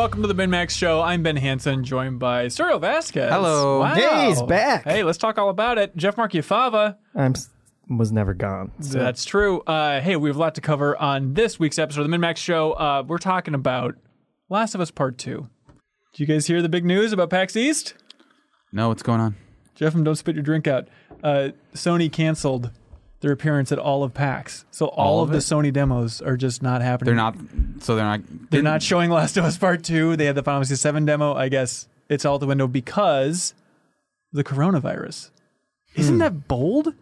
welcome to the Ben Max Show. I'm Ben Hansen, joined by Sergio Vasquez. Hello. Wow. Hey, he's back. Hey, let's talk all about it. Jeff Marchiafava. Was never gone. So. That's true. Hey, we have a lot to cover on this week's episode of the MinMax Show. We're talking about Last of Us Part 2. Did you guys hear the big news about PAX East? No, what's going on? Jeff, don't spit your drink out. Sony canceled their appearance at all of PAX. So all of the Sony demos are just not happening. They're not showing Last of Us Part 2. They had the Final Fantasy VII demo. I guess it's all out the window because the coronavirus. Isn't that bold?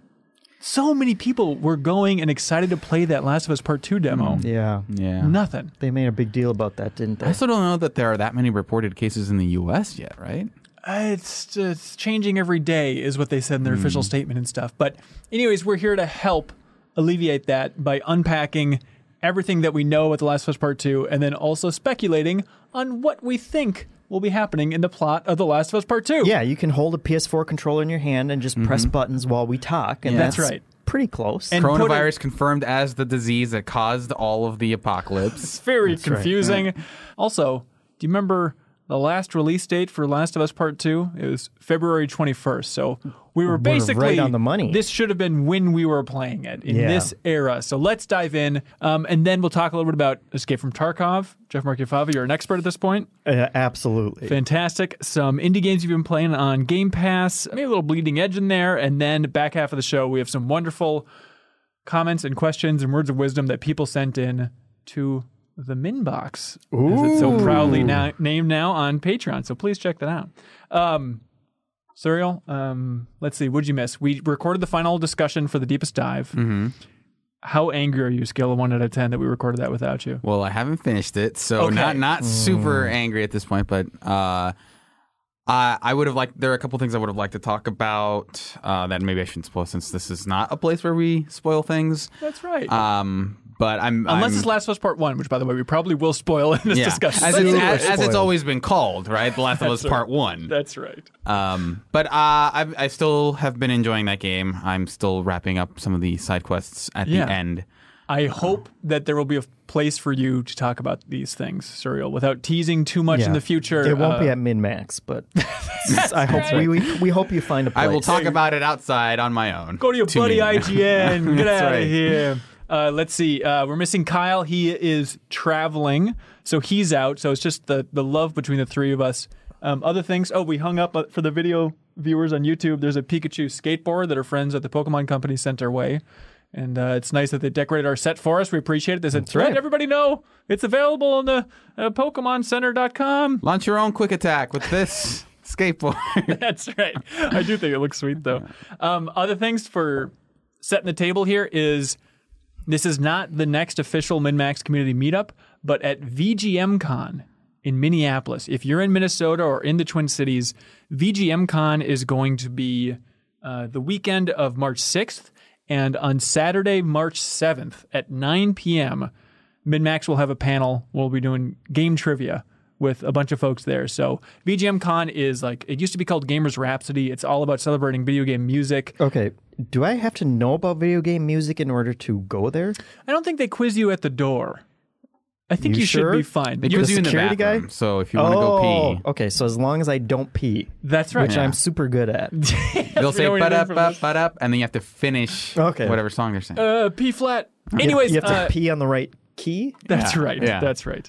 So many people were going and excited to play that Last of Us Part 2 demo. Yeah. Nothing. They made a big deal about that, didn't they? I still don't know that there are that many reported cases in the U.S. yet, right? It's changing every day is what they said in their official statement and stuff. But anyways, we're here to help alleviate that by unpacking everything that we know about The Last of Us Part 2 and then also speculating on what we think will be happening in the plot of The Last of Us Part 2. Yeah, you can hold a PS4 controller in your hand and just press buttons while we talk. And that's right. Pretty close. And coronavirus confirmed as the disease that caused all of the apocalypse. It's very confusing. Right. Also, do you remember the last release date for Last of Us Part 2? It was February 21st. So we're basically right on the money. This should have been when we were playing it in this era. So let's dive in. And then we'll talk a little bit about Escape from Tarkov. Jeff Marchiafava, you're an expert at this point. Absolutely. Fantastic. Some indie games you've been playing on Game Pass. Maybe a little Bleeding Edge in there. And then back half of the show, we have some wonderful comments and questions and words of wisdom that people sent in to the Minbox, as it's so proudly named now on Patreon. So please check that out. Serial, let's see. What'd you miss? We recorded the final discussion for The Deepest Dive. Mm-hmm. How angry are you, scale of 1 out of 10, that we recorded that without you? Well, I haven't finished it, so okay. not super angry at this point, but I would have liked... There are a couple things I would have liked to talk about that maybe I shouldn't spoil since this is not a place where we spoil things. That's right. But unless it's Last of Us Part 1, which, by the way, we probably will spoil in this discussion. As it's always been called, right? The Last of Us Part 1. That's right. But I still have been enjoying that game. I'm still wrapping up some of the side quests at the end. I hope that there will be a place for you to talk about these things, Surreal, without teasing too much in the future. It won't be at MinMax, but I hope we hope you find a place. I will talk about it outside on my own. Go to your buddy IGN. Get out of here. Let's see. We're missing Kyle. He is traveling, so he's out. So it's just the love between the three of us. Other things. Oh, we hung up for the video viewers on YouTube. There's a Pikachu skateboard that our friends at the Pokemon Company sent our way. And it's nice that they decorated our set for us. We appreciate it. They said, let everybody know it's available on the PokemonCenter.com. Launch your own quick attack with this skateboard. That's right. I do think it looks sweet, though. Other things for setting the table here is... This is not the next official MinMax community meetup, but at VGMCon in Minneapolis, if you're in Minnesota or in the Twin Cities, VGMCon is going to be the weekend of March 6th, and on Saturday, March 7th at 9 p.m., MinMax will have a panel. We'll be doing game trivia with a bunch of folks there. So VGMCon is like, it used to be called Gamers Rhapsody. It's all about celebrating video game music. Okay. Do I have to know about video game music in order to go there? I don't think they quiz you at the door. I think you should be fine. They quiz you in the bathroom, so if you want to go pee. Okay, so as long as I don't pee. That's right. Which I'm super good at. They'll say, butt up, and then you have to finish whatever song they're saying. P flat. Anyways. You have to pee on the right key? That's right. Yeah. That's right.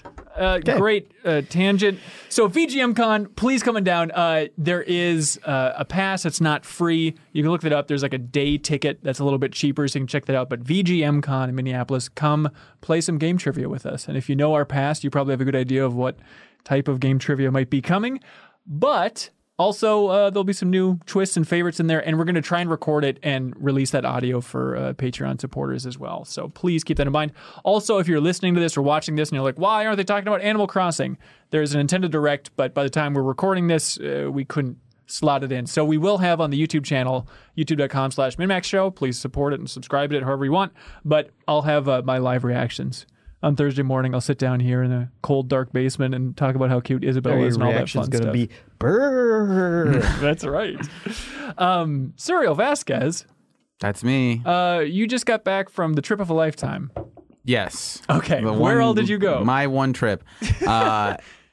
Great tangent. So VGMCon, please come on down. There is a pass. It's not free. You can look that up. There's like a day ticket that's a little bit cheaper, so you can check that out. But VGMCon in Minneapolis, come play some game trivia with us. And if you know our past, you probably have a good idea of what type of game trivia might be coming. But also, there'll be some new twists and favorites in there, and we're going to try and record it and release that audio for Patreon supporters as well. So please keep that in mind. Also, if you're listening to this or watching this and you're like, why aren't they talking about Animal Crossing? There's a Nintendo Direct, but by the time we're recording this, we couldn't slot it in. So we will have on the YouTube channel, youtube.com/MinMaxShow. Please support it and subscribe to it however you want. But I'll have my live reactions. On Thursday morning, I'll sit down here in a cold, dark basement and talk about how cute Isabella is and all that fun stuff. Going to be brrrr. That's right. Sergio Vasquez. That's me. You just got back from the trip of a lifetime. Yes. Okay. Where all did you go? My one trip.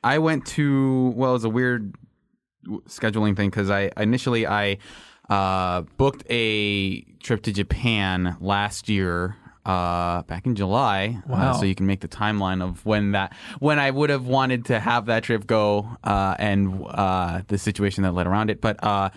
I went to, well, it was a weird scheduling thing because I initially booked a trip to Japan last year, back in July. Wow. So you can make the timeline of when I would have wanted to have that trip go, and the situation that led around it. But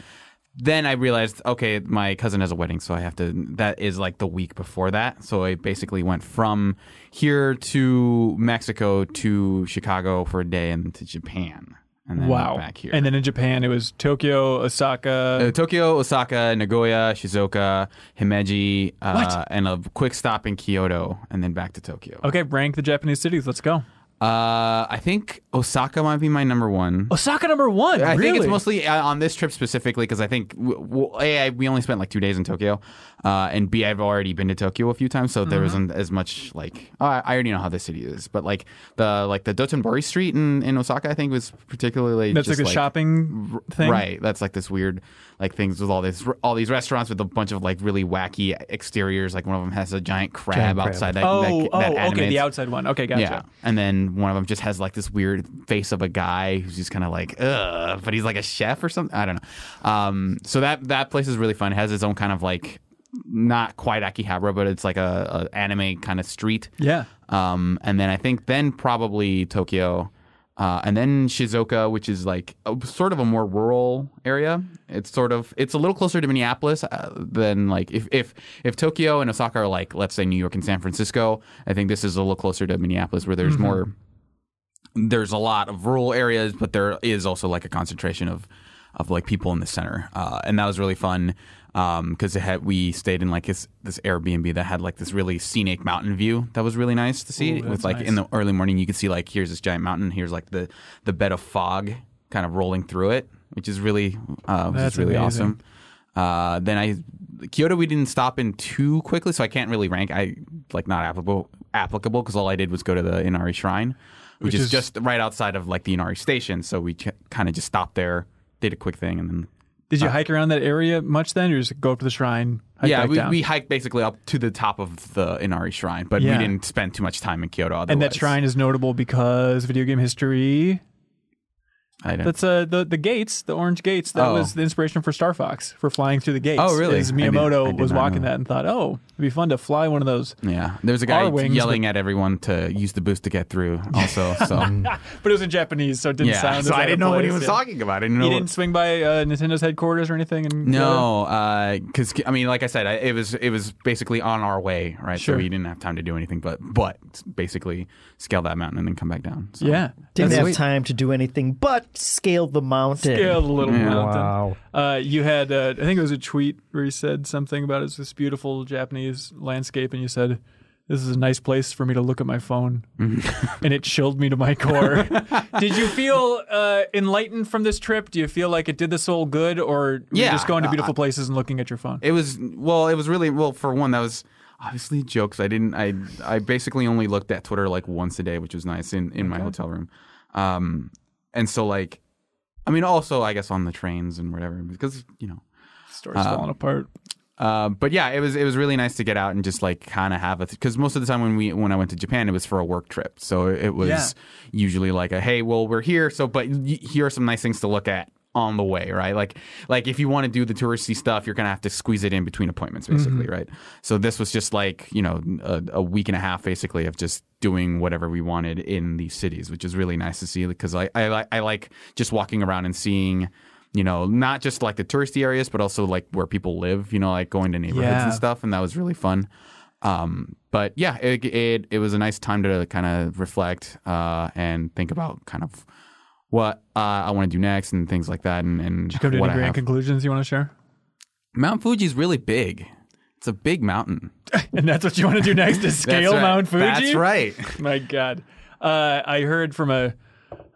then I realized, okay, my cousin has a wedding, so I have to, that is like the week before that. So I basically went from here to Mexico to Chicago for a day and to Japan. And then back here. And then in Japan, it was Tokyo, Osaka, Nagoya, Shizuoka, Himeji, and a quick stop in Kyoto, and then back to Tokyo. Okay, rank the Japanese cities. Let's go. I think Osaka might be my number one. Osaka number one? I think it's mostly on this trip specifically because I think, we only spent like 2 days in Tokyo, and B, I've already been to Tokyo a few times, so there wasn't as much like, I already know how this city is, but like the Dotonbori Street in Osaka, I think was particularly that's just, like a shopping thing? Right. That's like this weird like things with all these restaurants with a bunch of like really wacky exteriors. Like one of them has a giant crab outside. Okay, the outside one. Okay, gotcha. Yeah. And then one of them just has like this weird face of a guy who's just kind of like, ugh, but he's like a chef or something. I don't know. So that place is really fun. It has its own kind of like, not quite Akihabara, but it's like a anime kind of street. Yeah. And then I think probably Tokyo. And then Shizuoka, which is like sort of a more rural area. It's a little closer to Minneapolis than like if Tokyo and Osaka are like, let's say, New York and San Francisco. I think this is a little closer to Minneapolis where there's more. There's a lot of rural areas, but there is also like a concentration of like people in the center, and that was really fun. Because we stayed in like this Airbnb that had like this really scenic mountain view that was really nice to see. Ooh, it was like nice. In the early morning you could see like here's this giant mountain, here's like the bed of fog kind of rolling through it, which is really awesome. Then Kyoto we didn't stop in too quickly, so I can't really rank. I like not applicable because all I did was go to the Inari Shrine, which is just right outside of like the Inari Station. So we kind of just stopped there, did a quick thing, and then. Did you hike around that area much then, or just go up to the shrine? We hiked basically up to the top of the Inari Shrine, but we didn't spend too much time in Kyoto otherwise. And that shrine is notable because video game history. I don't. That's the gates, the orange gates. That was the inspiration for Star Fox, for flying through the gates. Oh, really? Because Miyamoto was walking that and thought, it'd be fun to fly one of those. Yeah. There's a guy yelling at everyone to use the boost to get through also. So. But it was in Japanese, so it didn't sound so I didn't know what he was talking about. He didn't swing by Nintendo's headquarters or anything? No, because, like I said, it was basically on our way, right? Sure. So we didn't have time to do anything but basically scale that mountain and then come back down. So. Yeah. Didn't have time to do anything but scaled the mountain. Scaled the little mountain. Wow. You had, I think it was a tweet where you said something about it's this beautiful Japanese landscape, and you said, this is a nice place for me to look at my phone. And it chilled me to my core. Did you feel enlightened from this trip? Do you feel like it did the soul good, or were you just going to beautiful places and looking at your phone? It was really, for one, that was obviously jokes. I basically only looked at Twitter like once a day, which was nice in my hotel room. And so, like, also, I guess on the trains and whatever, because, stories falling apart. But yeah, it was really nice to get out and just like kind of have because most of the time when I went to Japan, it was for a work trip. So it was usually like we're here. So, but here are some nice things to look at on the way, right? Like if you want to do the touristy stuff, you're going to have to squeeze it in between appointments basically, right? So this was just like, a week and a half basically of just doing whatever we wanted in these cities, which is really nice to see because I like just walking around and seeing, not just like the touristy areas, but also like where people live, like going to neighborhoods and stuff. And that was really fun. But yeah, it was a nice time to kind of reflect and think about kind of what I want to do next and things like that. And did you come to any grand conclusions you want to share? Mount Fuji is really big. It's a big mountain. And that's what you want to do next is scale Mount Fuji? That's right. My God. I heard from a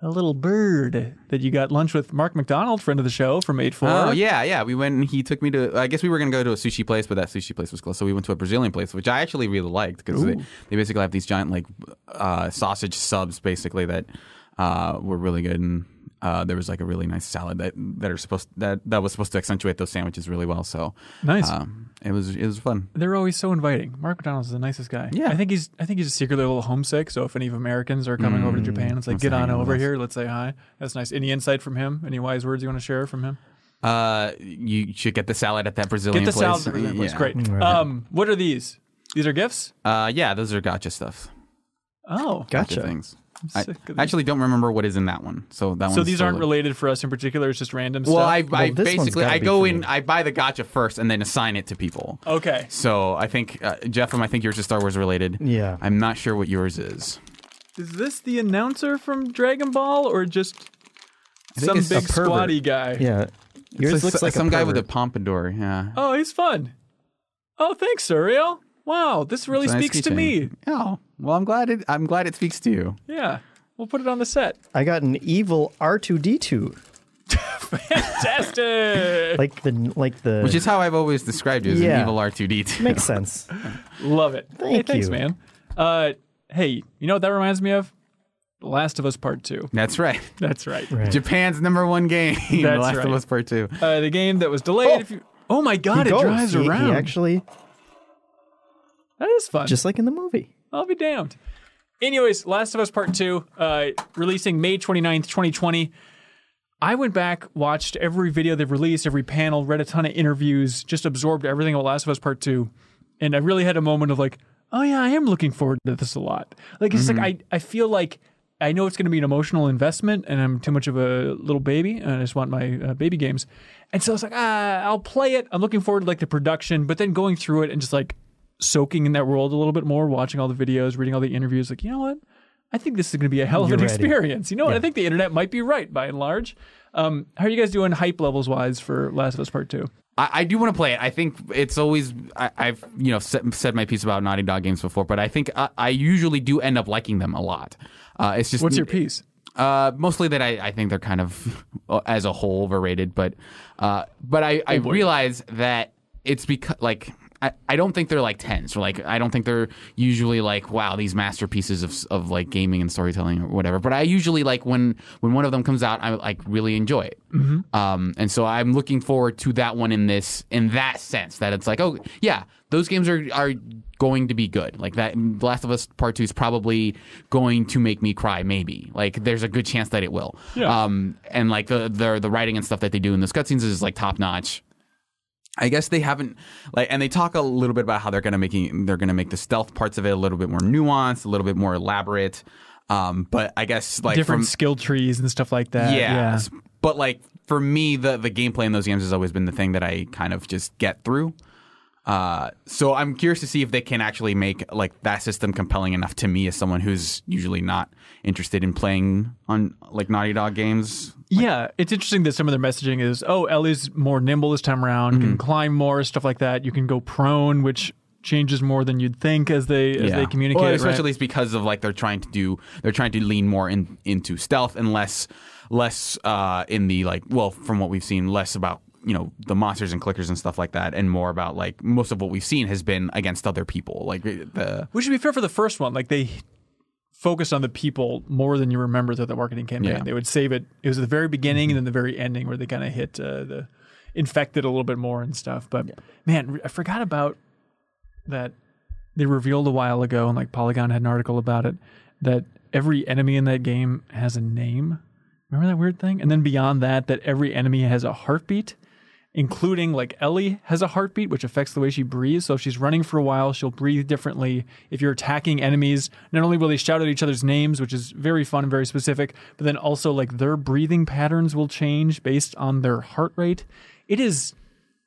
little bird that you got lunch with Mark McDonald, friend of the show from 8-4. Oh, yeah. We went and he took me to, I guess we were going to go to a sushi place, but that sushi place was closed. So we went to a Brazilian place, which I actually really liked because they basically have these giant like sausage subs basically that were really good. And There was like a really nice salad that was supposed to accentuate those sandwiches really well. So nice. It was fun. They're always so inviting. Mark McDonald's is the nicest guy. Yeah, I think he's just secretly a little homesick. So if any Americans are coming over to Japan, it's like get on over here. Let's say hi. That's nice. Any insight from him? Any wise words you want to share from him? You should get the salad at that Brazilian place. Get the salad at the Brazilian place. Great. Mm-hmm. What are these? These are gifts? Yeah, those are gotcha stuff. Oh, gotcha things. I actually don't remember what is in that one. So these aren't related for us in particular. It's just random stuff. I go in, I buy the gotcha first, and then assign it to people. Okay. So I think Jeff, I think yours is Star Wars related. Yeah. I'm not sure what yours is. Is this the announcer from Dragon Ball, or just some big squatty guy? Yeah. Yours looks like some guy with a pompadour. Yeah. Oh, he's fun. Oh, thanks, Surreal. Wow, this really speaks to me. Oh, well, I'm glad it speaks to you. Yeah, we'll put it on the set. I got an evil R2-D2. Fantastic! like the which is how I've always described you as an evil R2-D2. Makes sense. Love it. Thanks, man. Hey, you know what that reminds me of? The Last of Us Part 2. That's right. Japan's #1 game. The Last of Us Part 2. The game that was delayed. Oh my God! It drives around. He actually. That is fun. Just like in the movie. I'll be damned. Anyways, Last of Us Part 2, releasing May 29th, 2020. I went back, watched every video they've released, every panel, read a ton of interviews, just absorbed everything about Last of Us Part 2. And I really had a moment of like, oh yeah, I am looking forward to this a lot. Like, it's like, I feel like I know it's going to be an emotional investment and I'm too much of a little baby and I just want my baby games. And so I was like, I'll play it. I'm looking forward to like the production, but then going through it and just like, soaking in that world a little bit more, watching all the videos, reading all the interviews, like, you know what? I think this is going to be a hell of an experience. You know what? I think the internet might be right by and large. How are you guys doing hype levels wise for Last of Us Part 2? I do want to play it. I think it's always, I've said my piece about Naughty Dog games before, but I think I usually do end up liking them a lot. It's just what's your piece? Mostly that I think they're kind of, as a whole, overrated, but I realize that it's because, like, I don't think they're like 10s. Like, I don't think they're usually like, wow, these masterpieces of like gaming and storytelling or whatever. But I usually like when one of them comes out, I like really enjoy it. Mm-hmm. And so I'm looking forward to that one in that sense that it's like, oh yeah, those games are going to be good. Like that Last of Us Part 2 is probably going to make me cry. Maybe like there's a good chance that it will. Yeah. And like the writing and stuff that they do in those cutscenes is like top notch. I guess they haven't like, and they talk a little bit about how they're gonna make the stealth parts of it a little bit more nuanced, a little bit more elaborate. But I guess like different skill trees and stuff like that. Yeah. But like for me, the gameplay in those games has always been the thing that I kind of just get through. So I'm curious to see if they can actually make like that system compelling enough to me as someone who's usually not interested in playing on like Naughty Dog games. Yeah, it's interesting that some of their messaging is, oh, Ellie's more nimble this time around, can climb more, stuff like that. You can go prone, which changes more than you'd think as they communicate. Well, especially it's because of like they're trying to lean more into stealth and less in the like, well, from what we've seen, less about the monsters and clickers and stuff like that, and more about like most of what we've seen has been against other people. Like which should be fair for the first one. Like they focused on the people more than you remember through the marketing campaign. Yeah. They would save it. It was at the very beginning and then the very ending where they kind of hit the infected a little bit more and stuff. But man, I forgot about that. They revealed a while ago, and like Polygon had an article about it, that every enemy in that game has a name. Remember that weird thing? And then beyond that every enemy has a heartbeat. Including like Ellie has a heartbeat, which affects the way she breathes. So if she's running for a while, she'll breathe differently. If you're attacking enemies, not only will they shout at each other's names, which is very fun and very specific, but then also like their breathing patterns will change based on their heart rate.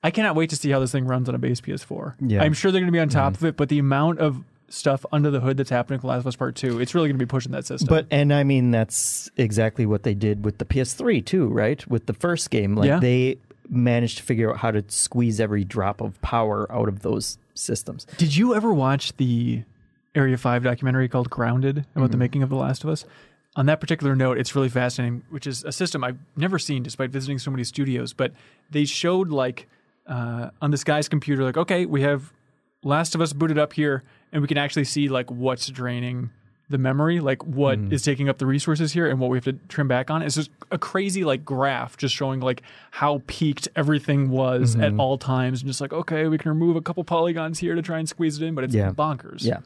I cannot wait to see how this thing runs on a base PS4. Yeah. I'm sure they're going to be on top of it, but the amount of stuff under the hood that's happening with Last of Us Part 2, it's really going to be pushing that system. But, and I mean, that's exactly what they did with the PS3 too, right? With the first game, like they managed to figure out how to squeeze every drop of power out of those systems. Did you ever watch the Area 5 documentary called Grounded about the making of The Last of Us? On that particular note, it's really fascinating, which is a system I've never seen despite visiting so many studios, but they showed like on this guy's computer, like, okay, we have Last of Us booted up here and we can actually see like what's draining the memory, like what is taking up the resources here and what we have to trim back on. It's just a crazy like graph just showing like how peaked everything was at all times, and just like, okay, we can remove a couple polygons here to try and squeeze it in, but it's bonkers. Yeah.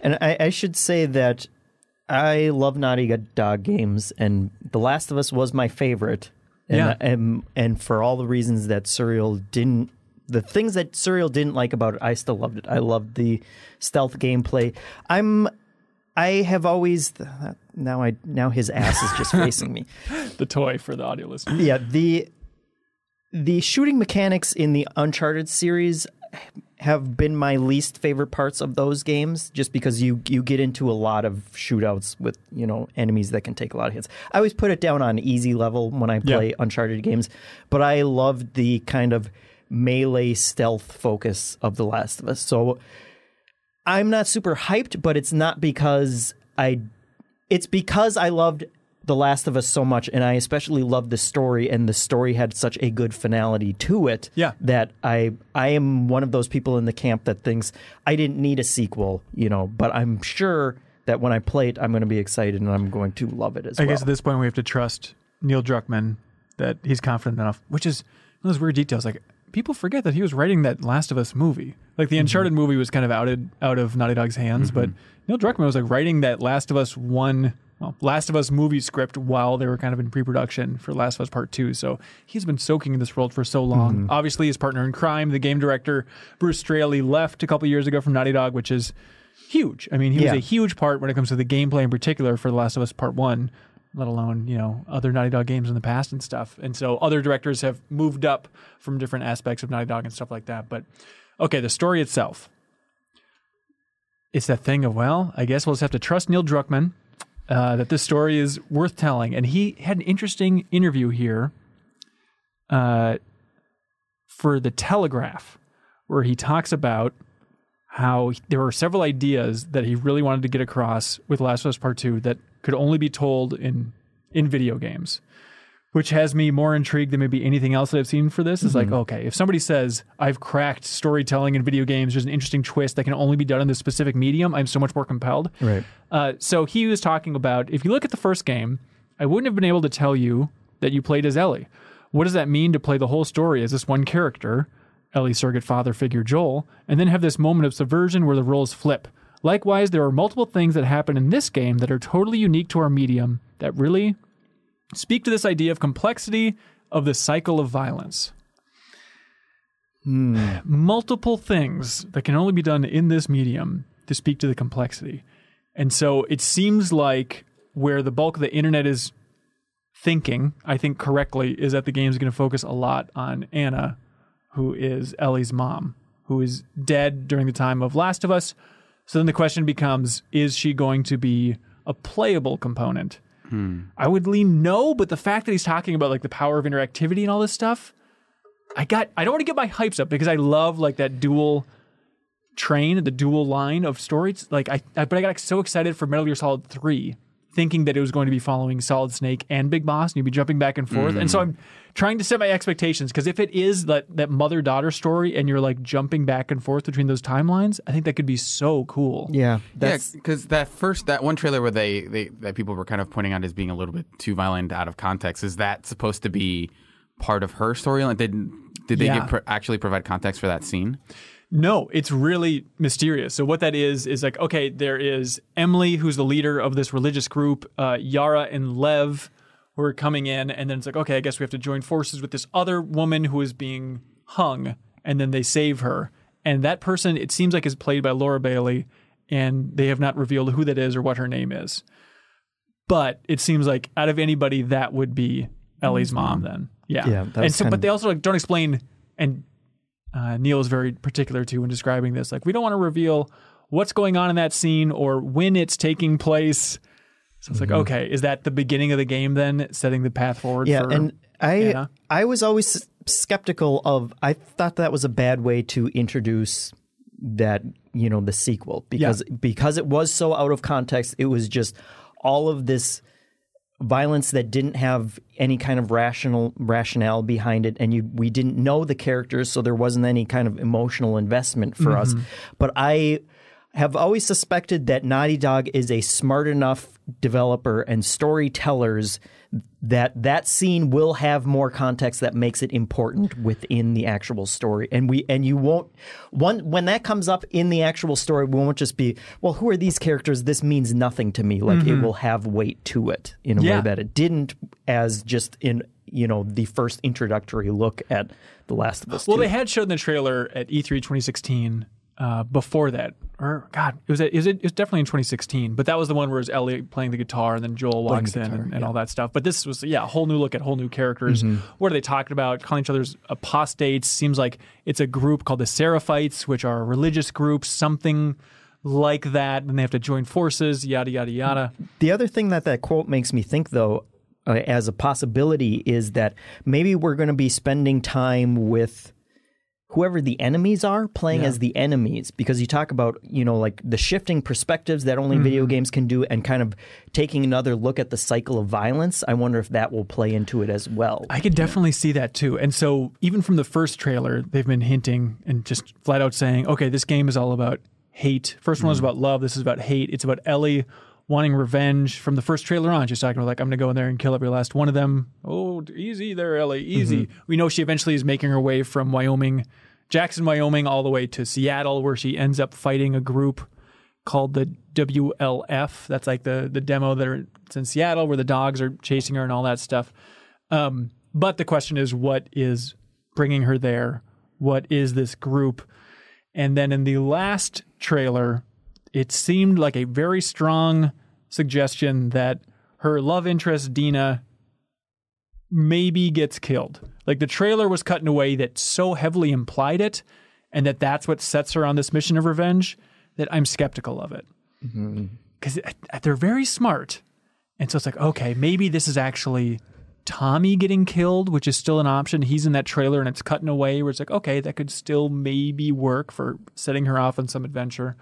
And I should say that I love Naughty Dog games, and The Last of Us was my favorite. And, and for all the reasons that Surreal didn't, the things that Surreal didn't like about it, I still loved it. I loved the stealth gameplay. Now his ass is just facing me. The toy for the audio listeners. Yeah, the shooting mechanics in the Uncharted series have been my least favorite parts of those games, just because you get into a lot of shootouts with, you know, enemies that can take a lot of hits. I always put it down on easy level when I play Uncharted games, but I loved the kind of melee stealth focus of The Last of Us. So I'm not super hyped, but it's not because it's because I loved The Last of Us so much, and I especially loved the story, and the story had such a good finality to it that I am one of those people in the camp that thinks I didn't need a sequel, you know, but I'm sure that when I play it, I'm going to be excited and I'm going to love it as well. I guess at this point we have to trust Neil Druckmann that he's confident enough, which is one of those weird details. Like, people forget that he was writing that Last of Us movie. Like, the Uncharted movie was kind of out of Naughty Dog's hands, but Neil Druckmann was like writing that Last of Us movie script while they were kind of in pre-production for Last of Us Part 2. So he's been soaking in this world for so long. Obviously, his partner in crime, the game director, Bruce Straley, left a couple years ago from Naughty Dog, which is huge. I mean, he was a huge part when it comes to the gameplay in particular for The Last of Us Part 1, let alone, you know, other Naughty Dog games in the past and stuff. And so other directors have moved up from different aspects of Naughty Dog and stuff like that. But, okay, the story itself. It's that thing of, well, I guess we'll just have to trust Neil Druckmann that this story is worth telling. And he had an interesting interview here for The Telegraph, where he talks about how there were several ideas that he really wanted to get across with Last of Us Part 2 that could only be told in video games, which has me more intrigued than maybe anything else that I've seen for this. It's like, okay, if somebody says, I've cracked storytelling in video games, there's an interesting twist that can only be done in this specific medium, I'm so much more compelled. Right. So he was talking about, if you look at the first game, I wouldn't have been able to tell you that you played as Ellie. What does that mean to play the whole story as this one character, Ellie's surrogate father figure Joel, and then have this moment of subversion where the roles flip? Likewise, there are multiple things that happen in this game that are totally unique to our medium that really speak to this idea of complexity of the cycle of violence. Multiple things that can only be done in this medium to speak to the complexity. And so it seems like where the bulk of the internet is thinking, I think correctly, is that the game's going to focus a lot on Anna, who is Ellie's mom, who is dead during the time of Last of Us. So then the question becomes, is she going to be a playable component? I would lean no, but the fact that he's talking about like the power of interactivity and all this stuff, I don't want to get my hypes up because I love like that dual train, the dual line of stories. Like but I got so excited for Metal Gear Solid 3, thinking that it was going to be following Solid Snake and Big Boss, and you'd be jumping back and forth. And so I'm trying to set my expectations, because if it is that mother-daughter story and you're like jumping back and forth between those timelines, I think that could be so cool. Because that one trailer where they that people were kind of pointing out as being a little bit too violent out of context, is that supposed to be part of her story? Like, did they actually provide context for that scene? No, it's really mysterious. So what that is like, okay, there is Emily, who's the leader of this religious group, Yara and Lev, who are coming in, and then it's like, okay, I guess we have to join forces with this other woman who is being hung, and then they save her. And that person, it seems like, is played by Laura Bailey, and they have not revealed who that is or what her name is. But it seems like out of anybody, that would be Ellie's mom then. But they also like don't explain, and Neil is very particular too in describing this. Like, we don't want to reveal what's going on in that scene or when it's taking place. So it's like, okay, is that the beginning of the game then, setting the path forward? Yeah, for Anna? I was always skeptical of. I thought that was a bad way to introduce that, you know, the sequel, because it was so out of context. It was just all of this violence that didn't have any kind of rationale behind it, and we didn't know the characters, so there wasn't any kind of emotional investment for us. But I have always suspected that Naughty Dog is a smart enough developer and storytellers that scene will have more context that makes it important within the actual story. And you won't when that comes up in the actual story, we won't just be, well, who are these characters? This means nothing to me. Like it will have weight to it in a way that it didn't as just in, you know, the first introductory look at The Last of Us 2. Well, they had shown the trailer at E3 2016. Before that, or God, it was definitely in 2016, but that was the one where it was Elliot playing the guitar and then Joel walks in and all that stuff. But this was, a whole new look at whole new characters. Mm-hmm. What are they talking about? Calling each other's apostates. Seems like it's a group called the Seraphites, which are a religious group, something like that. And they have to join forces, yada, yada, yada. The other thing that quote makes me think, though, as a possibility is that maybe we're going to be spending time with whoever the enemies are, playing as the enemies, because you talk about, like the shifting perspectives that only video games can do and kind of taking another look at the cycle of violence. I wonder if that will play into it as well. I could definitely see that too. And so even from the first trailer, they've been hinting and just flat out saying, okay, this game is all about hate. First one was about love. This is about hate. It's about Ellie wanting revenge from the first trailer on. She's talking about I'm going to go in there and kill every last one of them. Oh, easy there, Ellie, easy. Mm-hmm. We know she eventually is making her way from Jackson, Wyoming, all the way to Seattle, where she ends up fighting a group called the WLF. That's like the demo that's in Seattle where the dogs are chasing her and all that stuff. But the question is, what is bringing her there? What is this group? And then in the last trailer, it seemed like a very strong suggestion that her love interest, Dina, maybe gets killed. Like the trailer was cut in a way that so heavily implied it, and that's what sets her on this mission of revenge, that I'm skeptical of it. Because they're very smart. And so it's like, okay, maybe this is actually Tommy getting killed, which is still an option. He's in that trailer and it's cut in a way where it's like, okay, that could still maybe work for setting her off on some adventure.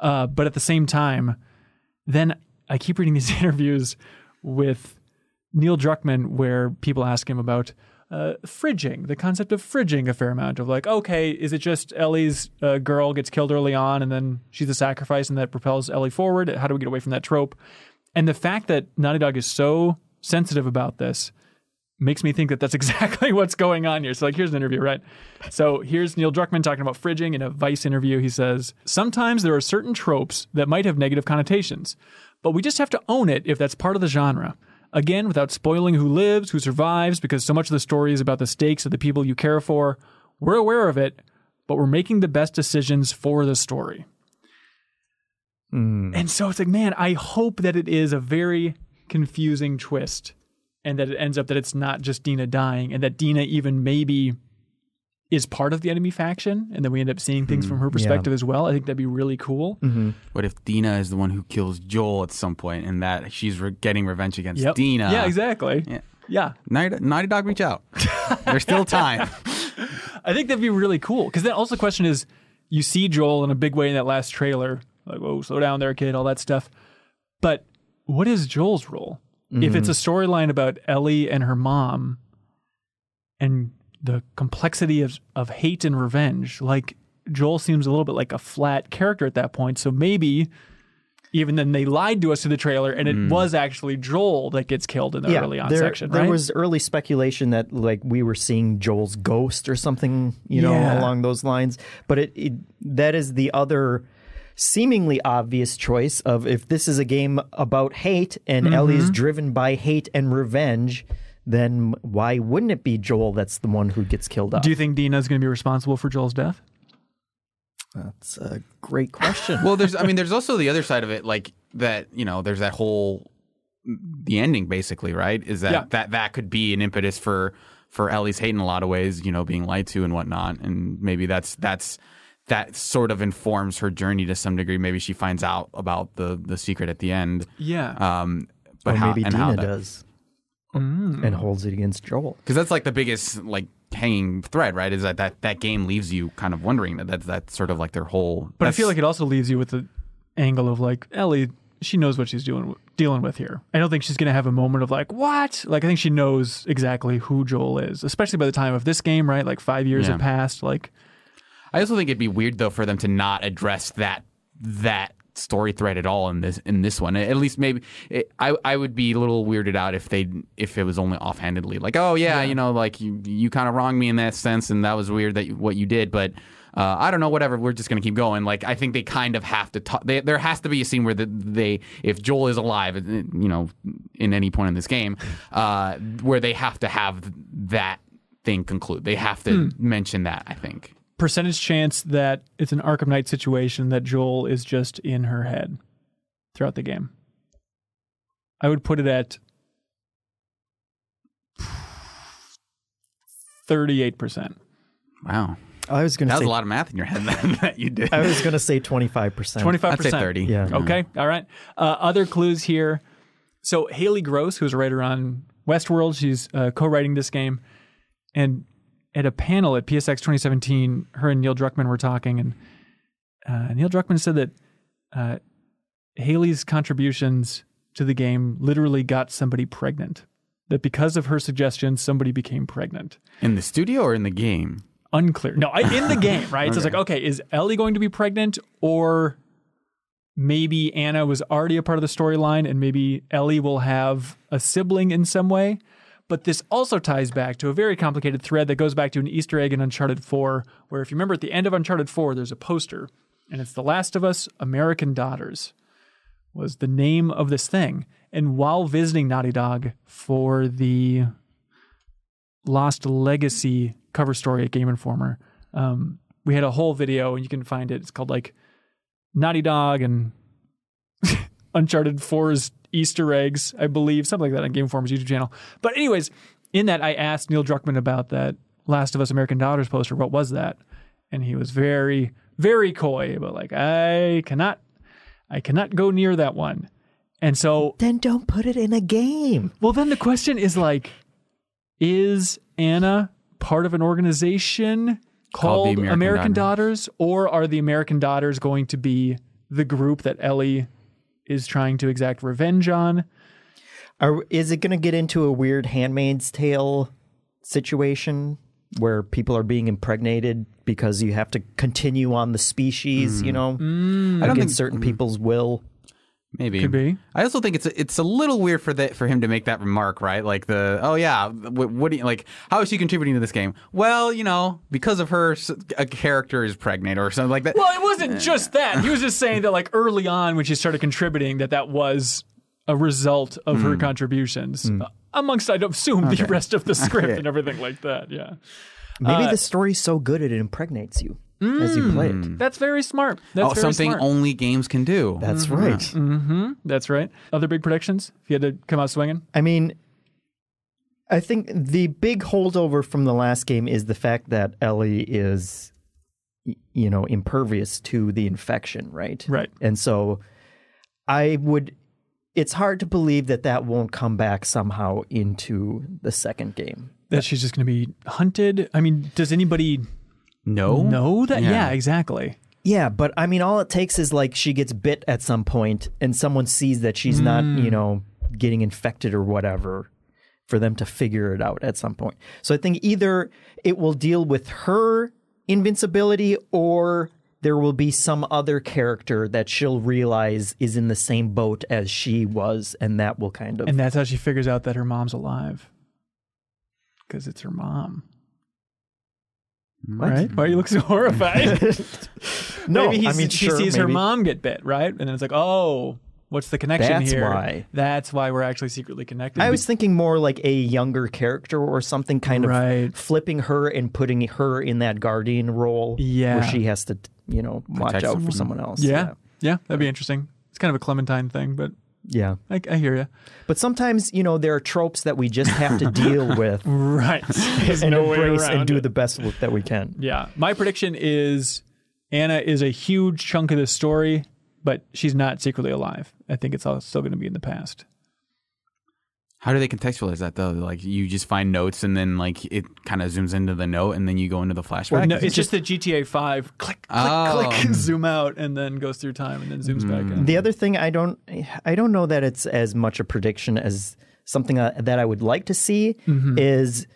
But at the same time, then I keep reading these interviews with Neil Druckmann where people ask him about fridging, the concept of fridging a fair amount of like, okay, is it just Ellie's girl gets killed early on and then she's a sacrifice and that propels Ellie forward? How do we get away from that trope? And the fact that Naughty Dog is so sensitive about this makes me think that that's exactly what's going on here. So like, here's an interview, right? So here's Neil Druckmann talking about fridging in a Vice interview. He says, sometimes there are certain tropes that might have negative connotations, but we just have to own it if that's part of the genre. Again, without spoiling who lives, who survives, because so much of the story is about the stakes of the people you care for. We're aware of it, but we're making the best decisions for the story. And so it's like, man, I hope that it is a very confusing twist. And that it ends up that it's not just Dina dying, and that Dina even maybe is part of the enemy faction, and then we end up seeing things from her perspective as well. I think that'd be really cool. What if Dina is the one who kills Joel at some point, and that she's getting revenge against Dina? Yeah, exactly. Yeah. Naughty Dog, reach out. There's still time. I think that'd be really cool, because then also the question is, you see Joel in a big way in that last trailer, like, whoa, slow down there, kid, all that stuff. But what is Joel's role? If it's a storyline about Ellie and her mom and the complexity of hate and revenge, like Joel seems a little bit like a flat character at that point. So maybe even then they lied to us through the trailer and it was actually Joel that gets killed in the early on section, right? There was early speculation that like we were seeing Joel's ghost or something, along those lines. But it that is the other seemingly obvious choice of, if this is a game about hate and Ellie's driven by hate and revenge, then why wouldn't it be Joel that's the one who gets killed off? Do you think Dina's going to be responsible for Joel's death? That's a great question. Well, there's also the other side of it, like that, there's that whole, the ending basically, right? Is that that could be an impetus for Ellie's hate in a lot of ways, being lied to and whatnot. And maybe that sort of informs her journey to some degree. Maybe she finds out about the secret at the end. Yeah. But or maybe Dina does. And holds it against Joel. Because that's like the biggest hanging thread, right? Is that game leaves you kind of wondering that's sort of like their whole... But I feel like it also leaves you with the angle of Ellie, she knows what she's dealing with here. I don't think she's going to have a moment of what? I think she knows exactly who Joel is. Especially by the time of this game, right? 5 years have passed. I also think it'd be weird, though, for them to not address that that story thread at all in this one. At least maybe I would be a little weirded out if it was only offhandedly like, oh yeah, you know, like you kind of wronged me in that sense, and that was weird what you did, but. I don't know, whatever, we're just going to keep going. Like, I think they kind of have to talk. There has to be a scene where if Joel is alive, you know, in any point in this game, where they have to have that thing conclude. They have to mention that, I think. Percentage chance that it's an Arkham Knight situation that Joel is just in her head throughout the game. I would put it at 38%. Wow. I was going to say that was a lot of math in your head that you did. I was going to say 25%. 25%. I'd say 30. Yeah. Okay. All right. Other clues here. So Haley Gross, who's a writer on Westworld, she's co-writing this game, and at a panel at PSX 2017, her and Neil Druckmann were talking, and Neil Druckmann said that Haley's contributions to the game literally got somebody pregnant. That because of her suggestions, somebody became pregnant. In the studio or in the game? Unclear. No, in the game, right? Okay. So it's like, okay, is Ellie going to be pregnant, or maybe Anna was already a part of the storyline and maybe Ellie will have a sibling in some way? But this also ties back to a very complicated thread that goes back to an Easter egg in Uncharted 4, where if you remember at the end of Uncharted 4, there's a poster, and it's The Last of Us American Daughters was the name of this thing. And while visiting Naughty Dog for the Lost Legacy cover story at Game Informer, we had a whole video, and you can find it. It's called like Naughty Dog and Uncharted 4's Easter eggs, I believe, something like that, on Game Informer's YouTube channel. But anyways, in that I asked Neil Druckmann about that Last of Us American Daughters poster. What was that? And he was very, very coy, but like, I cannot go near that one. And so then don't put it in a game. Well, then the question is like, is Anna part of an organization called American Daughters, or are the American Daughters going to be the group that Ellie is trying to exact revenge on? Is it going to get into a weird Handmaid's Tale situation where people are being impregnated because you have to continue on the species, you know, against certain people's will? Maybe. Could be. I also think it's a little weird for him to make that remark, right? Like what do you, like, how is she contributing to this game? Well, you know, because of her, a character is pregnant or something like that. Well, it wasn't just that. He was just saying that like early on when she started contributing, that was a result of her contributions, amongst, I'd assume, the rest of the script and everything like that. Yeah. Maybe the story's so good it impregnates you. As you played. That's very smart. That's something smart. Only games can do. That's right. Mm-hmm. That's right. Other big predictions? If you had to come out swinging? I mean, I think the big holdover from the last game is the fact that Ellie is, you know, impervious to the infection, right? Right. And so it's hard to believe that won't come back somehow into the second game. That she's just going to be hunted? I mean, does anybody... No, that, yeah, exactly. Yeah, but I mean, all it takes is like she gets bit at some point and someone sees that she's not, you know, getting infected or whatever for them to figure it out at some point. So I think either it will deal with her invincibility, or there will be some other character that she'll realize is in the same boat as she was, and that will kind of... And that's how she figures out that her mom's alive. Because it's her mom. What? Right? Why do you look so horrified? No, maybe she sees her mom get bit, right? And then it's like, oh, what's the connection here? That's why we're actually secretly connected. I was thinking more like a younger character or something, kind of flipping her and putting her in that guardian role where she has to, you know, watch out for someone else. Yeah, that'd be interesting. It's kind of a Clementine thing, but... Yeah. I hear you. But sometimes, you know, there are tropes that we just have to deal with. Right. And embrace and do the best that we can. Yeah. My prediction is Anna is a huge chunk of the story, but she's not secretly alive. I think it's all still going to be in the past. How do they contextualize that, though? Like, you just find notes, and then, like, it kind of zooms into the note, and then you go into the flashback? No, it's just the GTA 5, click, zoom out, and then goes through time, and then zooms back in. The other thing, I don't know that it's as much a prediction as something that I would like to see, is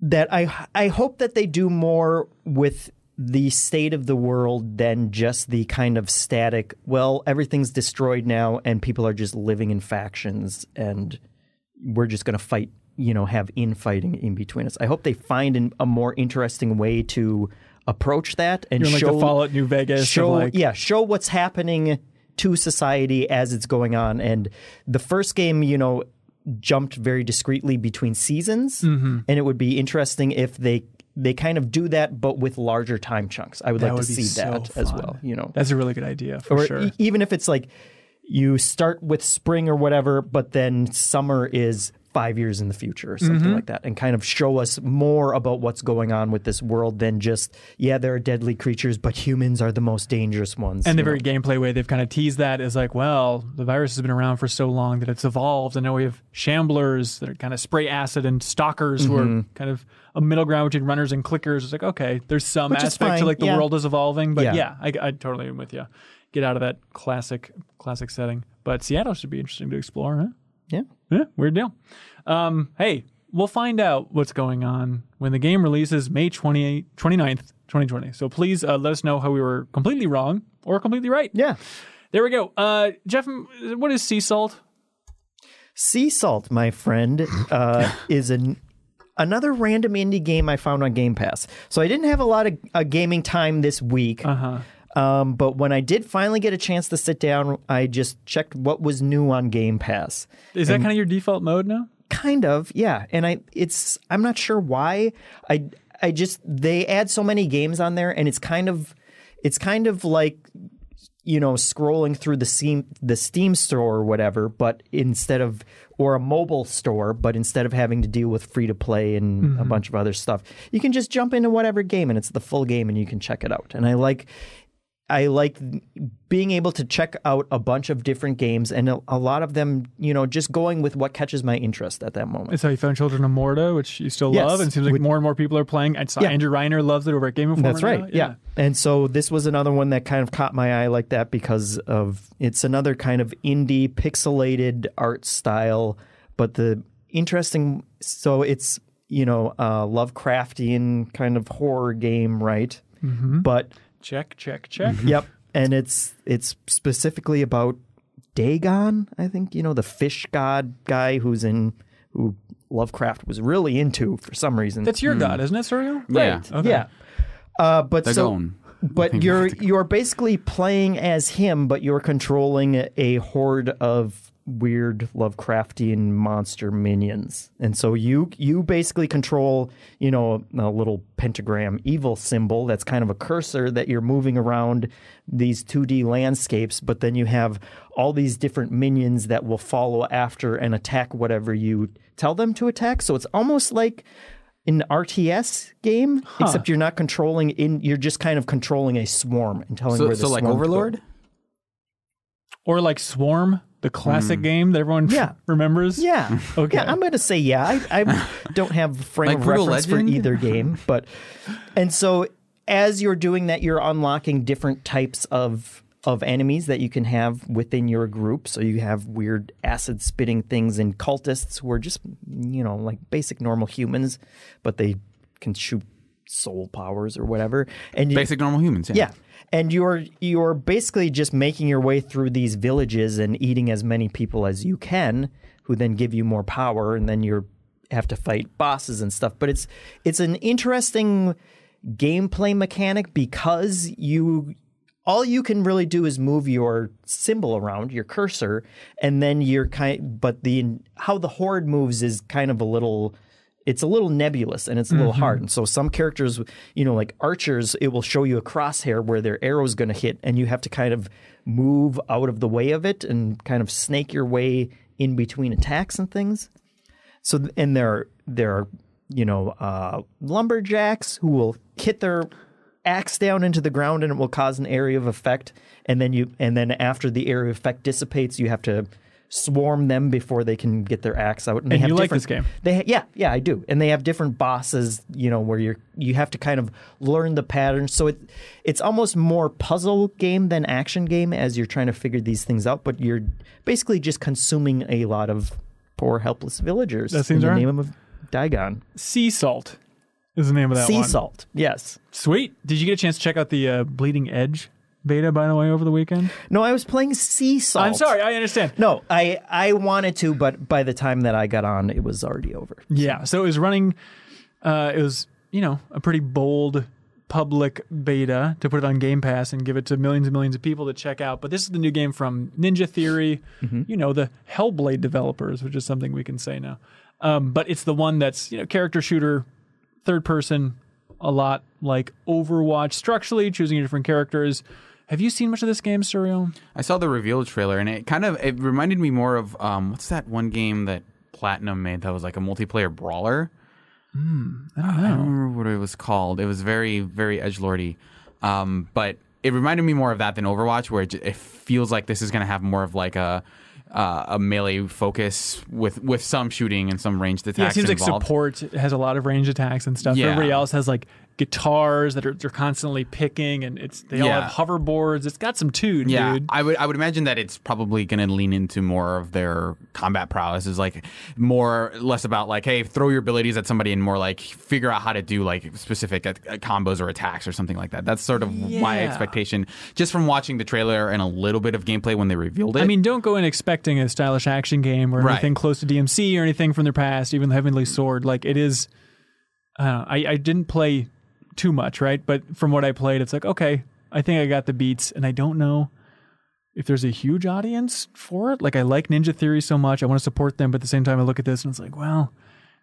that I hope that they do more with the state of the world than just the kind of static, well, everything's destroyed now and people are just living in factions and we're just going to fight, you know, have infighting in between us. I hope they find a more interesting way to approach that and show, like the Fallout New Vegas. Show what's happening to society as it's going on. And the first game, you know, jumped very discreetly between seasons, mm-hmm. and it would be interesting if they kind of do that, but with larger time chunks. I would like to see that as well. You know, that's a really good idea for sure. Even if it's like you start with spring or whatever, but then summer is 5 years in the future or something mm-hmm. like that, and kind of show us more about what's going on with this world than just, yeah, there are deadly creatures, but humans are the most dangerous ones. And the very gameplay way they've kind of teased that is like, well, the virus has been around for so long that it's evolved, and now we have shamblers that are kind of spray acid and stalkers mm-hmm. who are kind of a middle ground between runners and clickers. It's like, okay, there's some aspect to like the world is evolving, but I totally am with you. Get out of that classic setting. But Seattle should be interesting to explore, huh? Yeah, weird deal. Hey, we'll find out what's going on when the game releases May 29th, 2020. So please let us know how we were completely wrong or completely right. Yeah. There we go. Jeff, what is sea salt? Sea Salt, my friend, is another random indie game I found on Game Pass. So I didn't have a lot of gaming time this week. Uh-huh. But when I did finally get a chance to sit down, I just checked what was new on Game Pass. Is that kind of your default mode now? Kind of, yeah. And I'm not sure why. They add so many games on there, and it's kind of like, you know, scrolling through the Steam store or whatever, or a mobile store, but instead of having to deal with free-to-play and mm-hmm. a bunch of other stuff, you can just jump into whatever game, and it's the full game, and you can check it out. And I like being able to check out a bunch of different games, and a lot of them, you know, just going with what catches my interest at that moment. It's how you found Children of Morta, which you still love, and it seems like more and more people are playing. I saw Andrew Reiner loves it over at Game Informer. That's right, yeah. And so this was another one that kind of caught my eye like that because of it's another kind of indie, pixelated art style, but the interesting... So it's, you know, Lovecraftian kind of horror game, right? Mm-hmm. But... Check. Yep. And it's specifically about Dagon, I think, you know, the fish god guy who Lovecraft was really into for some reason. That's your god, isn't it, Suryo? Yeah. Right. Okay. Yeah. But Dagon. But you're basically playing as him, but you're controlling a horde of weird Lovecraftian monster minions. And so you basically control, you know, a little pentagram evil symbol that's kind of a cursor that you're moving around these 2D landscapes, but then you have all these different minions that will follow after and attack whatever you tell them to attack. So it's almost like an RTS game, except you're not controlling you're just kind of controlling a swarm and telling where the swarm. So like Overlord? Or like Swarm? The classic game that everyone remembers? Yeah. Okay. Yeah, I'm going to say I don't have a frame like of reference for either game. And so as you're doing that, you're unlocking different types of enemies that you can have within your group. So you have weird acid-spitting things and cultists who are just, you know, like basic normal humans, but they can shoot soul powers or whatever. And basic normal humans, yeah. Yeah. And you're basically just making your way through these villages and eating as many people as you can, who then give you more power, and then you have to fight bosses and stuff. But it's an interesting gameplay mechanic because all you can really do is move your symbol around, your cursor, and then how the horde moves is kind of it's a little nebulous and it's a little hard. And so some characters, you know, like archers, it will show you a crosshair where their arrow's going to hit, and you have to kind of move out of the way of it and kind of snake your way in between attacks and things. So, and there are, you know, lumberjacks who will hit their axe down into the ground and it will cause an area of effect. And then after the area of effect dissipates, you have to swarm them before they can get their axe out. And you like this game? Yeah, I do. And they have different bosses, you know, where you have to kind of learn the pattern. So it's almost more puzzle game than action game as you're trying to figure these things out. But you're basically just consuming a lot of poor helpless villagers. That seems right. In the name of Dagon. Sea Salt. is the name of that one. Sea Salt, yes. Sweet. Did you get a chance to check out the Bleeding Edge beta, by the way, over the weekend? No, I was playing Sea Salt. I'm sorry, I understand. No, I wanted to, but by the time that I got on, it was already over. Yeah, so it was running, it was, you know, a pretty bold public beta to put it on Game Pass and give it to millions and millions of people to check out. But this is the new game from Ninja Theory, you know, the Hellblade developers, which is something we can say now. But it's the one that's, you know, character shooter, third person, a lot like Overwatch structurally, choosing your different characters. Have you seen much of this game, Surreal? I saw the reveal trailer, and it reminded me more of, what's that one game that Platinum made that was like a multiplayer brawler? I don't know. I don't remember what it was called. It was very, very edgelordy. But it reminded me more of that than Overwatch, where it feels like this is going to have more of like a melee focus with some shooting and some ranged attacks. Yeah, it seems involved. Like support has a lot of ranged attacks and stuff. Yeah. Everybody else has like guitars that they're constantly picking, and they all have hoverboards. It's got some toon, dude. I would imagine that it's probably going to lean into more of their combat prowess, is like less about like, hey, throw your abilities at somebody, and more like figure out how to do like specific combos or attacks or something like that. That's sort of my expectation, just from watching the trailer and a little bit of gameplay when they revealed it. I mean, don't go in expecting a stylish action game or anything close to DMC or anything from their past, even Heavenly Sword. Like it is, I didn't play too much, right? But from what I played, it's like, okay, I think I got the beats, and I don't know if there's a huge audience for it. Like, I like Ninja Theory so much, I want to support them, but at the same time, I look at this and it's like, well,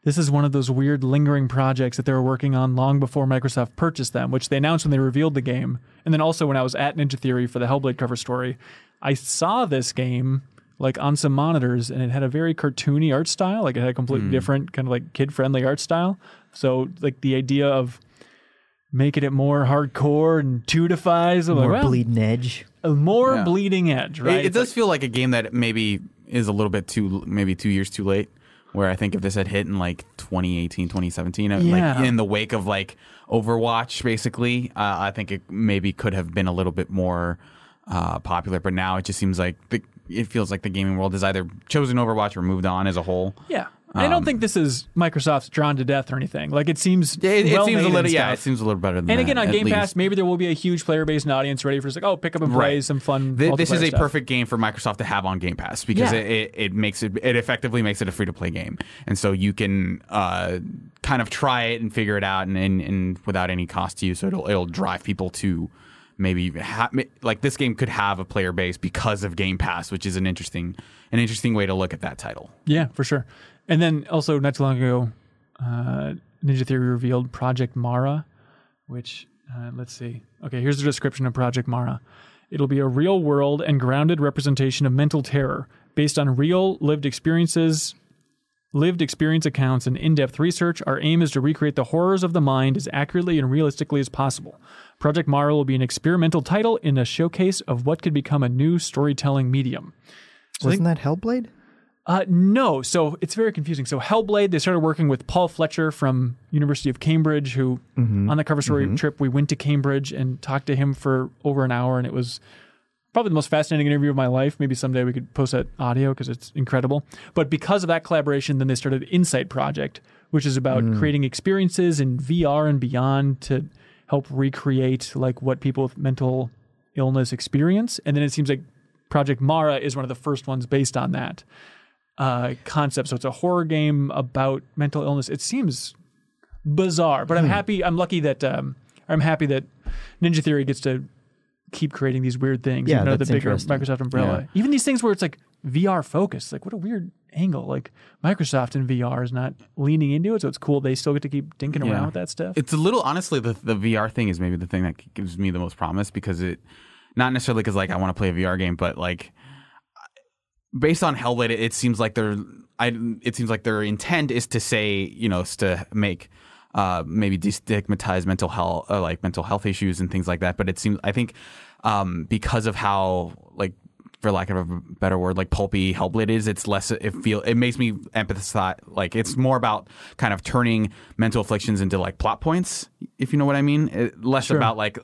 this is one of those weird lingering projects that they were working on long before Microsoft purchased them, which they announced when they revealed the game. And then also when I was at Ninja Theory for the Hellblade cover story, I saw this game like on some monitors, and it had a very cartoony art style. Like it had a completely different kind of like kid-friendly art style. So like the idea of making it more hardcore and tutifies. Bleeding edge. Bleeding edge, right? It does feel like a game that maybe is a little bit maybe 2 years too late, where I think if this had hit in like 2018, 2017, like in the wake of like Overwatch, basically, I think it maybe could have been a little bit more popular. But now it just seems like it feels like the gaming world has either chosen Overwatch or moved on as a whole. Yeah. I don't think this is Microsoft's drawn to death or anything. Like it seems a little better than that. And again, on Game Pass, maybe there will be a huge player base and audience ready for just like, oh, pick up and play some fun. This is a perfect game for Microsoft to have on Game Pass, because it effectively makes it a free to play game, and so you can kind of try it and figure it out, and without any cost to you. So it'll drive people to maybe like this game could have a player base because of Game Pass, which is an interesting way to look at that title. Yeah, for sure. And then also not too long ago, Ninja Theory revealed Project Mara, which, let's see. Okay, here's the description of Project Mara. It'll be a real-world and grounded representation of mental terror based on real lived experience accounts, and in-depth research. Our aim is to recreate the horrors of the mind as accurately and realistically as possible. Project Mara will be an experimental title in a showcase of what could become a new storytelling medium. Wasn't that Hellblade? No, so it's very confusing. So Hellblade, they started working with Paul Fletcher from University of Cambridge, who on the cover story trip, we went to Cambridge and talked to him for over an hour, and it was probably the most fascinating interview of my life. Maybe someday we could post that audio because it's incredible. But because of that collaboration, then they started Insight Project, which is about creating experiences in VR and beyond to help recreate like what people with mental illness experience. And then it seems like Project Mara is one of the first ones based on that concept. So it's a horror game about mental illness. It seems bizarre, but I'm happy that Ninja Theory gets to keep creating these weird things under the bigger Microsoft umbrella. Yeah. Even these things where it's like VR focused, like what a weird angle. Like Microsoft and VR is not leaning into it, so it's cool they still get to keep dinking around with that stuff. It's a little, honestly, the VR thing is maybe the thing that gives me the most promise, because it, not necessarily because like I want to play a VR game, but like based on Hellblade, it seems like their intent is to say, you know, to make maybe destigmatize mental health, like mental health issues and things like that. But it seems, I think, because of how like for lack of a better word, like pulpy Hellblade is. It's less, it makes me empathize. Like, it's more about kind of turning mental afflictions into like plot points, if you know what I mean. Less sure. about like,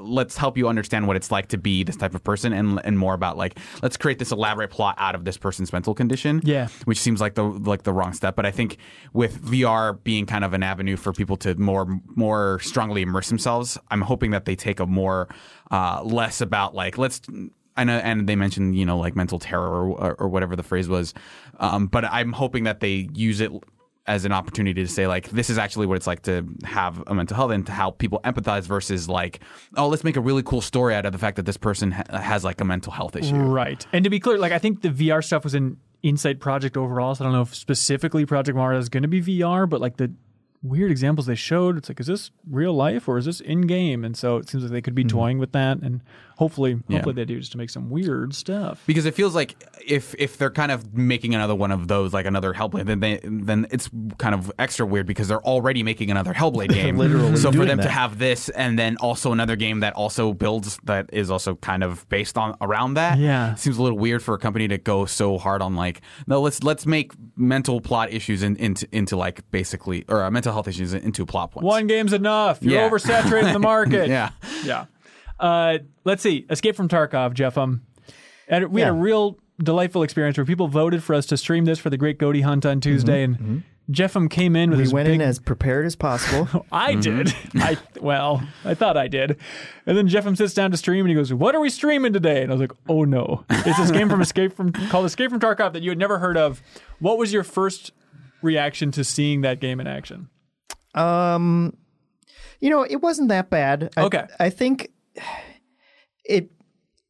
let's help you understand what it's like to be this type of person, and more about like, let's create this elaborate plot out of this person's mental condition. Yeah. Which seems like the wrong step. But I think with VR being kind of an avenue for people to more strongly immerse themselves, I'm hoping that they take a more, less about like, let's, I know, and they mentioned, you know, like mental terror or whatever the phrase was. But I'm hoping that they use it as an opportunity to say, like, this is actually what it's like to have a mental health and to help people empathize versus like, oh, let's make a really cool story out of the fact that this person has like a mental health issue. Right. And to be clear, like, I think the VR stuff was an Insight project overall. So I don't know if specifically Project Mara is going to be VR, but like the weird examples they showed, it's like, is this real life or is this in game? And so it seems like they could be toying with that, and hopefully they do, just to make some weird stuff. Because it feels like if they're kind of making another one of those, like another Hellblade, then it's kind of extra weird because they're already making another Hellblade game. Literally, so for them to have this and then also another game that also builds, that is also kind of based on around that, seems a little weird for a company to go so hard on like, no, let's make mental plot issues into like basically, or mental health issues into plot points. One game's enough. You're oversaturating the market. Yeah. Let's see. Escape from Tarkov, Jeff. We had a real delightful experience where people voted for us to stream this for the Great Goatee Hunt on Tuesday, and Jeffum came in with his in as prepared as possible. I did. I thought I did. And then Jeffum sits down to stream and he goes, "What are we streaming today?" And I was like, "Oh no. It's this game called Escape from Tarkov that you had never heard of." What was your first reaction to seeing that game in action? You know, it wasn't that bad. Okay. I think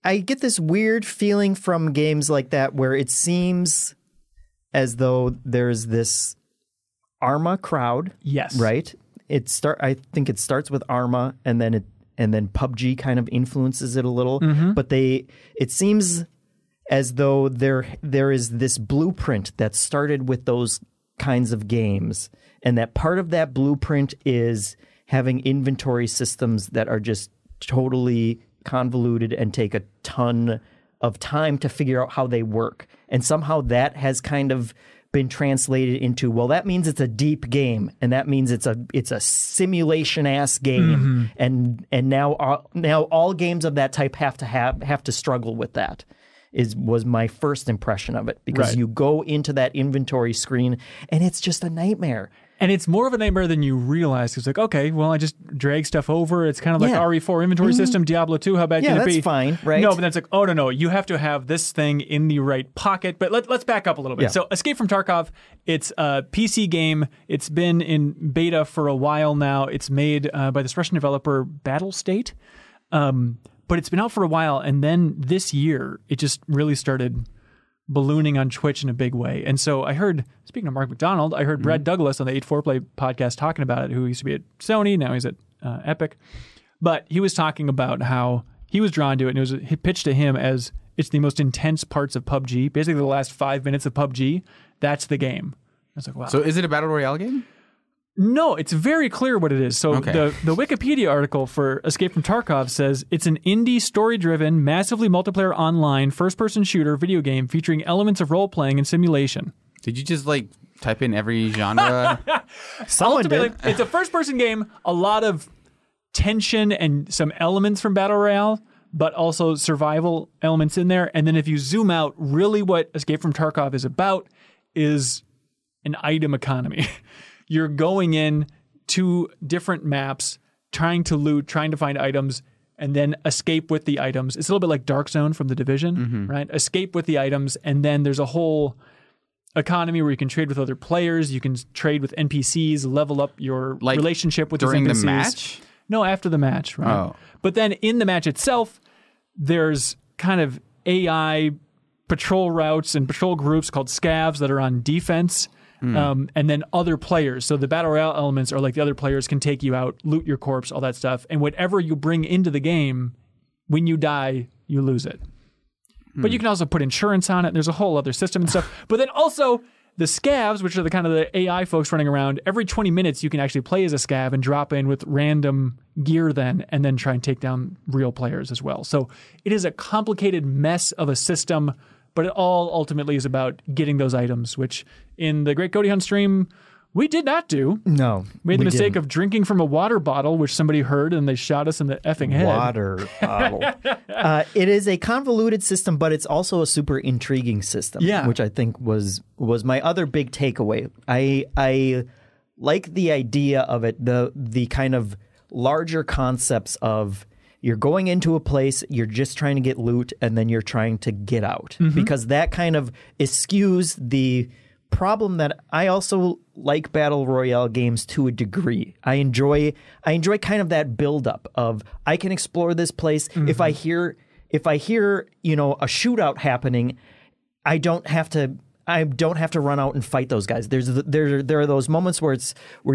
I get this weird feeling from games like that where it seems as though there's this Arma crowd. Yes. Right? I think it starts with Arma, and then PUBG kind of influences it a little, but it seems as though there is this blueprint that started with those kinds of games, and that part of that blueprint is having inventory systems that are just totally convoluted and take a ton of time to figure out how they work. And somehow that has kind of been translated into, well, that means it's a deep game, and that means it's a simulation-ass game, and now all games of that type have to struggle with that. Was my first impression of it, because you go into that inventory screen and it's just a nightmare. And it's more of a nightmare than you realize. It's like, okay, well, I just drag stuff over. It's kind of like RE4 inventory system, Diablo 2, how bad can it be? Yeah, that's fine, right? No, but that's like, oh, no, you have to have this thing in the right pocket. But let's back up a little bit. Yeah. So Escape from Tarkov, it's a PC game. It's been in beta for a while now. It's made by this Russian developer, Battle State. But it's been out for a while, and then this year, it just really started ballooning on Twitch in a big way. And so I heard, speaking of Mark McDonald, I heard Brad Douglas on the 8-4 Play podcast talking about it, who used to be at Sony, now he's at Epic. But he was talking about how he was drawn to it, and he pitched to him as, it's the most intense parts of PUBG. Basically, the last 5 minutes of PUBG, that's the game. I was like, wow. So is it a Battle Royale game? No, it's very clear what it is. So the Wikipedia article for Escape from Tarkov says, it's an indie, story-driven, massively multiplayer online, first-person shooter video game featuring elements of role-playing and simulation. Did you just, like, type in every genre? Ultimately, it's a first-person game, a lot of tension and some elements from Battle Royale, but also survival elements in there. And then if you zoom out, really what Escape from Tarkov is about is an item economy. You're going in to different maps, trying to loot, trying to find items, and then escape with the items. It's a little bit like Dark Zone from The Division, right? Escape with the items, and then there's a whole economy where you can trade with other players, you can trade with NPCs, level up your relationship with these NPCs. During the match? No, after the match, right? Oh. But then in the match itself, there's kind of AI patrol routes and patrol groups called scavs that are on defense. And then other players. So the Battle Royale elements are like the other players can take you out, loot your corpse, all that stuff. And whatever you bring into the game, when you die, you lose it. But you can also put insurance on it. There's a whole other system and stuff. But then also The scavs, which are the kind of the AI folks running around, every 20 minutes you can actually play as a scav and drop in with random gear then, and then try and take down real players as well. So it is a complicated mess of a system, but it all ultimately is about getting those items, which in the Great Cody Hunt stream, we did not do. No. Made the mistake of drinking from a water bottle, which somebody heard, and they shot us in the effing head. Water bottle. It is a convoluted system, but it's also a super intriguing system, which I think was my other big takeaway. I like the idea of it, the kind of larger concepts of you're going into a place, you're just trying to get loot, and then you're trying to get out. Mm-hmm. Because that kind of eschews the problem that I also like battle royale games to a degree. I enjoy kind of that buildup of I can explore this place. Mm-hmm. If I hear, you know, a shootout happening, I don't have to run out and fight those guys. There are those moments where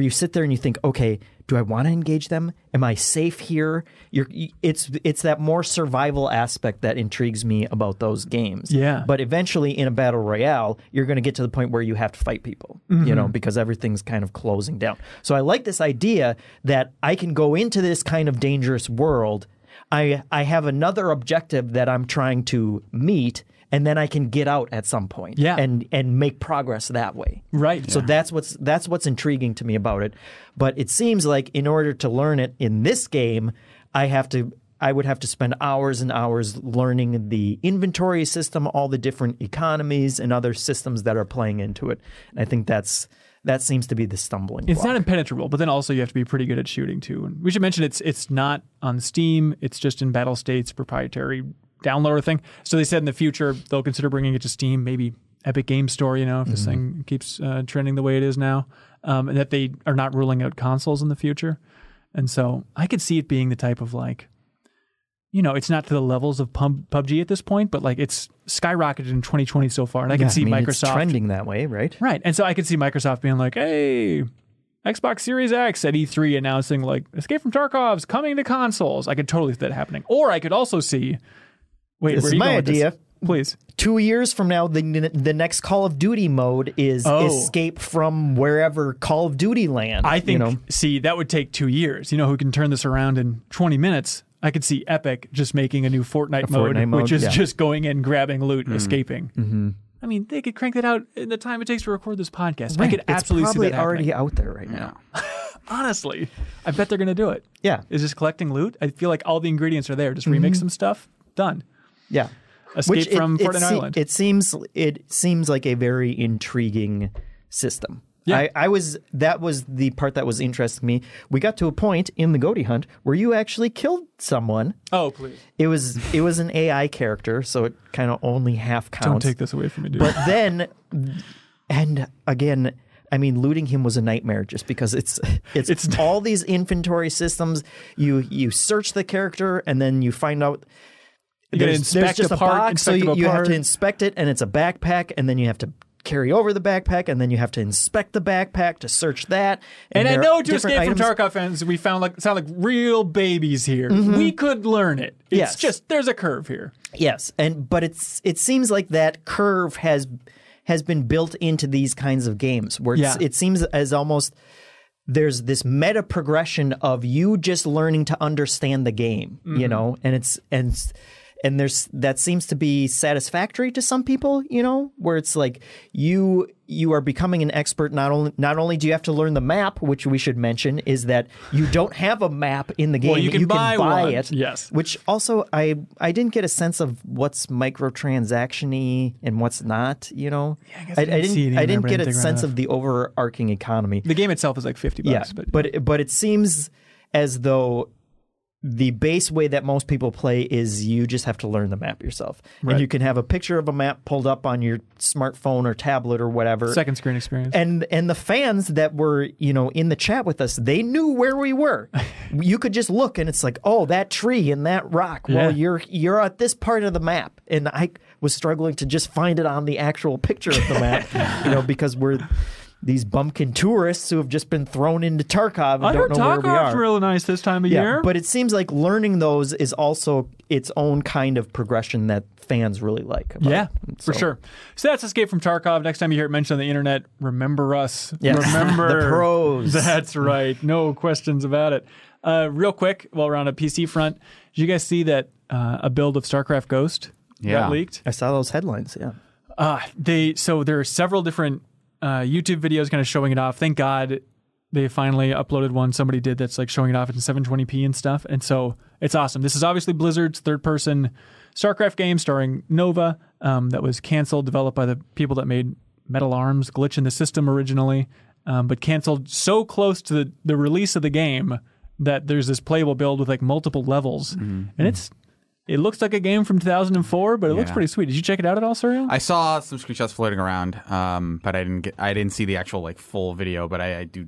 you sit there and you think, okay, do I want to engage them? Am I safe here? It's that more survival aspect that intrigues me about those games. Yeah. But eventually in a battle royale, you're going to get to the point where you have to fight people, mm-hmm. you know, because everything's kind of closing down. So I like this idea that I can go into this kind of dangerous world. I have another objective that I'm trying to meet, and then I can get out at some point and make progress that way. Right. So that's what's intriguing to me about it. But it seems like in order to learn it in this game, I would have to spend hours and hours learning the inventory system, all the different economies and other systems that are playing into it. And I think that seems to be the stumbling block. It's not impenetrable, but then also you have to be pretty good at shooting too. And we should mention it's not on Steam, it's just in Battle State's proprietary downloader thing. So they said in the future they'll consider bringing it to Steam, maybe Epic Games Store, you know, if this thing keeps trending the way it is now, and that they are not ruling out consoles in the future. And so I could see it being the type of, like, you know, it's not to the levels of PUBG at this point, but like it's skyrocketed in 2020 so far, and I can see Microsoft it's trending that way, right? Right. And so I could see Microsoft being like, hey, Xbox Series X at E3 announcing like Escape from Tarkov's coming to consoles. I could totally see that happening. Or I could also see. Wait, this is my idea. Please. 2 years from now, the next Call of Duty mode is escape from wherever Call of Duty land. I think, you know? See, that would take 2 years. You know who can turn this around in 20 minutes? I could see Epic just making a new Fortnite mode, which is just going in, grabbing loot, and escaping. Mm-hmm. I mean, they could crank that out in the time it takes to record this podcast. Right. I could absolutely see that happening. It's probably already out there right now. Honestly, I bet they're going to do it. Yeah. It's just collecting loot. I feel like all the ingredients are there. Just remix some stuff. Done. Yeah. Escape from Fortnite Island. It seems like a very intriguing system. Yeah. That was the part that was interesting to me. We got to a point in the Goaty Hunt where you actually killed someone. Oh, please. It was an AI character, so it kind of only half counts. Don't take this away from me, dude. But then, and again, I mean, looting him was a nightmare just because it's all these inventory systems. You search the character and then you find out there's just a box, so you have to inspect it, and it's a backpack, and then you have to carry over the backpack, and then you have to inspect the backpack to search that. And I know to Escape from Tarkov fans, we sound like real babies here. Mm-hmm. We could learn it. It's just there's a curve here. Yes, but it seems like that curve has been built into these kinds of games where it seems as almost there's this meta progression of you just learning to understand the game, mm-hmm. you know, and there's that seems to be satisfactory to some people, you know, where it's like you are becoming an expert. Not only do you have to learn the map, which we should mention is that you don't have a map in the game. Well, you can buy it. Yes. Which also I didn't get a sense of what's microtransaction-y and what's not, you know. Yeah, I didn't get a sense of the overarching economy. The game itself is like $50, but it seems as though the base way that most people play is you just have to learn the map yourself. Right. And you can have a picture of a map pulled up on your smartphone or tablet or whatever. Second screen experience. And the fans that were, you know, in the chat with us, they knew where we were. You could just look and it's like, oh, that tree and that rock. Well, you're at this part of the map. And I was struggling to just find it on the actual picture of the map, you know, because we're these bumpkin tourists who have just been thrown into Tarkov and don't know where we are. I heard Tarkov's really nice this time of year. But it seems like learning those is also its own kind of progression that fans really like. For sure. So that's Escape from Tarkov. Next time you hear it mentioned on the internet, remember us. Yes. Remember the pros. That's right. No questions about it. Real quick, while we're on a PC front, did you guys see that a build of StarCraft Ghost got leaked? I saw those headlines, So there are several different YouTube videos kind of showing it off. Thank God they finally uploaded one. Somebody did that's like showing it off in 720p and stuff. And so it's awesome. This is obviously Blizzard's third-person StarCraft game starring Nova that was canceled, developed by the people that made Metal Arms, Glitch in the System originally, but canceled so close to the release of the game that there's this playable build with like multiple levels. Mm-hmm. And it looks like a game from 2004, but it looks pretty sweet. Did you check it out at all, Surya? I saw some screenshots floating around, but I didn't see the actual like full video. But I do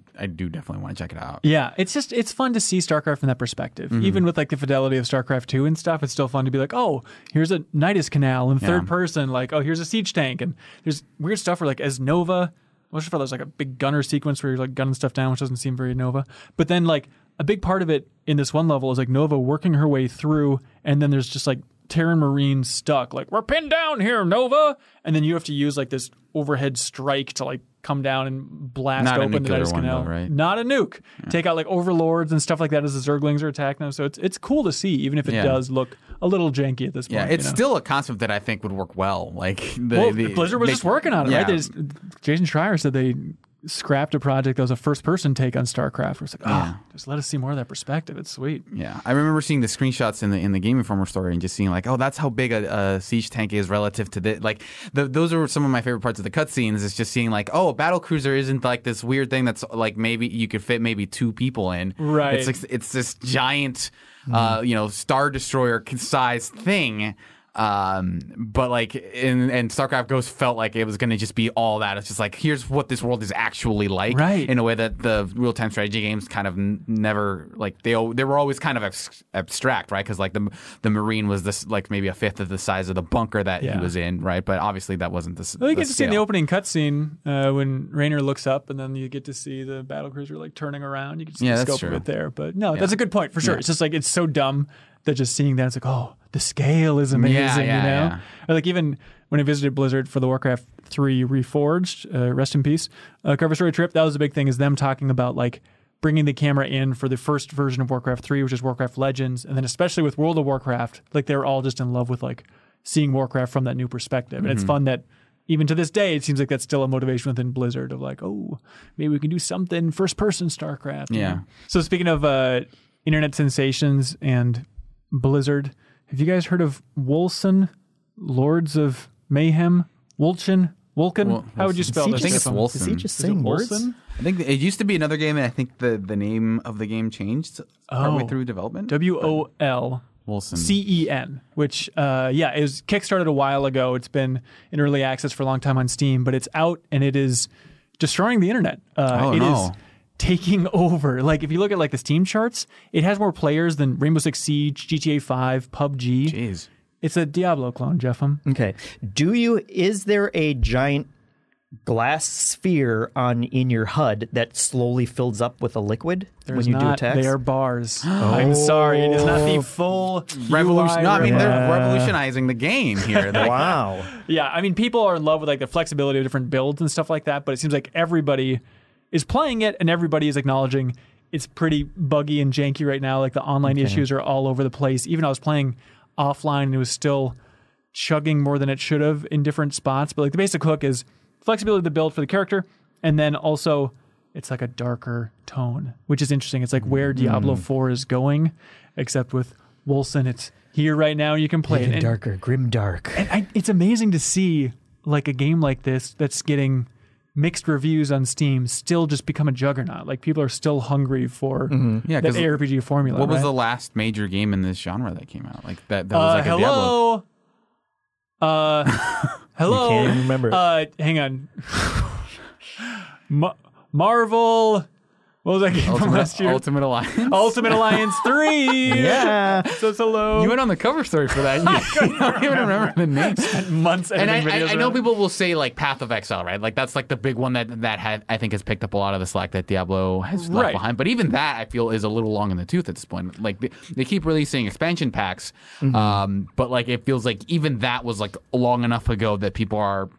definitely want to check it out. Yeah, it's fun to see StarCraft from that perspective. Mm-hmm. Even with like the fidelity of StarCraft 2 and stuff, it's still fun to be like, oh, here's a Nidus Canal in third person. Like, oh, here's a siege tank, and there's weird stuff where like as Nova, there's like a big gunner sequence where you're like gunning stuff down, which doesn't seem very Nova. But then like a big part of it in this one level is like Nova working her way through, and then there's just like Terran Marines stuck, like, we're pinned down here, Nova! And then you have to use like this overhead strike to like come down and blast open the Nidus Canal. Right? Not a nuke. Yeah. Take out like overlords and stuff like that as the Zerglings are attacking them. So it's cool to see, even if it does look a little janky at this point. Yeah, it's still a concept that I think would work well. Like Blizzard was just working on it, right? Jason Schreier said they scrapped a project that was a first-person take on StarCraft. It's like, just let us see more of that perspective. It's sweet. Yeah, I remember seeing the screenshots in the Game Informer story and just seeing like, oh, that's how big a siege tank is relative to this. Like, those are some of my favorite parts of the cutscenes. Is just seeing like, oh, a battlecruiser isn't like this weird thing that's like maybe you could fit maybe two people in. Right. It's like it's this giant, Star Destroyer-sized thing. But like in StarCraft Ghost felt like it was going to just be all that. It's just like, here's what this world is actually like, right, in a way that the real time strategy games kind of never, like they were always kind of abstract, right? Because like the Marine was this like maybe a fifth of the size of the bunker that he was in, right? But obviously that wasn't the. Well, you get to see in the opening cutscene when Raynor looks up, and then you get to see the battlecruiser like turning around. You can see the scope of it there, but that's a good point for sure. Yeah. It's just like it's so dumb that just seeing that it's like, oh, the scale is amazing, Or like even when I visited Blizzard for the Warcraft 3 Reforged, rest in peace, cover story trip, that was a big thing, is them talking about like bringing the camera in for the first version of Warcraft 3, which is Warcraft Legends, and then especially with World of Warcraft, like they were all just in love with like seeing Warcraft from that new perspective. And it's fun that even to this day, it seems like that's still a motivation within Blizzard of like, oh, maybe we can do something first-person StarCraft. Yeah. You know? So speaking of internet sensations and Blizzard, have you guys heard of Wolson, Lords of Mayhem, Wulkin? How would you spell this? I think it's Wolson. Is he just saying words? I think it used to be another game, and I think the name of the game changed partway through development. WolCen, which it was kickstarted a while ago. It's been in early access for a long time on Steam, but it's out, and it is destroying the internet. It is taking over. Like if you look at like the Steam charts, it has more players than Rainbow Six Siege, GTA 5, PUBG. Jeez. It's a Diablo clone, Jeffem. Okay. Is there a giant glass sphere in your HUD that slowly fills up with a liquid when you do attacks? They are bars. I'm sorry. It is not the full revolution. No, I mean, they're revolutionizing the game here. Wow. Yeah. I mean, people are in love with like the flexibility of different builds and stuff like that, but it seems like everybody is playing it, and everybody is acknowledging it's pretty buggy and janky right now. Like the online issues are all over the place. Even I was playing offline and it was still chugging more than it should have in different spots. But like the basic hook is flexibility of the build for the character, and then also it's like a darker tone, which is interesting. It's like where Diablo 4 is going, except with Wolson, it's here right now. You can play it. Darker, grim dark. And it's amazing to see like a game like this that's getting mixed reviews on Steam still just become a juggernaut. Like people are still hungry for that ARPG formula. What was the last major game in this genre that came out? Like that was like a Diablo. Hello. You can't even remember. Hang on. Marvel. What was that game from last year? Ultimate Alliance. Ultimate Alliance 3. Yeah. So hello. You went on the cover story for that. I don't even remember the name. Spent months and I know people will say like Path of Exile, right? Like that's like the big one that I think has picked up a lot of the slack that Diablo has left behind. But even that I feel is a little long in the tooth at this point. Like they keep releasing expansion packs, but like it feels like even that was like long enough ago that people are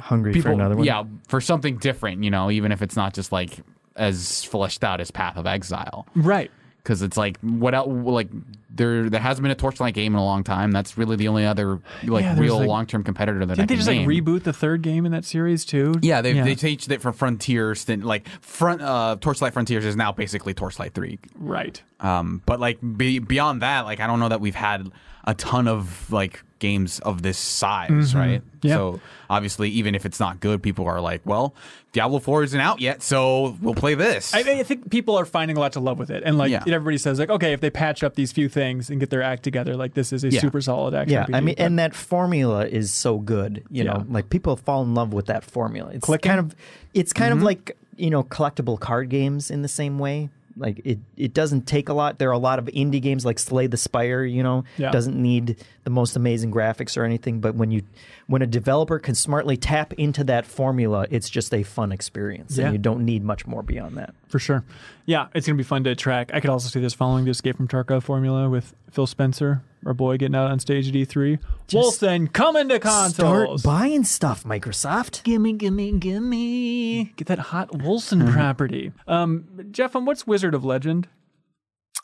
hungry for another one. Yeah, for something different, you know, even if it's not just like as fleshed out as Path of Exile. Right. Because it's like, what else, like, there hasn't been a Torchlight game in a long time. That's really the only other like real long term competitor that I think they just like reboot the third game in that series too. Yeah, they changed it from Frontiers to like Torchlight Frontiers is now basically Torchlight 3. Right. But like beyond that, like I don't know that we've had a ton of like games of this size, right? Yeah. So obviously, even if it's not good, people are like, well, Diablo 4 isn't out yet, so we'll play this. I think people are finding a lot to love with it. And like everybody says, like, okay, if they patch up these few things and get their act together, like this is a super solid action. Yeah, I mean, and that formula is so good, you know, like people fall in love with that formula. It's kind of like, you know, collectible card games in the same way. Like it doesn't take a lot. There are a lot of indie games like Slay the Spire, you know, doesn't need the most amazing graphics or anything. But when a developer can smartly tap into that formula, it's just a fun experience, and you don't need much more beyond that. For sure. Yeah, it's going to be fun to track. I could also see this following the Escape from Tarkov formula with Phil Spencer, our boy, getting out on stage at E3. Wolfson coming to consoles. Start buying stuff, Microsoft. Gimme. Get that hot Wolfson property. Jeff, what's Wizard of Legend?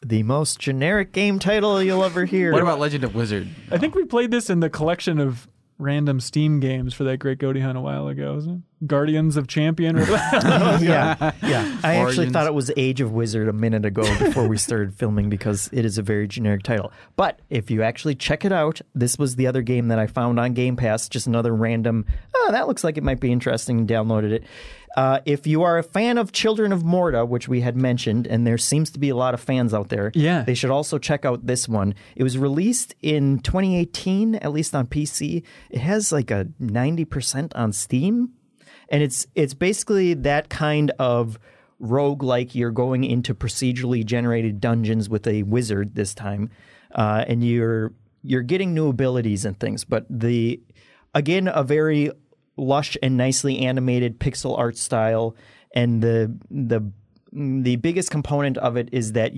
The most generic game title you'll ever hear. What about Legend of Wizard? I think we played this in the collection of random Steam games for that great Goatee Hunt a while ago, isn't it? Guardians of Champion. Yeah. I actually thought it was Age of Wizard a minute ago before we started filming because it is a very generic title. But if you actually check it out, this was the other game that I found on Game Pass, just another random, that looks like it might be interesting, and downloaded it. If you are a fan of Children of Morta, which we had mentioned, and there seems to be a lot of fans out there, they should also check out this one. It was released in 2018, at least on PC. It has like a 90% on Steam, and it's basically that kind of roguelike. You're going into procedurally generated dungeons with a wizard this time, and you're getting new abilities and things. But a very lush and nicely animated pixel art style, and the biggest component of it is that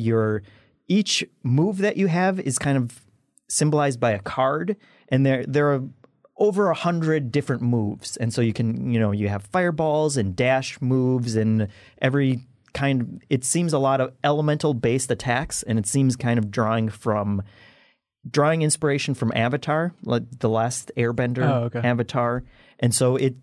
each move that you have is kind of symbolized by a card, and there are over 100 different moves, and so you can, you know, you have fireballs and dash moves and every kind of, it seems a lot of elemental based attacks, and it seems kind of drawing inspiration from Avatar, like the last Airbender Avatar. And so it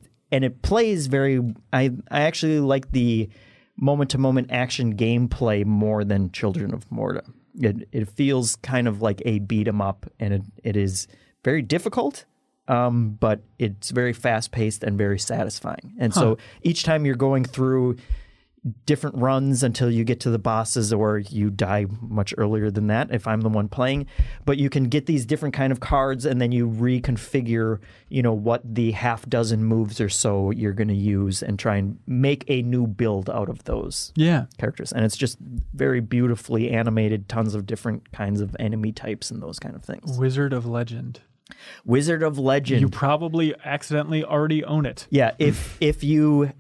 plays very, I actually like the moment-to-moment action gameplay more than Children of Morta. It feels kind of like a beat-em-up, and it is very difficult, but it's very fast-paced and very satisfying. And so each time you're going through different runs until you get to the bosses, or you die much earlier than that if I'm the one playing, but you can get these different kind of cards, and then you reconfigure, you know, what the half dozen moves or so you're going to use and try and make a new build out of those characters. And it's just very beautifully animated, tons of different kinds of enemy types and those kind of things. Wizard of Legend. You probably accidentally already own it. Yeah, if you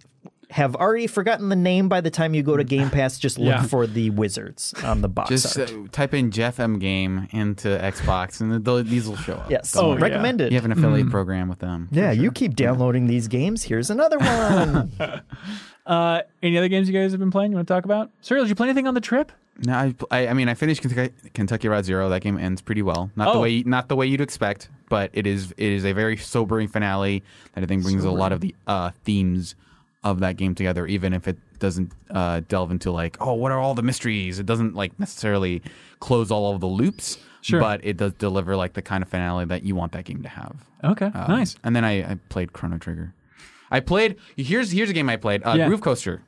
have already forgotten the name by the time you go to Game Pass, just look for the wizards on the box art. Type in Jeff M. Game into Xbox, and these will show up. Yes, recommended. You have an affiliate program with them. Yeah, sure. You keep downloading these games. Here's another one. Any other games you guys have been playing you want to talk about? Cyril, did you play anything on the trip? No, I mean, I finished Kentucky Route Zero. That game ends pretty well. Not the way you'd expect, but it is a very sobering finale that I think brings a lot of the themes of that game together, even if it doesn't delve into like, oh, what are all the mysteries? It doesn't like necessarily close all of the loops, but it does deliver like the kind of finale that you want that game to have. Okay, nice. And then I played Chrono Trigger. Here's a game I played, Groove Coaster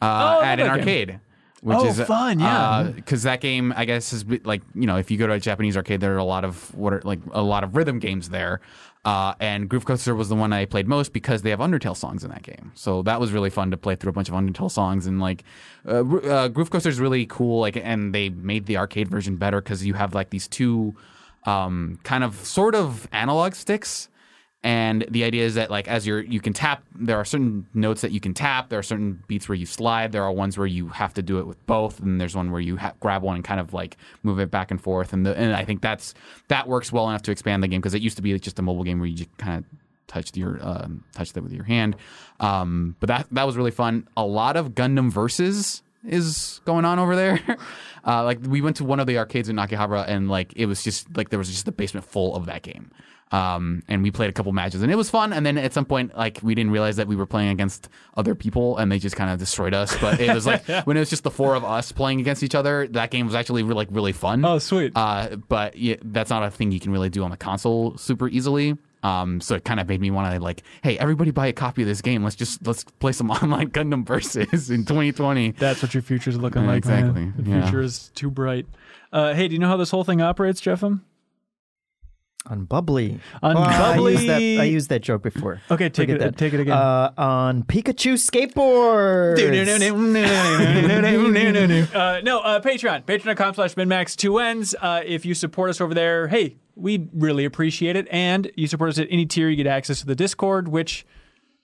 at an arcade. Which is fun, yeah. Because that game, I guess, is like, you know, if you go to a Japanese arcade, there are a lot of rhythm games there. And Groove Coaster was the one I played most because they have Undertale songs in that game. So that was really fun to play through a bunch of Undertale songs. And like, Groove Coaster is really cool. Like, and they made the arcade version better because you have like these two kind of sort of analog sticks. And the idea is that like as you can tap, there are certain notes that you can tap. There are certain beats where you slide. There are ones where you have to do it with both. And there's one where you grab one and kind of like move it back and forth. And I think that works well enough to expand the game because it used to be just a mobile game where you just kind of touched it with your hand. But that was really fun. A lot of Gundam Versus is going on over there. Like we went to one of the arcades in Akihabara and like it was just like there was just the basement full of that game. And we played a couple matches and it was fun. And then at some point, like we didn't realize that we were playing against other people and they just kind of destroyed us. But it was like when it was just the four of us playing against each other, that game was actually like really fun. Oh, sweet. But yeah, that's not a thing you can really do on the console super easily. So it kind of made me want to like, hey, everybody buy a copy of this game. Let's play some online Gundam Versus in 2020. That's what your future's looking like. Exactly. Man. The future is too bright. Hey, do you know how this whole thing operates, Jeffem? On Bubbly. I used that joke before. Okay, take it again. On Pikachu skateboards. Patreon.com/minmax2ends. If you support us over there, hey, we really appreciate it. And you support us at any tier, you get access to the Discord, which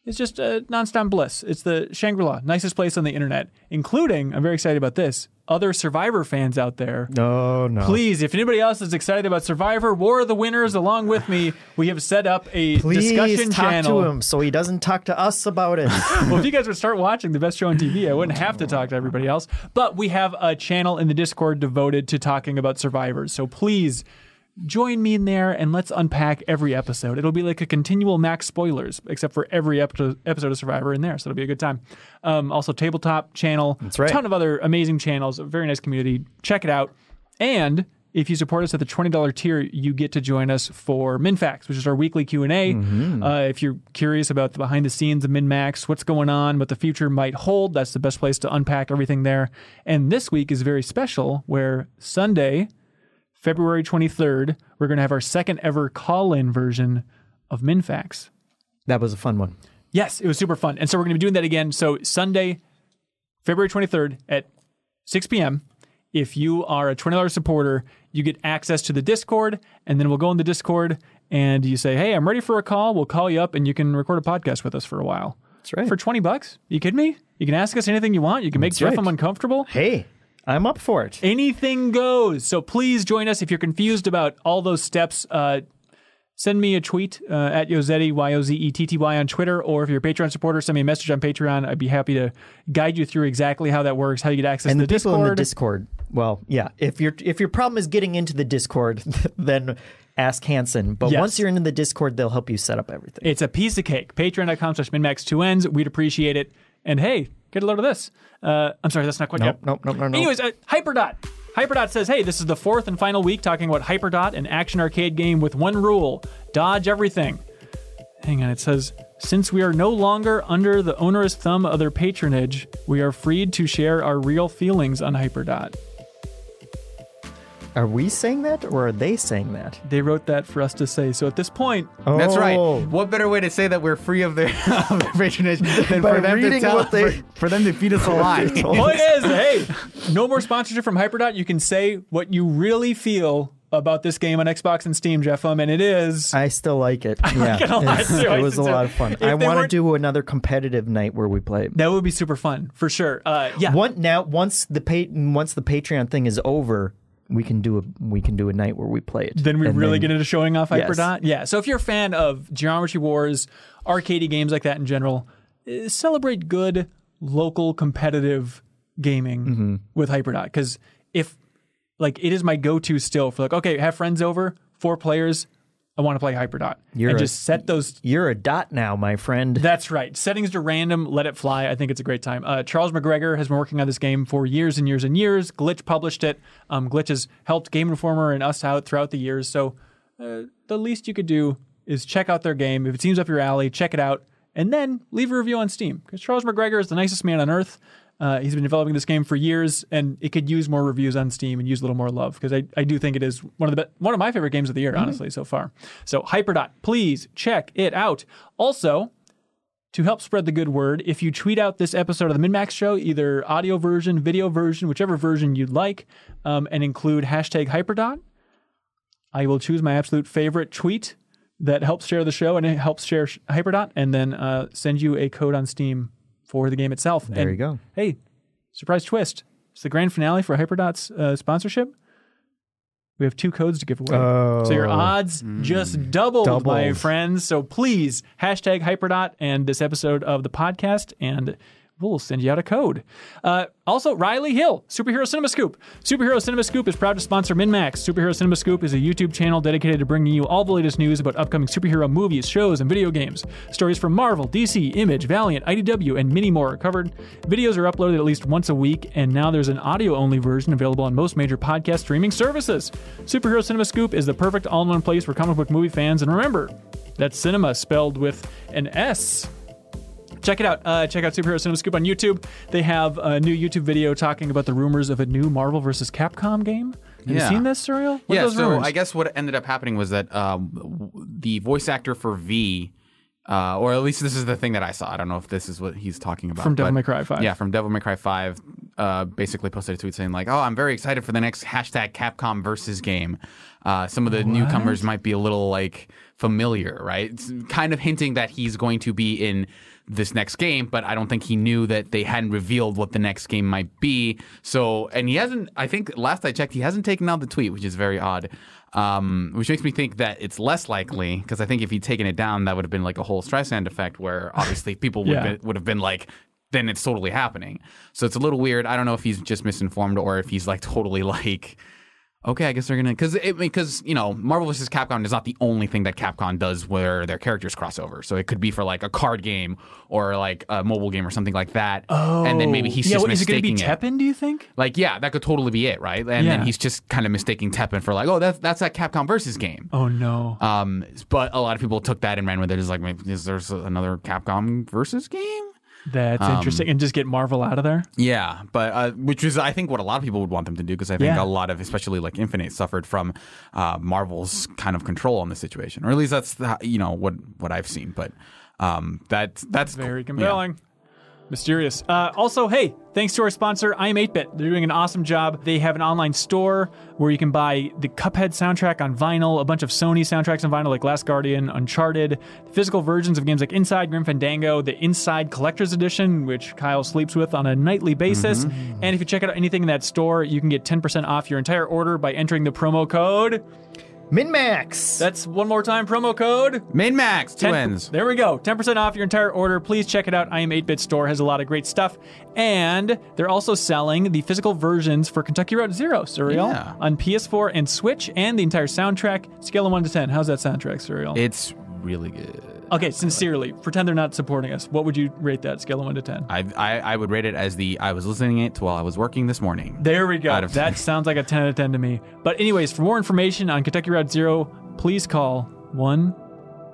is just nonstop bliss. It's the Shangri-La, nicest place on the internet, including, I'm very excited about this, other Survivor fans out there. No. Please, if anybody else is excited about Survivor, War of the Winners, along with me, we have set up a discussion channel. Please talk to him so he doesn't talk to us about it. Well, if you guys would start watching the best show on TV, I wouldn't have to talk to everybody else. But we have a channel in the Discord devoted to talking about Survivors. So please join me in there and let's unpack every episode. It'll be like a continual max spoilers, except for every episode of Survivor in there. So it'll be a good time. Also, Tabletop channel. That's right. A ton of other amazing channels. A very nice community. Check it out. And if you support us at the $20 tier, you get to join us for MinFacts, which is our weekly Q&A. Mm-hmm. If you're curious about the behind the scenes of MinMax, what's going on, what the future might hold, that's the best place to unpack everything there. And this week is very special where Sunday, February 23rd, we're going to have our second ever call-in version of MinFacts. That was a fun one. Yes, it was super fun. And so we're going to be doing that again. So Sunday, February 23rd at 6 p.m., if you are a $20 supporter, you get access to the Discord, and then we'll go in the Discord, and you say, hey, I'm ready for a call. We'll call you up, and you can record a podcast with us for a while. That's right. For 20 bucks? You kidding me? You can ask us anything you want. You can make Jeff uncomfortable. Hey. I'm up for it. Anything goes. So please join us. If you're confused about all those steps, send me a tweet at Yozetti, Y-O-Z-E-T-T-Y on Twitter. Or if you're a Patreon supporter, send me a message on Patreon. I'd be happy to guide you through exactly how that works, how you get access to the Discord. And the people in the Discord. Well, yeah. If your problem is getting into the Discord, then ask Hanson. But once you're into the Discord, they'll help you set up everything. It's a piece of cake. Patreon.com/minmax2ends. We'd appreciate it. And hey, get a load of this. I'm sorry, that's not quite yet. Nope. Anyways, Hyperdot. Hyperdot says, hey, this is the fourth and final week talking about Hyperdot, an action arcade game with one rule, dodge everything. Hang on, it says, since we are no longer under the onerous thumb of their patronage, we are freed to share our real feelings on Hyperdot. Are we saying that, or are they saying that? They wrote that for us to say. So at this point... Oh. That's right. What better way to say that we're free of their patronage than for them to feed us a lie. Point is, hey, no more sponsorship from Hyperdot. You can say what you really feel about this game on Xbox and Steam, Jeff. And it is... I still like it. It was a lot of fun. I want to do another competitive night where we play. That would be super fun, for sure. Once the Patreon thing is over... We can do a night where we play it. Then we get into showing off Hyperdot. Yes. Yeah. So if you're a fan of Geometry Wars, arcade games like that in general, celebrate good local competitive gaming with Hyperdot. Because it is my go-to still for have friends over, 4 players. I want to play Hyperdot. You're a dot now, my friend. That's right. Settings to random, let it fly. I think it's a great time. Charles McGregor has been working on this game for years and years and years. Glitch published it. Glitch has helped Game Informer and us out throughout the years. So the least you could do is check out their game. If it seems up your alley, check it out. And then leave a review on Steam. Because Charles McGregor is the nicest man on earth. He's been developing this game for years, and it could use more reviews on Steam and use a little more love, because I do think it is one of my favorite games of the year, honestly, so far. So HyperDot, please check it out. Also, to help spread the good word, if you tweet out this episode of the MinMax Show, either audio version, video version, whichever version you'd like, and include hashtag HyperDot, I will choose my absolute favorite tweet that helps share the show and it helps share HyperDot, and then send you a code on Steam for the game itself. There you go. Hey, surprise twist. It's the grand finale for HyperDot's sponsorship. We have 2 codes to give away. Oh. So your odds just doubled, my friends. So please, hashtag HyperDot and this episode of the podcast, and we'll send you out a code. Also, Riley Hill, Superhero Cinema Scoop. Superhero Cinema Scoop is proud to sponsor MinMax. Superhero Cinema Scoop is a YouTube channel dedicated to bringing you all the latest news about upcoming superhero movies, shows, and video games. Stories from Marvel, DC, Image, Valiant, IDW, and many more are covered. Videos are uploaded at least once a week, and now there's an audio-only version available on most major podcast streaming services. Superhero Cinema Scoop is the perfect all-in-one place for comic book movie fans, and remember, that's cinema spelled with an S. Check it out. Check out Superhero Cinema Scoop on YouTube. They have a new YouTube video talking about the rumors of a new Marvel vs. Capcom game. Have you seen this, Serial? Yeah, those rumors? I guess what ended up happening was that the voice actor for V, or at least this is the thing that I saw. I don't know if this is what he's talking about. From Devil May Cry 5. Yeah, from Devil May Cry 5, basically posted a tweet saying, like, oh, I'm very excited for the next hashtag Capcom vs. game. Some of the newcomers might be a little, like, familiar, right? It's kind of hinting that he's going to be in this next game, but I don't think he knew that they hadn't revealed what the next game might be. So, and he hasn't, I think last I checked, he hasn't taken out the tweet, which is very odd, which makes me think that it's less likely, because I think if he'd taken it down, that would have been like a whole Streisand effect where obviously people would have been like, then it's totally happening. So it's a little weird. I don't know if he's just misinformed or if he's like totally like, okay, I guess they're going to... Because, you know, Marvel vs. Capcom is not the only thing that Capcom does where their characters cross over. So it could be for, like, a card game or, like, a mobile game or something like that. Oh. And then maybe he's just mistaking it. Is it going to be Teppen, do you think? Like, yeah, that could totally be it, right? And then he's just kind of mistaking Teppen for, like, oh, that's that Capcom vs. game. Oh, no. But a lot of people took that and ran with it. It's like, is there another Capcom vs. game? That's interesting. And just get Marvel out of there? Yeah. But which is, I think, what a lot of people would want them to do, because I think a lot of, especially like Infinite, suffered from Marvel's kind of control on the situation. Or at least that's, what I've seen. But that's very compelling. Yeah. Mysterious. Also, hey, thanks to our sponsor, I Am 8-Bit. They're doing an awesome job. They have an online store where you can buy the Cuphead soundtrack on vinyl, a bunch of Sony soundtracks on vinyl like Last Guardian, Uncharted, physical versions of games like Inside, Grim Fandango, the Inside Collector's Edition, which Kyle sleeps with on a nightly basis. Mm-hmm. And if you check out anything in that store, you can get 10% off your entire order by entering the promo code... MinMax. That's one more time. Promo code MinMax. 2 N's. There we go. 10% off your entire order. Please check it out. I Am 8-Bit store has a lot of great stuff, and they're also selling the physical versions for Kentucky Route Zero, Surreal, on PS4 and Switch, and the entire soundtrack. Scale of 1 to 10. How's that soundtrack, Surreal? It's really good. Okay, sincerely, pretend they're not supporting us. What would you rate that? Scale of 1 to 10. I would rate it as I was listening it while I was working this morning. There we go. That sounds like a 10 out of 10 to me. But anyways, for more information on Kentucky Route Zero, please call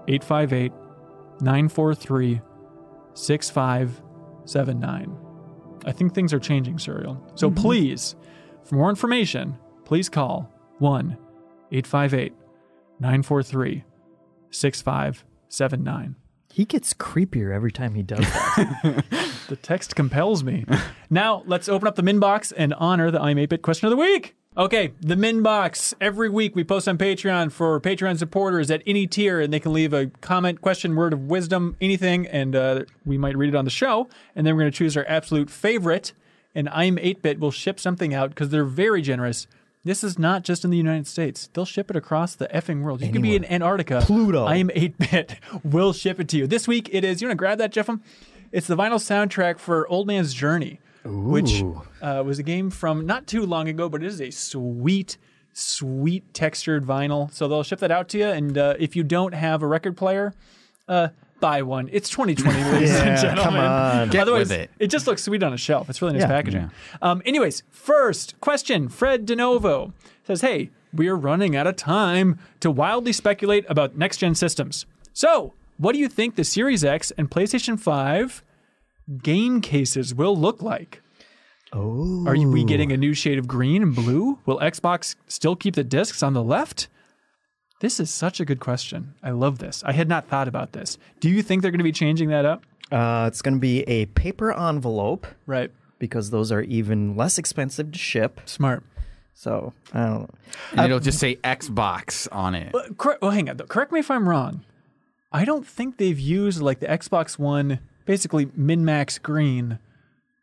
1-858-943-6579. I think things are changing, Serial. So please, for more information, please call 1-858-943-6579. 79. He gets creepier every time he does that. The text compels me. Now, let's open up the MinBox and honor the I'm 8-Bit question of the week. Okay, the MinBox. Every week we post on Patreon for Patreon supporters at any tier, and they can leave a comment, question, word of wisdom, anything, and we might read it on the show. And then we're going to choose our absolute favorite, and I'm 8-Bit will ship something out because they're very generous. This is not just in the United States. They'll ship it across the effing world. You could be in Antarctica. Pluto. I Am 8-Bit will ship it to you. This week it is, you want to grab that, Jeffem? It's the vinyl soundtrack for Old Man's Journey, which was a game from not too long ago, but it is a sweet, sweet textured vinyl. So they'll ship that out to you. And if you don't have a record player, buy one. It's 2020, ladies and gentlemen. Come on. Get Otherwise, with it. It just looks sweet on a shelf. It's really nice packaging. Yeah. Anyways, first question. Fred DeNovo says, hey, we're running out of time to wildly speculate about next-gen systems. So, what do you think the Series X and PlayStation 5 game cases will look like? Oh. Are we getting a new shade of green and blue? Will Xbox still keep the discs on the left? This is such a good question. I love this. I had not thought about this. Do you think they're going to be changing that up? It's going to be a paper envelope. Right. Because those are even less expensive to ship. Smart. So, I don't know. And it'll just say Xbox on it. Well, hang on. Though. Correct me if I'm wrong. I don't think they've used like the Xbox One, basically min-max green,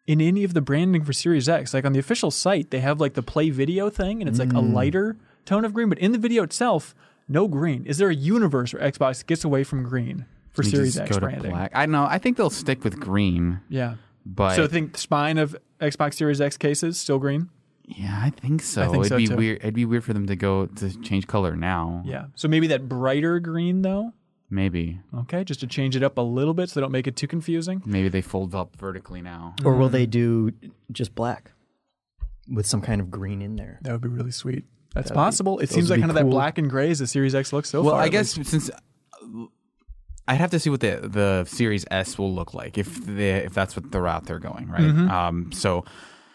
in any of the branding for Series X. Like on the official site, they have like the play video thing, and it's like a lighter tone of green. But in the video itself, no green. Is there a universe where Xbox gets away from green for Series X branding? Black. I know. I think they'll stick with green. Yeah. But so I think the spine of Xbox Series X cases still green? Yeah, I think so. It'd be weird. It'd be weird for them to go to change color now. Yeah. So maybe that brighter green though? Maybe. Okay, just to change it up a little bit so they don't make it too confusing. Maybe they fold up vertically now. Or will they do just black with some kind of green in there? That would be really sweet. That's possible. It seems like kind of that black and gray as the Series X looks so far. Well, I guess since... I'd have to see what the Series S will look like if that's what the route they're going, right? Mm-hmm. So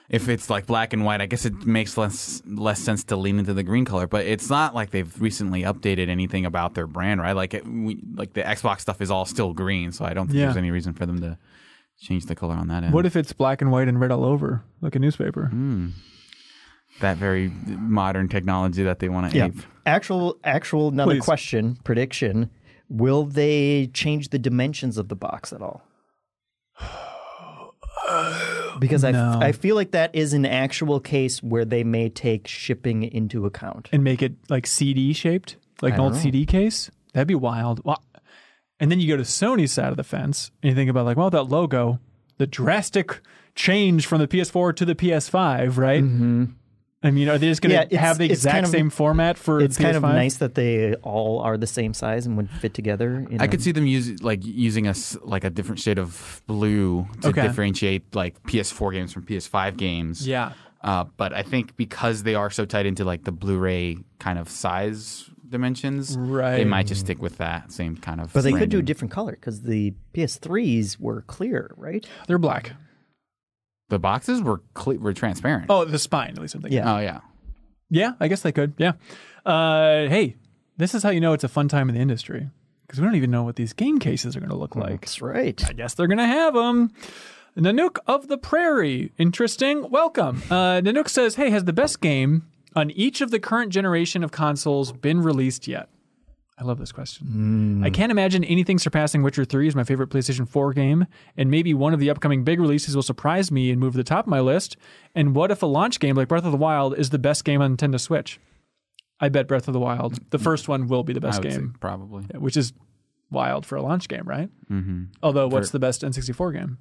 if it's like black and white, I guess it makes less sense to lean into the green color. But it's not like they've recently updated anything about their brand, right? Like like the Xbox stuff is all still green, so I don't think there's any reason for them to change the color on that end. What if it's black and white and red all over, like a newspaper? Mm. That very modern technology that they want to ape. Actual another question, prediction. Will they change the dimensions of the box at all? Because I feel like that is an actual case where they may take shipping into account. And make it like CD shaped, like an old CD case? That'd be wild. And then you go to Sony's side of the fence and you think about like, well, that logo, the drastic change from the PS4 to the PS5, right? Mm-hmm. I mean, are they just going to have the exact same format for PS5? It's kind of nice that they all are the same size and would fit together. You know? I could see them using a different shade of blue to differentiate like PS4 games from PS5 games. Yeah. But I think because they are so tied into like the Blu-ray kind of size dimensions, right, they might just stick with that same kind of. But they could do a different color because the PS3s were clear, right? They're black. The boxes were transparent. Oh, the spine, at least. Yeah. Oh, yeah. Yeah, I guess they could. Yeah. Hey, this is how you know it's a fun time in the industry because we don't even know what these game cases are going to look like. That's right. I guess they're going to have them. Nanook of the Prairie. Interesting. Welcome. Nanook says, hey, has the best game on each of the current generation of consoles been released yet? I love this question. I can't imagine anything surpassing Witcher 3 as my favorite PlayStation 4 game, and maybe one of the upcoming big releases will surprise me and move to the top of my list. And what if a launch game like Breath of the Wild is the best game on Nintendo Switch? I bet Breath of the Wild, the first one, will be the best game. Probably. Which is wild for a launch game, right? Mm-hmm. Although, what's the best N64 game?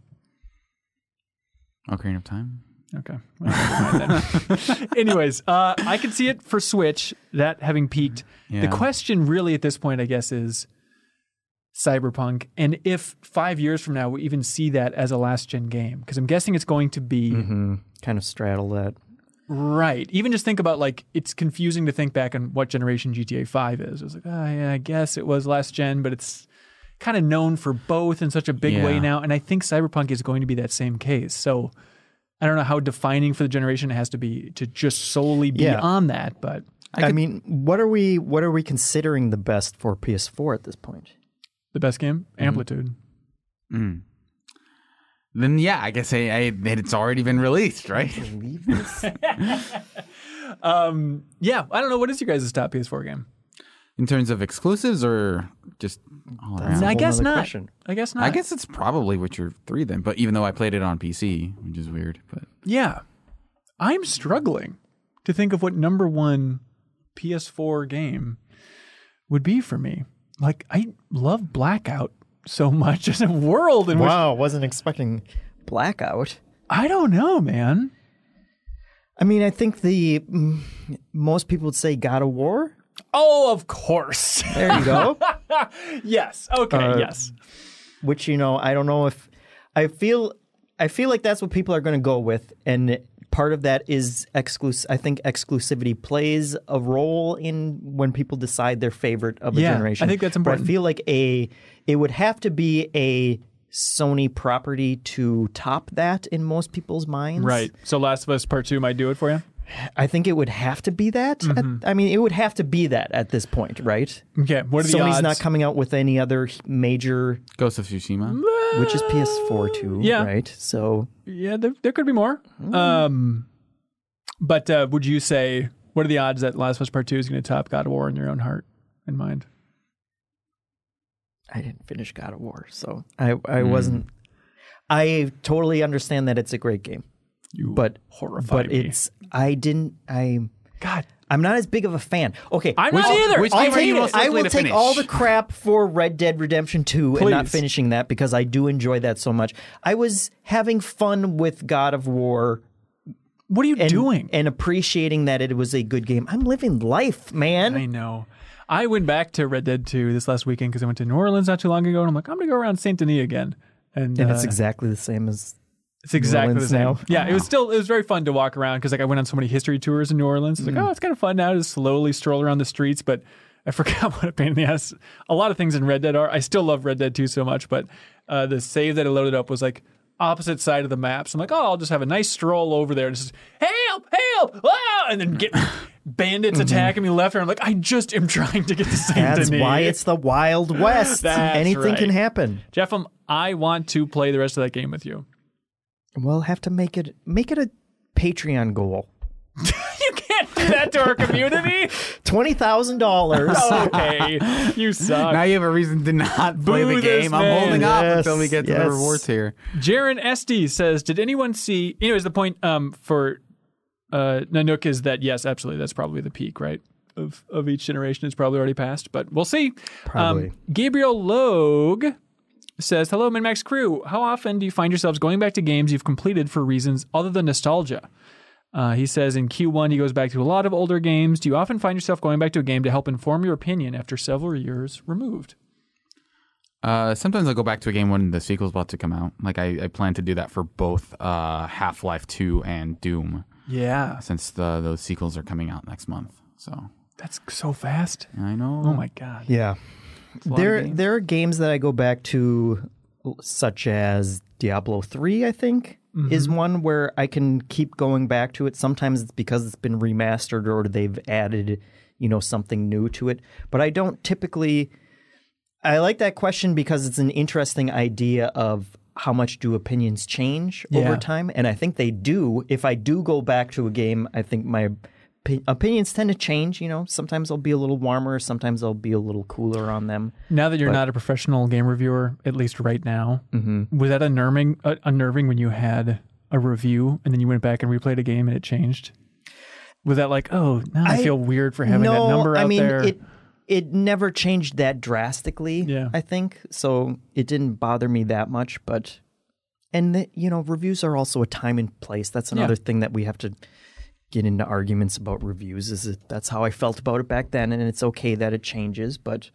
Ocarina of Time. Okay. Well, anyways, I can see it for Switch, that having peaked. Yeah. The question really at this point, I guess, is Cyberpunk. And if 5 years from now we even see that as a last-gen game, because I'm guessing it's going to be... Mm-hmm. Kind of straddle that. Right. Even just think about, like, it's confusing to think back on what generation GTA 5 is. It's like, I guess it was last-gen, but it's kind of known for both in such a big way now. And I think Cyberpunk is going to be that same case. So... I don't know how defining for the generation it has to be to just solely be on that, but I mean, what are we considering the best for PS4 at this point? The best game? Amplitude. Mm. Then I guess it's already been released, right? I can't believe this. I don't know. What is your guys' top PS4 game? In terms of exclusives or just all around? I guess not. I guess it's probably Witcher 3 then, but even though I played it on PC, which is weird. But yeah, I'm struggling to think of what number one PS4 game would be for me. Like, I love Blackout so much as a world. Wow, wasn't expecting Blackout. I don't know, man. I mean, I think most people would say God of War. Oh, of course. There you go. Yes. Okay. Yes. Which, you know, I don't know if I feel like that's what people are going to go with. And part of that is exclusive. I think exclusivity plays a role in when people decide their favorite of a generation. I think that's important. But I feel like it would have to be a Sony property to top that in most people's minds. Right. So Last of Us Part 2 might do it for you? I think it would have to be that. Mm-hmm. I mean, it would have to be that at this point, right? Okay. What are the odds? Sony's not coming out with any other major... Ghost of Tsushima. Which is PS4 too, right? So... Yeah, there could be more. Mm. But would you say... What are the odds that Last of Us Part 2 is going to top God of War in your own heart and mind? I didn't finish God of War, so I wasn't... I totally understand that it's a great game. You horrified me. But it's... I didn't... God. I'm not as big of a fan. Okay. I'm not either. I will take all the crap for Red Dead Redemption 2 and not finishing that because I do enjoy that so much. I was having fun with God of War... What are you doing? And appreciating that it was a good game. I'm living life, man. I know. I went back to Red Dead 2 this last weekend because I went to New Orleans not too long ago, and I'm like, I'm going to go around St. Denis again. And it's exactly the same as New Orleans. Now. Yeah, wow. It was very fun to walk around because like I went on so many history tours in New Orleans. It's like, oh, it's kind of fun now to slowly stroll around the streets, but I forgot what a pain in the ass a lot of things in Red Dead are. I still love Red Dead 2 so much, but the save that I loaded up was like, opposite side of the maps. I'm like, oh, I'll just have a nice stroll over there. And just help, ah! And then get bandits attacking me left. And I'm like, I just am trying to get the same thing. That's why it's the Wild West. Anything can happen. Jeff, I want to play the rest of that game with you. We'll have to make it a Patreon goal. You can't do that to our community. $20,000. Okay, you suck. Now you have a reason to not play the game. I'm holding off until we get to the rewards here. Jaron Esty says, "Did anyone see?" Anyways, the point for Nanook is that yes, absolutely, that's probably the peak, right? Of each generation, it's probably already passed, but we'll see. Probably. Gabriel Logue says, "Hello, MinMax crew. How often do you find yourselves going back to games you've completed for reasons other than nostalgia?" He says in Q1, he goes back to a lot of older games. Do you often find yourself going back to a game to help inform your opinion after several years removed? Sometimes I'll go back to a game when the sequel's about to come out. Like I plan to do that for both Half-Life 2 and Doom. Yeah. Since those sequels are coming out next month. So that's so fast. I know. Oh, my God. Yeah. There are games that I go back to, such as Diablo 3, I think. Mm-hmm. Is one where I can keep going back to it. Sometimes it's because it's been remastered or they've added, something new to it. But I don't typically... I like that question because it's an interesting idea of how much do opinions change over time. And I think they do. If I do go back to a game, I think my opinions tend to change. Sometimes I'll be a little warmer. Sometimes I'll be a little cooler on them. Now that you're not a professional game reviewer, at least right now, was that unnerving when you had a review and then you went back and replayed a game and it changed? Was that like, oh, now I feel weird for having that number out there? It never changed that drastically, I think. So it didn't bother me that much. But, reviews are also a time and place. That's another thing that we have to... get into arguments about reviews. That's how I felt about it back then, and it's okay that it changes, but...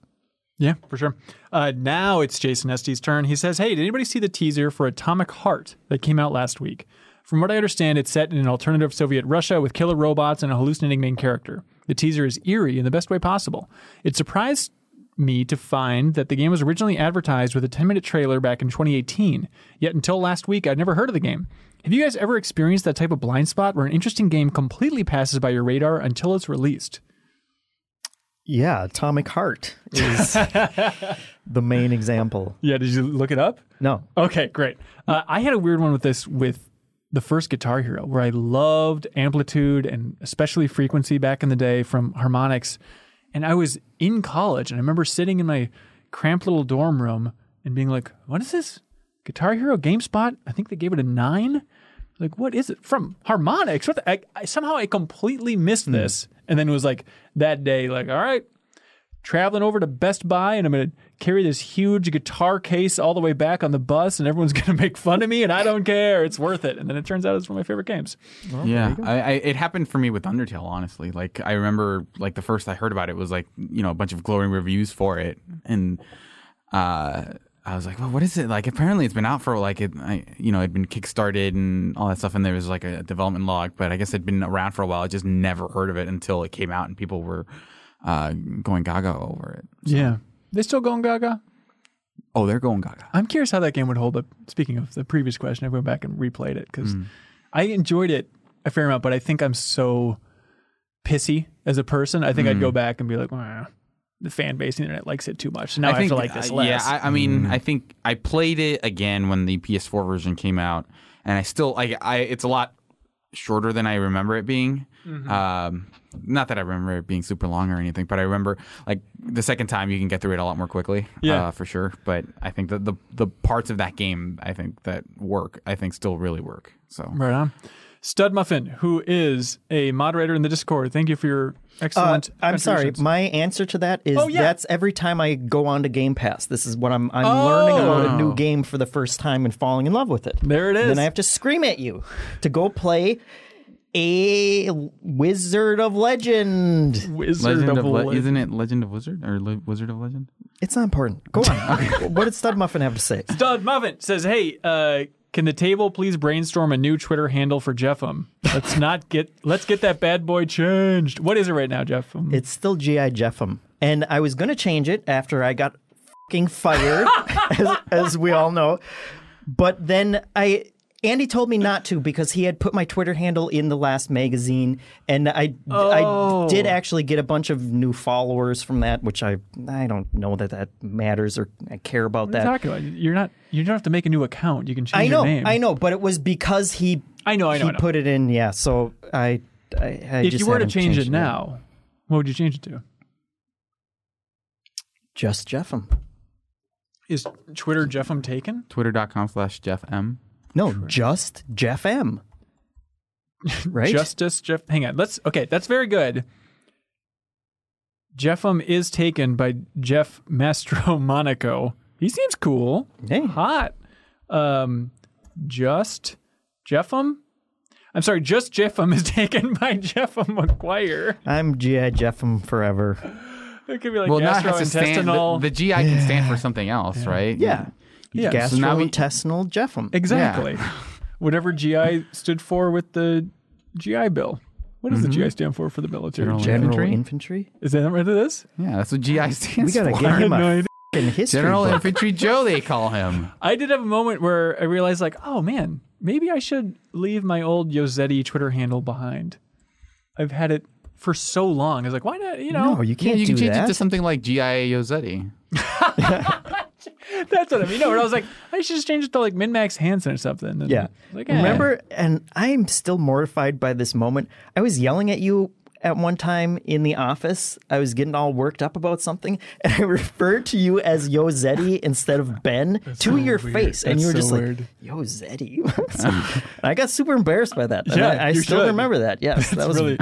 Yeah, for sure. Now it's Jason Estes' turn. He says, hey, did anybody see the teaser for Atomic Heart that came out last week? From what I understand, it's set in an alternative Soviet Russia with killer robots and a hallucinating main character. The teaser is eerie in the best way possible. It surprised me to find that the game was originally advertised with a 10-minute trailer back in 2018, yet until last week I'd never heard of the game. Have you guys ever experienced that type of blind spot where an interesting game completely passes by your radar until it's released? Yeah, Atomic Heart is the main example. Yeah, did you look it up? No. Okay, great. I had a weird one with this with the first Guitar Hero, where I loved amplitude and especially frequency back in the day from harmonics. And I was in college, and I remember sitting in my cramped little dorm room and being like, what is this? Guitar Hero GameSpot, I think they gave it a 9. Like, what is it? From harmonics? What the, somehow I completely missed this. And then it was like that day, like, all right, traveling over to Best Buy, and I'm going to carry this huge guitar case all the way back on the bus, and everyone's going to make fun of me, and I don't care. It's worth it. And then it turns out it's one of my favorite games. Well, yeah, it happened for me with Undertale, honestly. Like, I remember, like, the first I heard about it was, like, a bunch of glowing reviews for it. And, I was like, well, what is it? Like, apparently it's been out for, like, it'd been kickstarted and all that stuff, and there was, like, a development log, but I guess it'd been around for a while. I just never heard of it until it came out and people were going gaga over it. So. Yeah. They still going gaga? Oh, they're going gaga. I'm curious how that game would hold up. Speaking of the previous question, I went back and replayed it because I enjoyed it a fair amount, but I think I'm so pissy as a person. I think I'd go back and be like, well, the fan base and the internet likes it too much. So now I have to like this less. Yeah, I mean, I think I played it again when the PS4 version came out, and I still like it's a lot shorter than I remember it being. Not that I remember it being super long or anything, but I remember like the second time you can get through it a lot more quickly. Yeah, for sure. But I think that the parts of that game I think that work, I think still really work. So right on. Stud Muffin, who is a moderator in the Discord, thank you for your excellent. I'm sorry, my answer to that is that's every time I go on to Game Pass. This is what I'm learning about a new game for the first time and falling in love with it. There it is. Then I have to scream at you to go play a Wizard of Legend. Isn't it Legend of Wizard or Wizard of Legend? It's not important. Go on. Okay. What did Stud Muffin have to say? Stud Muffin says, "Hey, can the table please brainstorm a new Twitter handle for Jeffem? Let's get that bad boy changed. What is it right now, Jeffem? It's still GI Jeffem, and I was gonna change it after I got fucking fired, as we all know. But then Andy told me not to because he had put my Twitter handle in the last magazine, and I did actually get a bunch of new followers from that, which I don't know that matters or I care about that. Exactly. You don't have to make a new account. You can change your name. I know, but it was because he put it in. Yeah, so I if just you were to change it now, what would you change it to? Just Jeffem. Is Twitter Jeffem taken? Twitter.com/JeffM. No, sure. Just Jeff M. Right? Justice Jeff. Hang on. That's very good. Jeffem is taken by Jeff Mastro Monaco. He seems cool. Hey. Hot. Just Jeffem? I'm sorry, Just Jeffem is taken by Jeffem McGuire. I'm G.I. Jeffem forever. It could be like gastrointestinal. The G.I. can stand for something else, right? Yeah. Yeah, gastrointestinal Jeffem. Exactly. Yeah. Whatever GI stood for with the GI Bill. What does the GI stand for the military? General Infantry? Is that what it is? Yeah, that's what GI stands for. We gotta get him a history General book. Infantry Joe, they call him. I did have a moment where I realized, like, oh man, maybe I should leave my old Yosetti Twitter handle behind. I've had it for so long. I was like, why not? You know, no, you can't. You can change it to something like GI Yosetti. That's what I mean. No, I was like, I should just change it to like Min-Max Hansen or something. And yeah. Like, remember, and I'm still mortified by this moment. I was yelling at you at one time in the office. I was getting all worked up about something, and I referred to you as Yosetti instead of Ben face. And you were just weird. Like, Yosetti. So, I got super embarrassed by that. Yeah, I still remember that. Yes, that was really.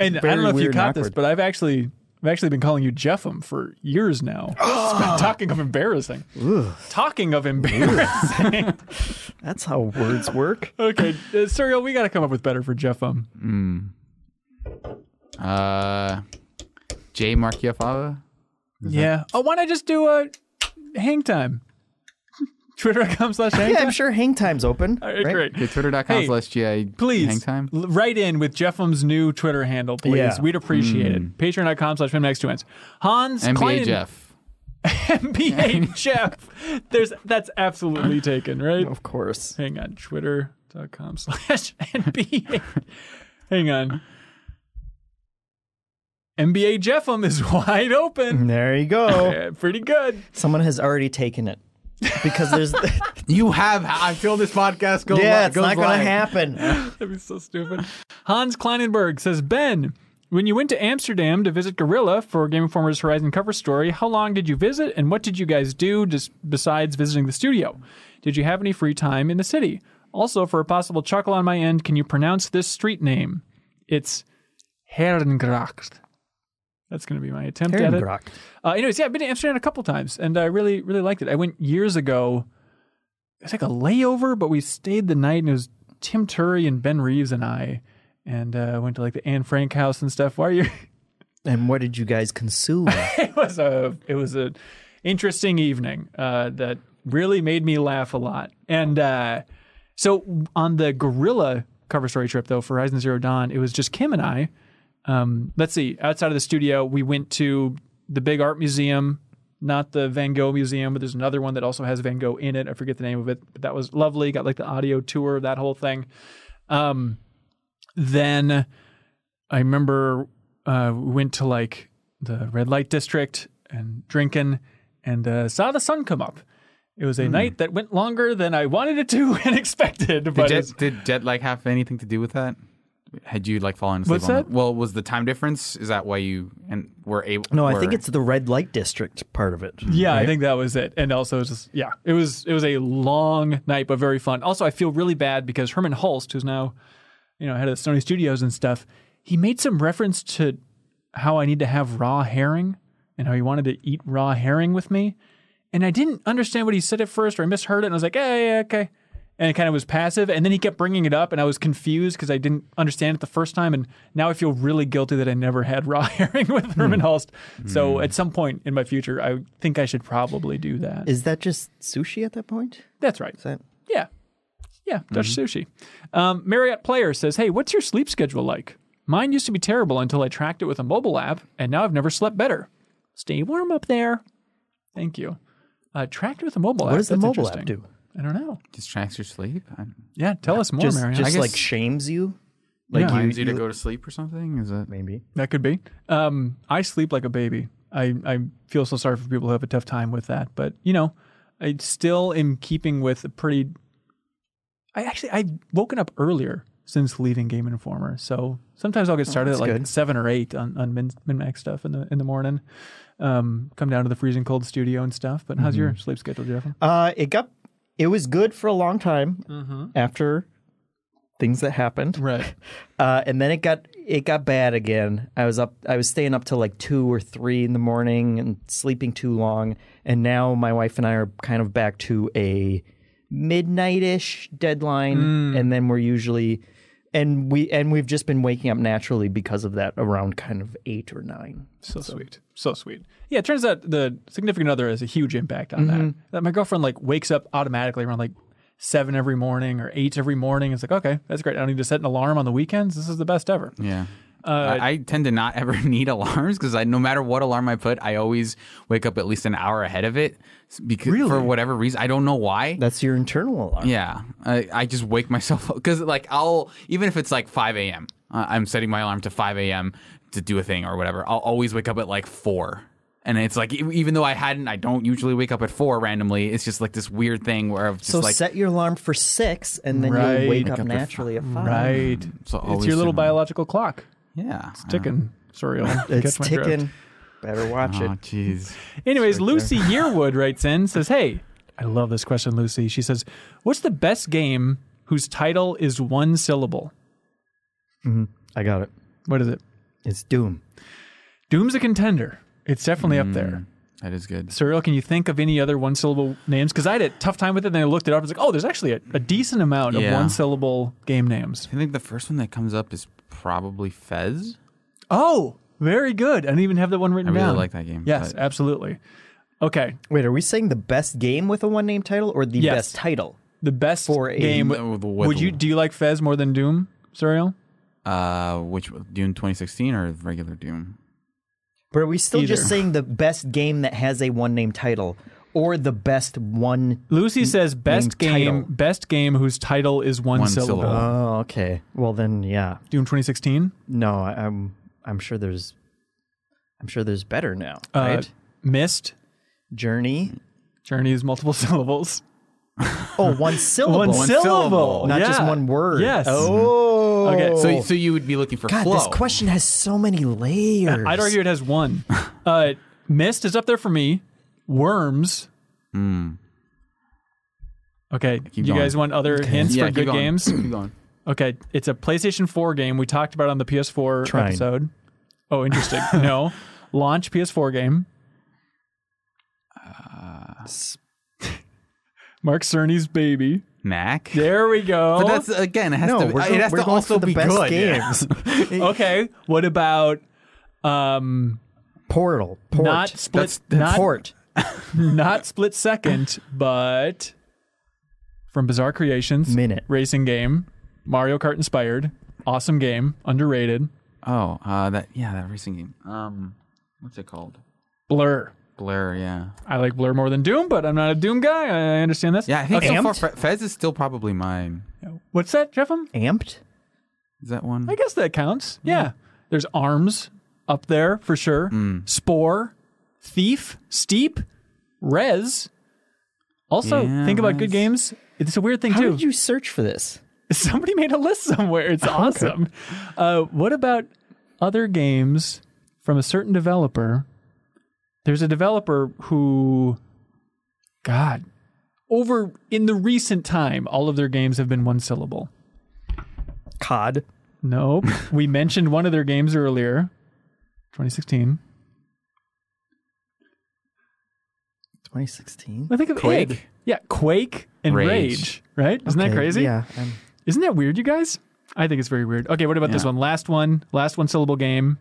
And I don't know if you caught this, but I've actually been calling you Jeffem for years now. Talking of embarrassing. Ugh. Talking of embarrassing. That's how words work. Okay, Serial, we got to come up with better for Jeffem. J. Marchiafava? Yeah. Oh, why not just do a hang time? Twitter.com/hangtime? Yeah, I'm sure hangtime's open. All right, great. Okay, Twitter.com/GI. Please, hangtime. Write in with Jeffem's new Twitter handle, please. Yeah. We'd appreciate it. Patreon.com/MinMax2Ns. Hans MBA Klein. Jeff. MBA Jeff. That's absolutely taken, right? Of course. Hang on. Twitter.com/MBA. Hang on. MBA Jeffem is wide open. There you go. Yeah, pretty good. Someone has already taken it. Because there's... You have... I feel this podcast goes... Yeah, it's not going to happen. That'd be so stupid. Hans Kleinenberg says, Ben, when you went to Amsterdam to visit Guerrilla for Game Informer's Horizon cover story, how long did you visit and what did you guys do just besides visiting the studio? Did you have any free time in the city? Also, for a possible chuckle on my end, can you pronounce this street name? It's Herengracht. That's going to be my attempt at it. Anyways, yeah, I've been to Amsterdam a couple times, and I really, really liked it. I went years ago. It was like a layover, but we stayed the night, and it was Tim Turry and Ben Reeves and I, and went to like the Anne Frank house and stuff. Why are you? And what did you guys consume? It was an interesting evening that really made me laugh a lot. And so on the Guerrilla cover story trip, though, for Horizon Zero Dawn, it was just Kim and I. Let's see. Outside of the studio, we went to the big art museum, not the Van Gogh Museum, but there's another one that also has Van Gogh in it. I forget the name of it, but that was lovely. Got like the audio tour of that whole thing. Then I remember we went to like the red light district and drinking and saw the sun come up. It was a night that went longer than I wanted it to and expected. But did jet lag have anything to do with that? Had you like fallen asleep? What's that? Well, was the time difference? Is that why you were able? No, I think it's the red light district part of it. Yeah, right? I think that was it. And also, just it was a long night, but very fun. Also, I feel really bad because Herman Hulst, who's now head of the Sony Studios and stuff, he made some reference to how I need to have raw herring and how he wanted to eat raw herring with me, and I didn't understand what he said at first, or I misheard it, and I was like, yeah, okay. And it kind of was passive. And then he kept bringing it up, and I was confused because I didn't understand it the first time. And now I feel really guilty that I never had raw herring with Herman Hulst. So at some point in my future, I think I should probably do that. Is that just sushi at that point? That's right. Is that... Yeah. Yeah, Dutch sushi. Marriott Player says, hey, what's your sleep schedule like? Mine used to be terrible until I tracked it with a mobile app, and now I've never slept better. Stay warm up there. Thank you. Tracked with a mobile app. What does the mobile app do? I don't know. Just tracks your sleep? Yeah, tell us more, Marianne. Just like shames you? Like you need to go to sleep or something? Is that maybe? That could be. I sleep like a baby. I feel so sorry for people who have a tough time with that. But, I still am keeping with a pretty... I've woken up earlier since leaving Game Informer. So sometimes I'll get started at like 7 or 8 on Min Max stuff in the morning. Come down to the freezing cold studio and stuff. But how's your sleep schedule, Jeff? It was good for a long time after things that happened. Right. And then it got bad again. I was staying up till like 2 or 3 in the morning and sleeping too long. And now my wife and I are kind of back to a midnight-ish deadline. And then we're usually we've just been waking up naturally because of that around kind of 8 or 9. So sweet. So sweet. Yeah, it turns out the significant other has a huge impact on that. My girlfriend like wakes up automatically around like 7 every morning or 8 every morning. It's like, okay, that's great. I don't need to set an alarm on the weekends. This is the best ever. Yeah. I tend to not ever need alarms because no matter what alarm I put, I always wake up at least an hour ahead of it because for whatever reason. I don't know why. That's your internal alarm. Yeah. I just wake myself up because like even if it's like 5 a.m., I'm setting my alarm to 5 a.m. to do a thing or whatever. I'll always wake up at like 4. And it's like, even though I don't usually wake up at 4 randomly. It's just like this weird thing where I've just set your alarm for 6 and then you'll wake up naturally at 5. Right. So it's your little biological clock. Yeah. It's ticking. Sorry. It's ticking. Better watch it. Oh, jeez. Anyways, Lucy Yearwood writes in, says, hey, I love this question, Lucy. She says, what's the best game whose title is one syllable? I got it. What is it? It's Doom. Doom's a contender. It's definitely up there. That is good. Cyril, can you think of any other one-syllable names? Because I had a tough time with it, and then I looked it up. I was like, oh, there's actually a decent amount of one-syllable game names. I think the first one that comes up is probably Fez. Oh, very good. I didn't even have that one written down. I really like that game. Yes, absolutely. Okay. Wait, are we saying the best game with a one-name title or the best title? The best game. Do you like Fez more than Doom, Cyril? Which Doom 2016 or regular Doom? But are we still just saying the best game that has a one-name title or the best one? Lucy says best game whose title is one syllable. Oh, okay. Well then, yeah. Doom 2016? No, I'm sure there's better now. Right? Myst, Journey. Journey is multiple syllables. Oh, one syllable. One syllable. Not just one word. Yes. Oh. Okay. So you would be looking for flow. This question has so many layers. I'd argue it has one. Myst is up there for me. Worms. Okay. You guys want other hints for good games? Keep going. Okay. It's a PlayStation 4 game we talked about on the PS4 episode. Oh, interesting. No. Launch PS4 game. Mark Cerny's baby. Mac. There we go. But that's, again, it has to also be the best games. Okay. What about Portal? Port. Not Split Second, but from Bizarre Creations. Minute. Racing game. Mario Kart inspired. Awesome game. Underrated. Oh, that racing game. What's it called? Blur. Blur, yeah. I like Blur more than Doom, but I'm not a Doom guy. I understand this. Yeah, I think so far, Fez is still probably mine. What's that, Jeffem? Amped? Is that one? I guess that counts. Yeah. There's Arms up there for sure. Spore, Thief, Steep, Rez. Also, think about good games. It's a weird thing, too. How did you search for this? Somebody made a list somewhere. It's awesome. Okay. What about other games from a certain developer? There's a developer who, God, over in the recent time, all of their games have been one syllable. COD. Nope. We mentioned one of their games earlier, 2016. 2016? I think of Quake. Yeah, Quake and Rage, right? Isn't that crazy? Yeah. Isn't that weird, you guys? I think it's very weird. Okay, what about this one? Last one syllable game.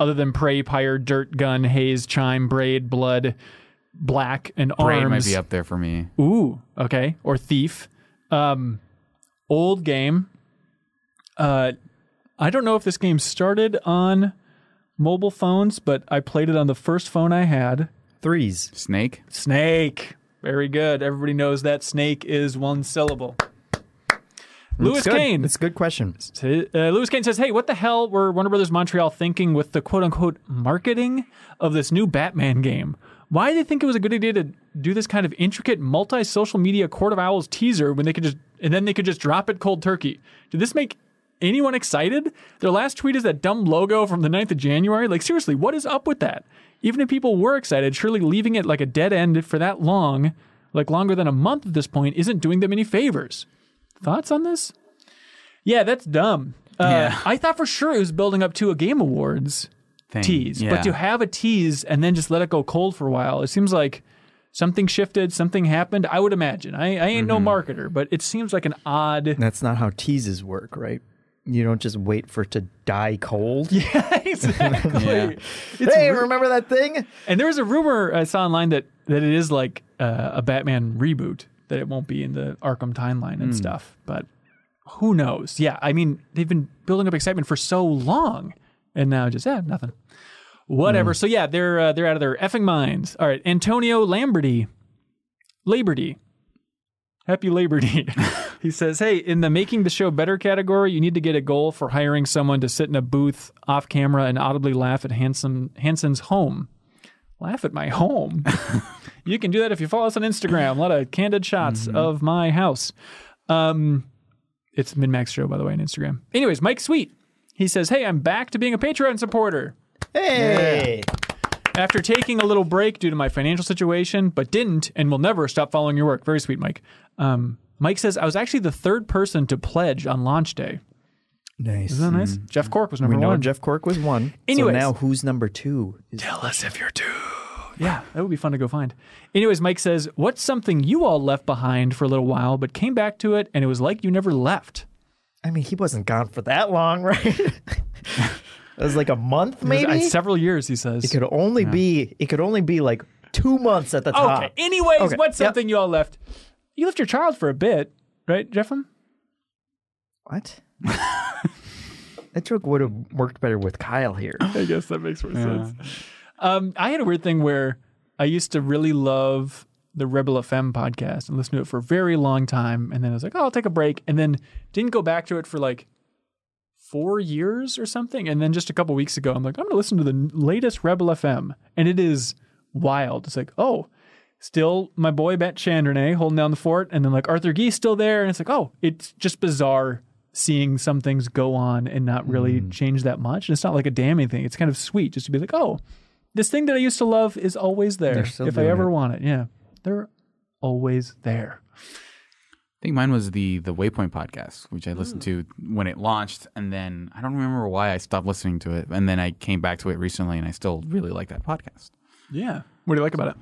Other than Prey, Pyre, Dirt, Gun, Haze, Chime, Braid, Blood, Black, and Arms. Braid might be up there for me. Ooh, okay. Or Thief. Old game. I don't know if this game started on mobile phones, but I played it on the first phone I had. Threes. Snake. Snake. Very good. Everybody knows that Snake is one syllable. Lewis Kane. It's a good question. Lewis Kane says, hey, what the hell were Warner Brothers Montreal thinking with the quote-unquote marketing of this new Batman game? Why did they think it was a good idea to do this kind of intricate multi-social media Court of Owls teaser when they could just, and then they could just drop it cold turkey? Did this make anyone excited? Their last tweet is that dumb logo from the 9th of January. Like, seriously, what is up with that? Even if people were excited, surely leaving it like a dead end for that long, like longer than a month at this point, isn't doing them any favors. Thoughts on this? Yeah, that's dumb. I thought for sure it was building up to a Game Awards tease. Yeah. But to have a tease and then just let it go cold for a while, it seems like something shifted, something happened, I would imagine. I ain't no marketer, but it seems like an odd... That's not how teases work, right? You don't just wait for it to die cold. Yeah, exactly. Hey, remember that thing? And there was a rumor I saw online that it is like a Batman reboot, that it won't be in the Arkham timeline and stuff. But who knows? Yeah, I mean, they've been building up excitement for so long, and now just, nothing. Whatever. So yeah, they're out of their effing minds. All right, Antonio Lamberty. Laberty. Happy Labor Day. He says, hey, in the making the show better category, you need to get a goal for hiring someone to sit in a booth off camera and audibly laugh at Hanson's home. Laugh at my home. You can do that if you follow us on Instagram. A lot of candid shots of my house. It's Min-Max Show, by the way, on Instagram. Anyways, Mike Sweet. He says, hey, I'm back to being a Patreon supporter. Hey! Yeah. After taking a little break due to my financial situation, but didn't and will never stop following your work. Very sweet, Mike. Mike says, I was actually the third person to pledge on launch day. Nice. Isn't that nice? Jeff Cork was number one. Jeff Cork was one. Anyways, so now who's number two? Tell us if you're two. Yeah, that would be fun to go find. Anyways, Mike says, what's something you all left behind for a little while, but came back to it, and it was like you never left? I mean, he wasn't gone for that long, right? It was like a month, maybe? Several years, he says. It could only be like 2 months at the top. Okay. Anyways, what's something you all left? You left your child for a bit, right, Jeffem? What? That joke would have worked better with Kyle here. I guess that makes more sense. I had a weird thing where I used to really love the Rebel FM podcast and listen to it for a very long time. And then I was like, I'll take a break. And then didn't go back to it for like 4 years or something. And then just a couple weeks ago, I'm like, I'm going to listen to the latest Rebel FM. And it is wild. It's like, still my boy, Matt Chandernay, holding down the fort. And then like Arthur Gee's still there. And it's like, it's just bizarre seeing some things go on and not really change that much. And it's not like a damning thing. It's kind of sweet just to be like, this thing that I used to love is always there if I ever want it. Yeah. They're always there. I think mine was the Waypoint podcast, which I listened to when it launched, and then I don't remember why I stopped listening to it, and then I came back to it recently, and I still really like that podcast. Yeah. What do you like about it?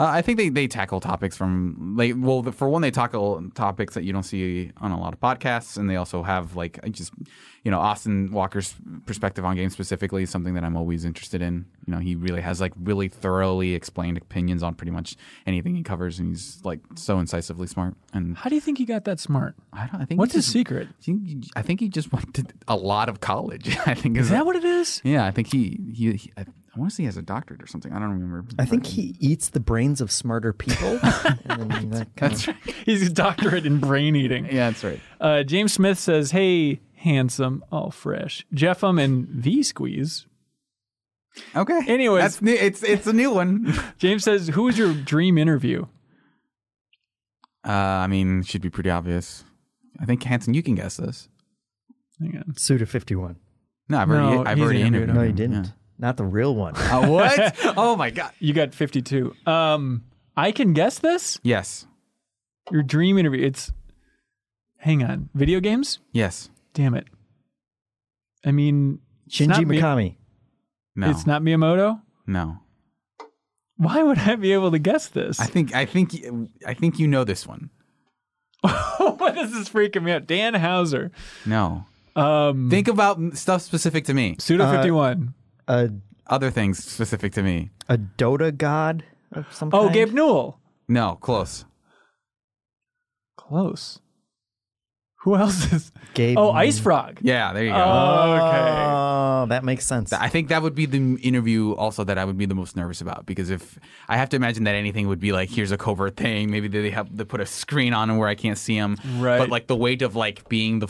I think they tackle topics from for one, they tackle topics that you don't see on a lot of podcasts, and they also have Austin Walker's perspective on games specifically is something that I'm always interested in. You know, he really has really thoroughly explained opinions on pretty much anything he covers, and he's so incisively smart. And how do you think he got that smart? What's his secret? I think he just went to a lot of college. I think is that what it is? Yeah, I think he I want to say he has a doctorate or something. I don't remember. I think he eats the brains of smarter people. And that's right. He's a doctorate in brain eating. Yeah, that's right. James Smith says, hey, handsome, all fresh. Jeffum and V-Squeeze. Okay. Anyways. That's new. It's a new one. James says, who is your dream interview? I mean, should be pretty obvious. I think, Hanson, you can guess this. Hang on. Suda 51. No, I've already interviewed him. No, you didn't. Yeah. Not the real one. What? Oh, my God. You got 52. I can guess this? Yes. Your dream interview. It's... Hang on. Video games? Yes. Damn it. I mean... Shinji Mikami. No. It's not Miyamoto? No. Why would I be able to guess this? I think you know this one. This is freaking me out. Dan Houser. No. Think about stuff specific to me. Suda 51. Other things specific to me. A Dota god of some kind? Oh, Gabe Newell. No, close. Close. Who else is... Gabe... Oh, Ice Frog. Yeah, there you go. Oh, okay. That makes sense. I think that would be the interview also that I would be the most nervous about, because if... I have to imagine that anything would be like, here's a covert thing. Maybe they put a screen on them where I can't see them. Right. But like the weight of like being the...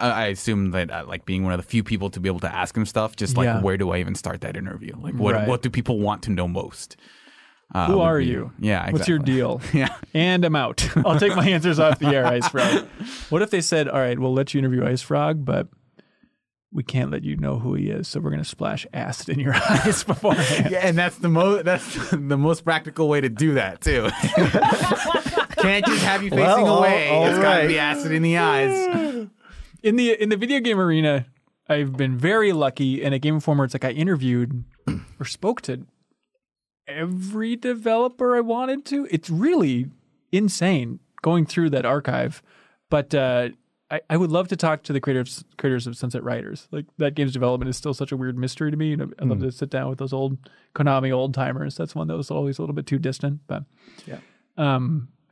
I assume that like being one of the few people to be able to ask him stuff, just like, yeah, where do I even start that interview? Like what do people want to know most? Who are you? Yeah, exactly. What's your deal? Yeah. And I'm out. I'll take my answers off the air, Ice Frog. What if they said, all right, we'll let you interview Ice Frog, but we can't let you know who he is, so we're going to splash acid in your eyes beforehand. Yeah, and that's the most practical way to do that, too. Can't just have you facing away. It's got to be acid in the eyes. In the video game arena, I've been very lucky, and at Game Informer, it's like I interviewed or spoke to every developer I wanted to. It's really insane going through that archive, but I would love to talk to the creators of Sunset Riders. Like, that game's development is still such a weird mystery to me, and I'd love to sit down with those old Konami old timers. That's one that was always a little bit too distant, but yeah.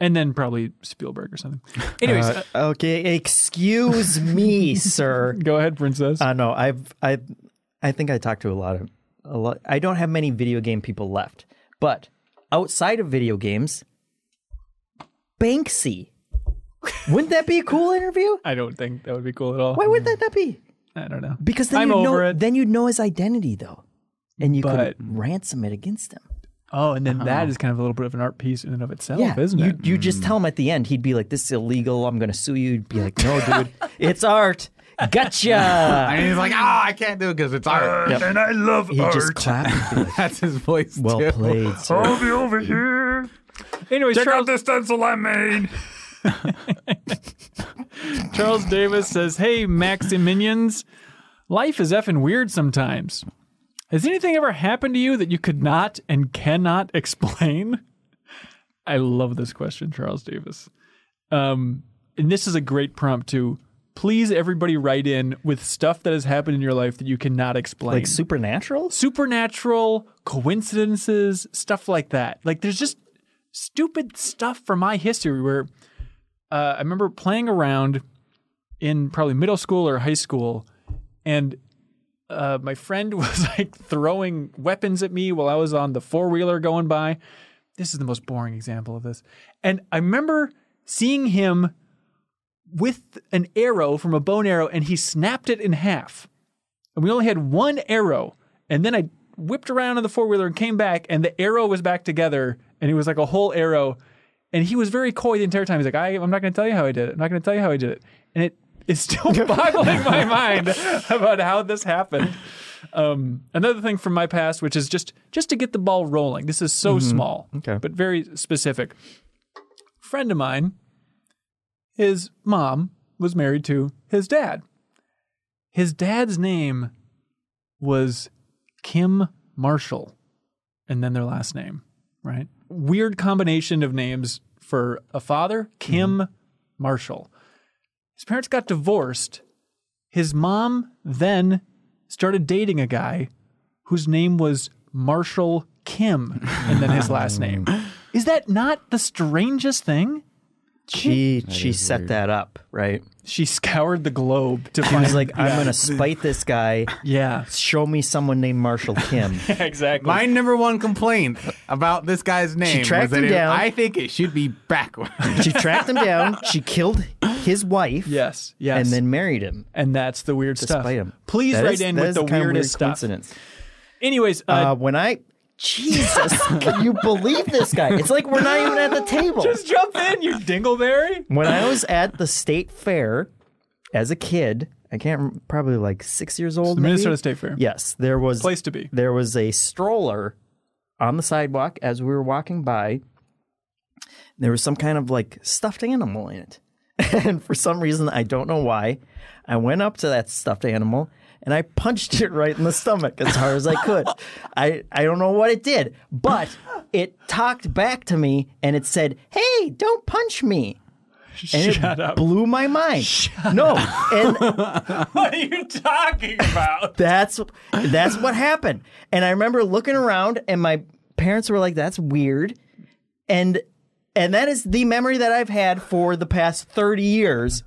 And then probably Spielberg or something. Anyways, okay, excuse me, sir. Go ahead, princess. No, I think I talked to a lot. I don't have many video game people left, but outside of video games, Banksy. Wouldn't that be a cool interview? I don't think that would be cool at all. Why would that be? I don't know. Because then you'd know his identity, though, and you could ransom it against him. Oh, and then that is kind of a little bit of an art piece in and of itself, isn't it? You just tell him at the end. He'd be like, this is illegal. I'm going to sue you. He'd be like, no, dude, it's art. Gotcha. And he's like, I can't do it because it's art. Yep. And I love art. He just clapped. Like, that's his voice, well played, sir. I'll be over here. Anyways, check out this stencil I made. Charles Davis says, hey, Max and Minions, life is effing weird sometimes. Has anything ever happened to you that you could not and cannot explain? I love this question, Charles Davis. And this is a great prompt to please everybody write in with stuff that has happened in your life that you cannot explain. Like supernatural? Supernatural, coincidences, stuff like that. Like, there's just stupid stuff from my history where I remember playing around in probably middle school or high school, and my friend was like throwing weapons at me while I was on the four-wheeler going by. This is the most boring example of this. And I remember seeing him with an arrow from a bow and arrow, and he snapped it in half. And we only had one arrow. And then I whipped around on the four-wheeler and came back, and the arrow was back together, and it was like a whole arrow. And he was very coy the entire time. He's like, I'm not going to tell you how I did it. I'm not going to tell you how I did it. And it's still boggling my mind about how this happened. Another thing from my past, which is just to get the ball rolling. This is so small, but very specific. A friend of mine, his mom was married to his dad. His dad's name was Kim Marshall, and then their last name, right? Weird combination of names for a father, Kim Marshall. His parents got divorced. His mom then started dating a guy whose name was Marshall Kim, and then his last name. Is that not the strangest thing? She set weird. That up, right? She scoured the globe to find. She was like, I'm going to spite this guy. Yeah. Show me someone named Marshall Kim. Exactly. My number one complaint about this guy's name was that I think it should be backwards. She tracked him down. She killed his wife. Yes. Yes. And then married him. And that's the weird stuff. Spite him. Please write in with the weirdest stuff. Anyways. Jesus, can you believe this guy? It's like we're not even at the table. Just jump in, you dingleberry. When I was at the state fair as a kid, I can't, probably like 6 years old. Minnesota State Fair. Yes, there was place to be. There was a stroller on the sidewalk as we were walking by. There was some kind of like stuffed animal in it, and for some reason I don't know why, I went up to that stuffed animal. And I punched it right in the stomach as hard as I could. I don't know what it did, but it talked back to me and it said, hey, don't punch me. And it blew my mind. Shut up. And what are you talking about? That's what happened. And I remember looking around and my parents were like, that's weird. And that is the memory that I've had for the past 30 years.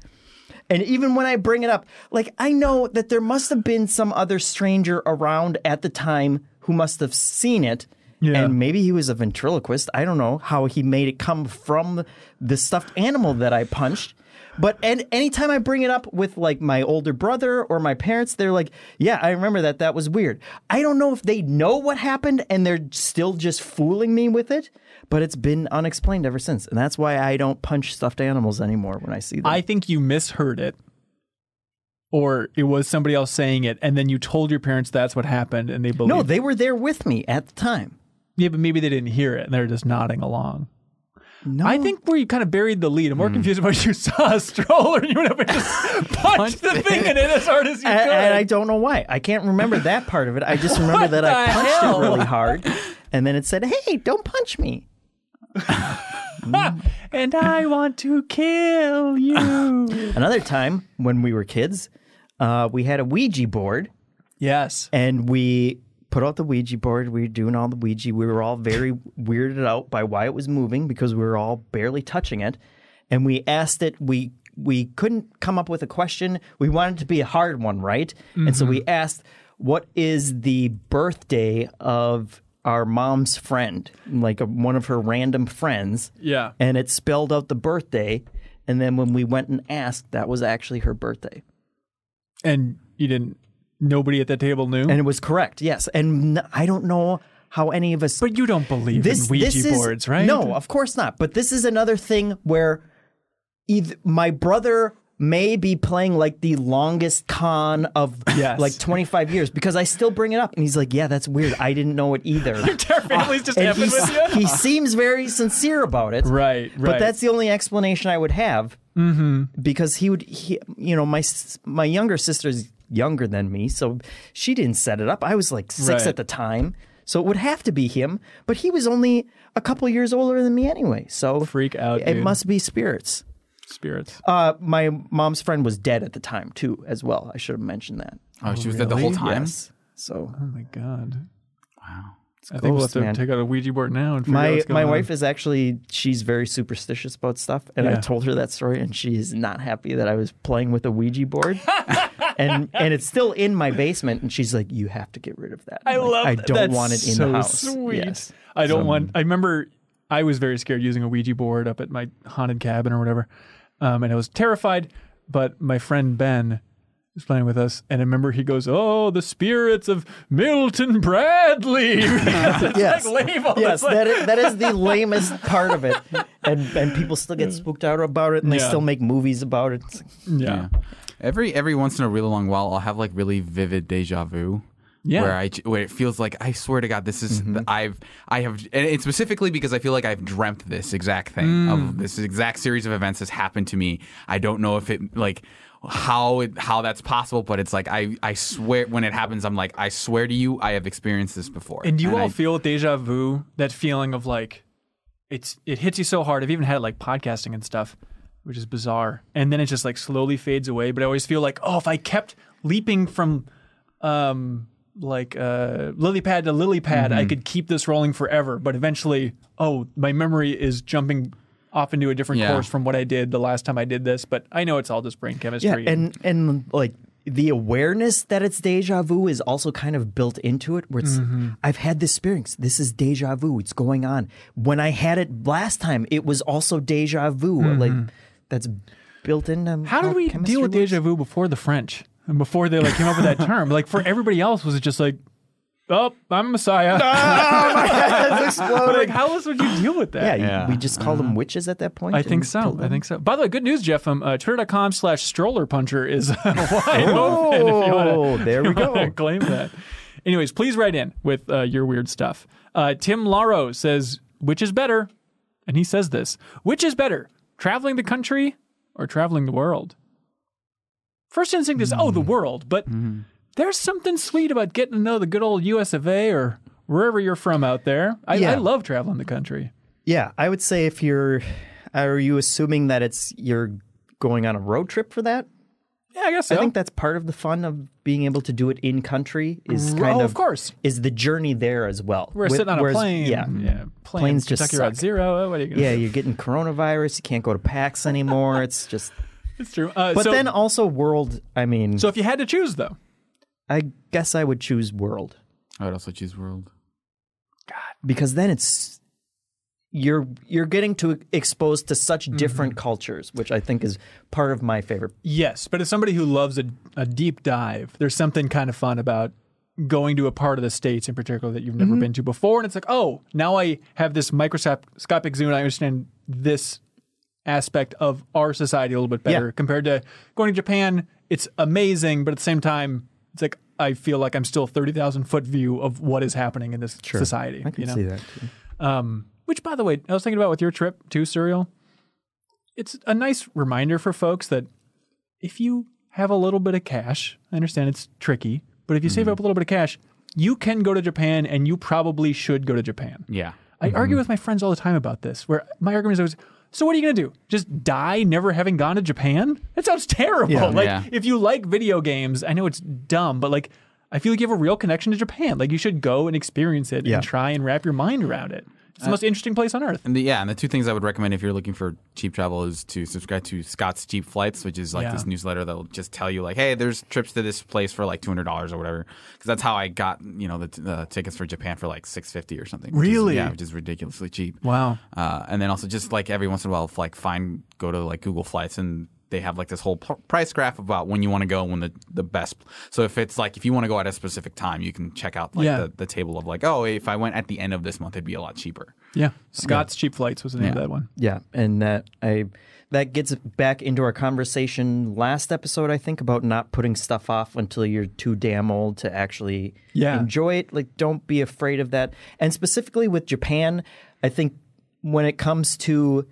And even when I bring it up, like, I know that there must have been some other stranger around at the time who must have seen it. Yeah. And maybe he was a ventriloquist. I don't know how he made it come from the stuffed animal that I punched. But anytime I bring it up with, like, my older brother or my parents, they're like, yeah, I remember that. That was weird. I don't know if they know what happened and they're still just fooling me with it. But it's been unexplained ever since. And that's why I don't punch stuffed animals anymore when I see them. I think you misheard it. Or it was somebody else saying it. And then you told your parents that's what happened. And they believed. No, they were there with me at the time. Yeah, but maybe they didn't hear it. And they're just nodding along. No. I think where you kind of buried the lead. I'm more confused about you saw a stroller and you went up and just punched the thing in it as hard as you could. And I don't know why. I can't remember that part of it. I just remember that I punched it really hard. And then it said, hey, don't punch me. And I want to kill you. Another time when we were kids, we had a Ouija board. Yes. And we put out the Ouija board. We were doing all the Ouija. We were all very weirded out by why it was moving because we were all barely touching it. And we asked it. We couldn't come up with a question. We wanted it to be a hard one, right? Mm-hmm. And so we asked, what is the birthday of our mom's friend, like one of her random friends. Yeah. And it spelled out the birthday. And then when we went and asked, that was actually her birthday. And you didn't, nobody at the table knew? And it was correct, yes. And I don't know how any of us. But you don't believe in Ouija boards, right? No, of course not. But this is another thing where either my brother may be playing like the longest con of like 25 years because I still bring it up. And he's like, yeah, that's weird. I didn't know it either. Your entire family's just happened with you? He seems very sincere about it. Right, right. But that's the only explanation I would have because my younger sister's younger than me, so she didn't set it up. I was like 6 at the time. So it would have to be him, but he was only a couple years older than me anyway. So freak out, dude. It must be spirits. Spirits. My mom's friend was dead at the time, too, as well. I should have mentioned that. Oh, she was dead the whole time? Yes. So. Oh, my God. Wow. It's I think we'll have to take out a Ouija board now and figure out what's going on. My wife is actually, she's very superstitious about stuff, and I told her that story, and she is not happy that I was playing with a Ouija board. And it's still in my basement, and she's like, you have to get rid of that. I love that. I don't want it in the house. That's so sweet. Yes. I remember I was very scared using a Ouija board up at my haunted cabin or whatever. And I was terrified, but my friend Ben was playing with us. And I remember he goes, oh, the spirits of Milton Bradley. That is the lamest part of it. And people still get spooked out about it, and they still make movies about it. Yeah. Every once in a really long while, I'll have like really vivid deja vu. Yeah. Where it feels like, I swear to God, this is, I have, and it's specifically because I feel like I've dreamt this exact thing, of this exact series of events has happened to me. I don't know if it, like, how that's possible, but it's like, I swear, when it happens, I'm like, I swear to you, I have experienced this before. And do you all feel deja vu, that feeling of like, it hits you so hard. I've even had like podcasting and stuff, which is bizarre. And then it just like slowly fades away. But I always feel like, oh, if I kept leaping from, lily pad to lily pad, I could keep this rolling forever, but eventually, my memory is jumping off into a different course from what I did the last time I did this, but I know it's all just brain chemistry. Yeah, and like the awareness that it's deja vu is also kind of built into it, where it's, I've had this experience. This is deja vu. It's going on. When I had it last time, it was also deja vu. Like that's built in. How did we deal with deja vu before the French and before they like came up with that term? Like for everybody else, was it just like, oh, I'm a messiah. Oh, my head's exploding. Like, how else would you deal with that? Yeah, we just call them witches at that point. I think so. I think so. By the way, good news, Jeff. Twitter.com/strollerpuncher is wide open. Oh, there we go. Claim that. Anyways, please write in with your weird stuff. Tim Laro says, which is better? And he says this. Which is better, traveling the country or traveling the world? First instinct is, oh, the world. But... there's something sweet about getting to know the good old US of A or wherever you're from out there. I love traveling the country. Yeah, I would say if you're, are you assuming that it's, you're going on a road trip for that? Yeah, I guess so. I think that's part of the fun of being able to do it in country is kind of course. Is the journey there as well. We're sitting on a plane. Yeah. Planes just suck. Kentucky Route Zero. What are you gonna do? You're getting coronavirus. You can't go to PAX anymore. It's just. It's true. But so, then also world, I mean. So if you had to choose though. I guess I would choose world. I would also choose world. God. Because then it's you're getting to exposed to such different cultures, which I think is part of my favorite. Yes, but as somebody who loves a deep dive, there's something kind of fun about going to a part of the States in particular that you've never been to before. And it's like, oh, now I have this microscopic zoom. I understand this aspect of our society a little bit better compared to going to Japan. It's amazing, but at the same time, it's like I feel like I'm still 30,000-foot view of what is happening in this society. I can see that too. Which, by the way, I was thinking about with your trip to Surreal. It's a nice reminder for folks that if you have a little bit of cash, I understand it's tricky, but if you save up a little bit of cash, you can go to Japan and you probably should go to Japan. Yeah, I argue with my friends all the time about this, where my argument is always, so what are you going to do? Just die never having gone to Japan? That sounds terrible. Yeah, if you like video games, I know it's dumb, but like I feel like you have a real connection to Japan. Like you should go and experience it and try and wrap your mind around it. It's the most interesting place on earth. And the two things I would recommend if you're looking for cheap travel is to subscribe to Scott's Cheap Flights, which is like this newsletter that will just tell you like, hey, there's trips to this place for like $200 or whatever. Because that's how I got the tickets for Japan for like $650 or something. Really? Which is ridiculously cheap. Wow. And then also just like every once in a while, like go to like Google Flights and they have like this whole price graph about when you want to go and when the best. So if it's like if you want to go at a specific time, you can check out like the table of like, oh, if I went at the end of this month, it'd be a lot cheaper. Yeah. Scott's Cheap Flights was the name of that one. Yeah. And that gets back into our conversation last episode, I think, about not putting stuff off until you're too damn old to actually enjoy it. Like don't be afraid of that. And specifically with Japan, I think when it comes to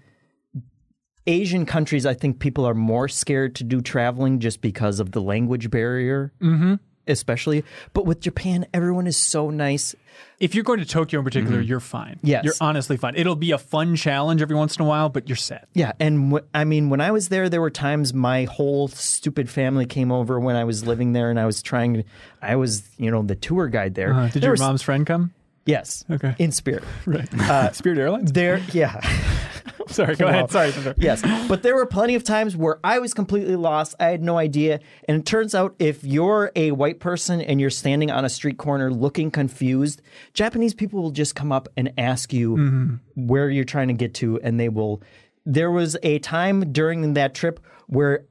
Asian countries, I think people are more scared to do traveling just because of the language barrier, especially. But with Japan, everyone is so nice. If you're going to Tokyo in particular, you're fine. Yes. You're honestly fine. It'll be a fun challenge every once in a while, but you're set. Yeah. And when I was there were times my whole stupid family came over when I was living there and I was the tour guide there. Did your mom's friend come? Yes. Okay. In Spirit. Right. Spirit Airlines? Sorry, go ahead. Sorry. Yes. But there were plenty of times where I was completely lost. I had no idea. And it turns out if you're a white person and you're standing on a street corner looking confused, Japanese people will just come up and ask you where you're trying to get to. And they will. There was a time during that trip where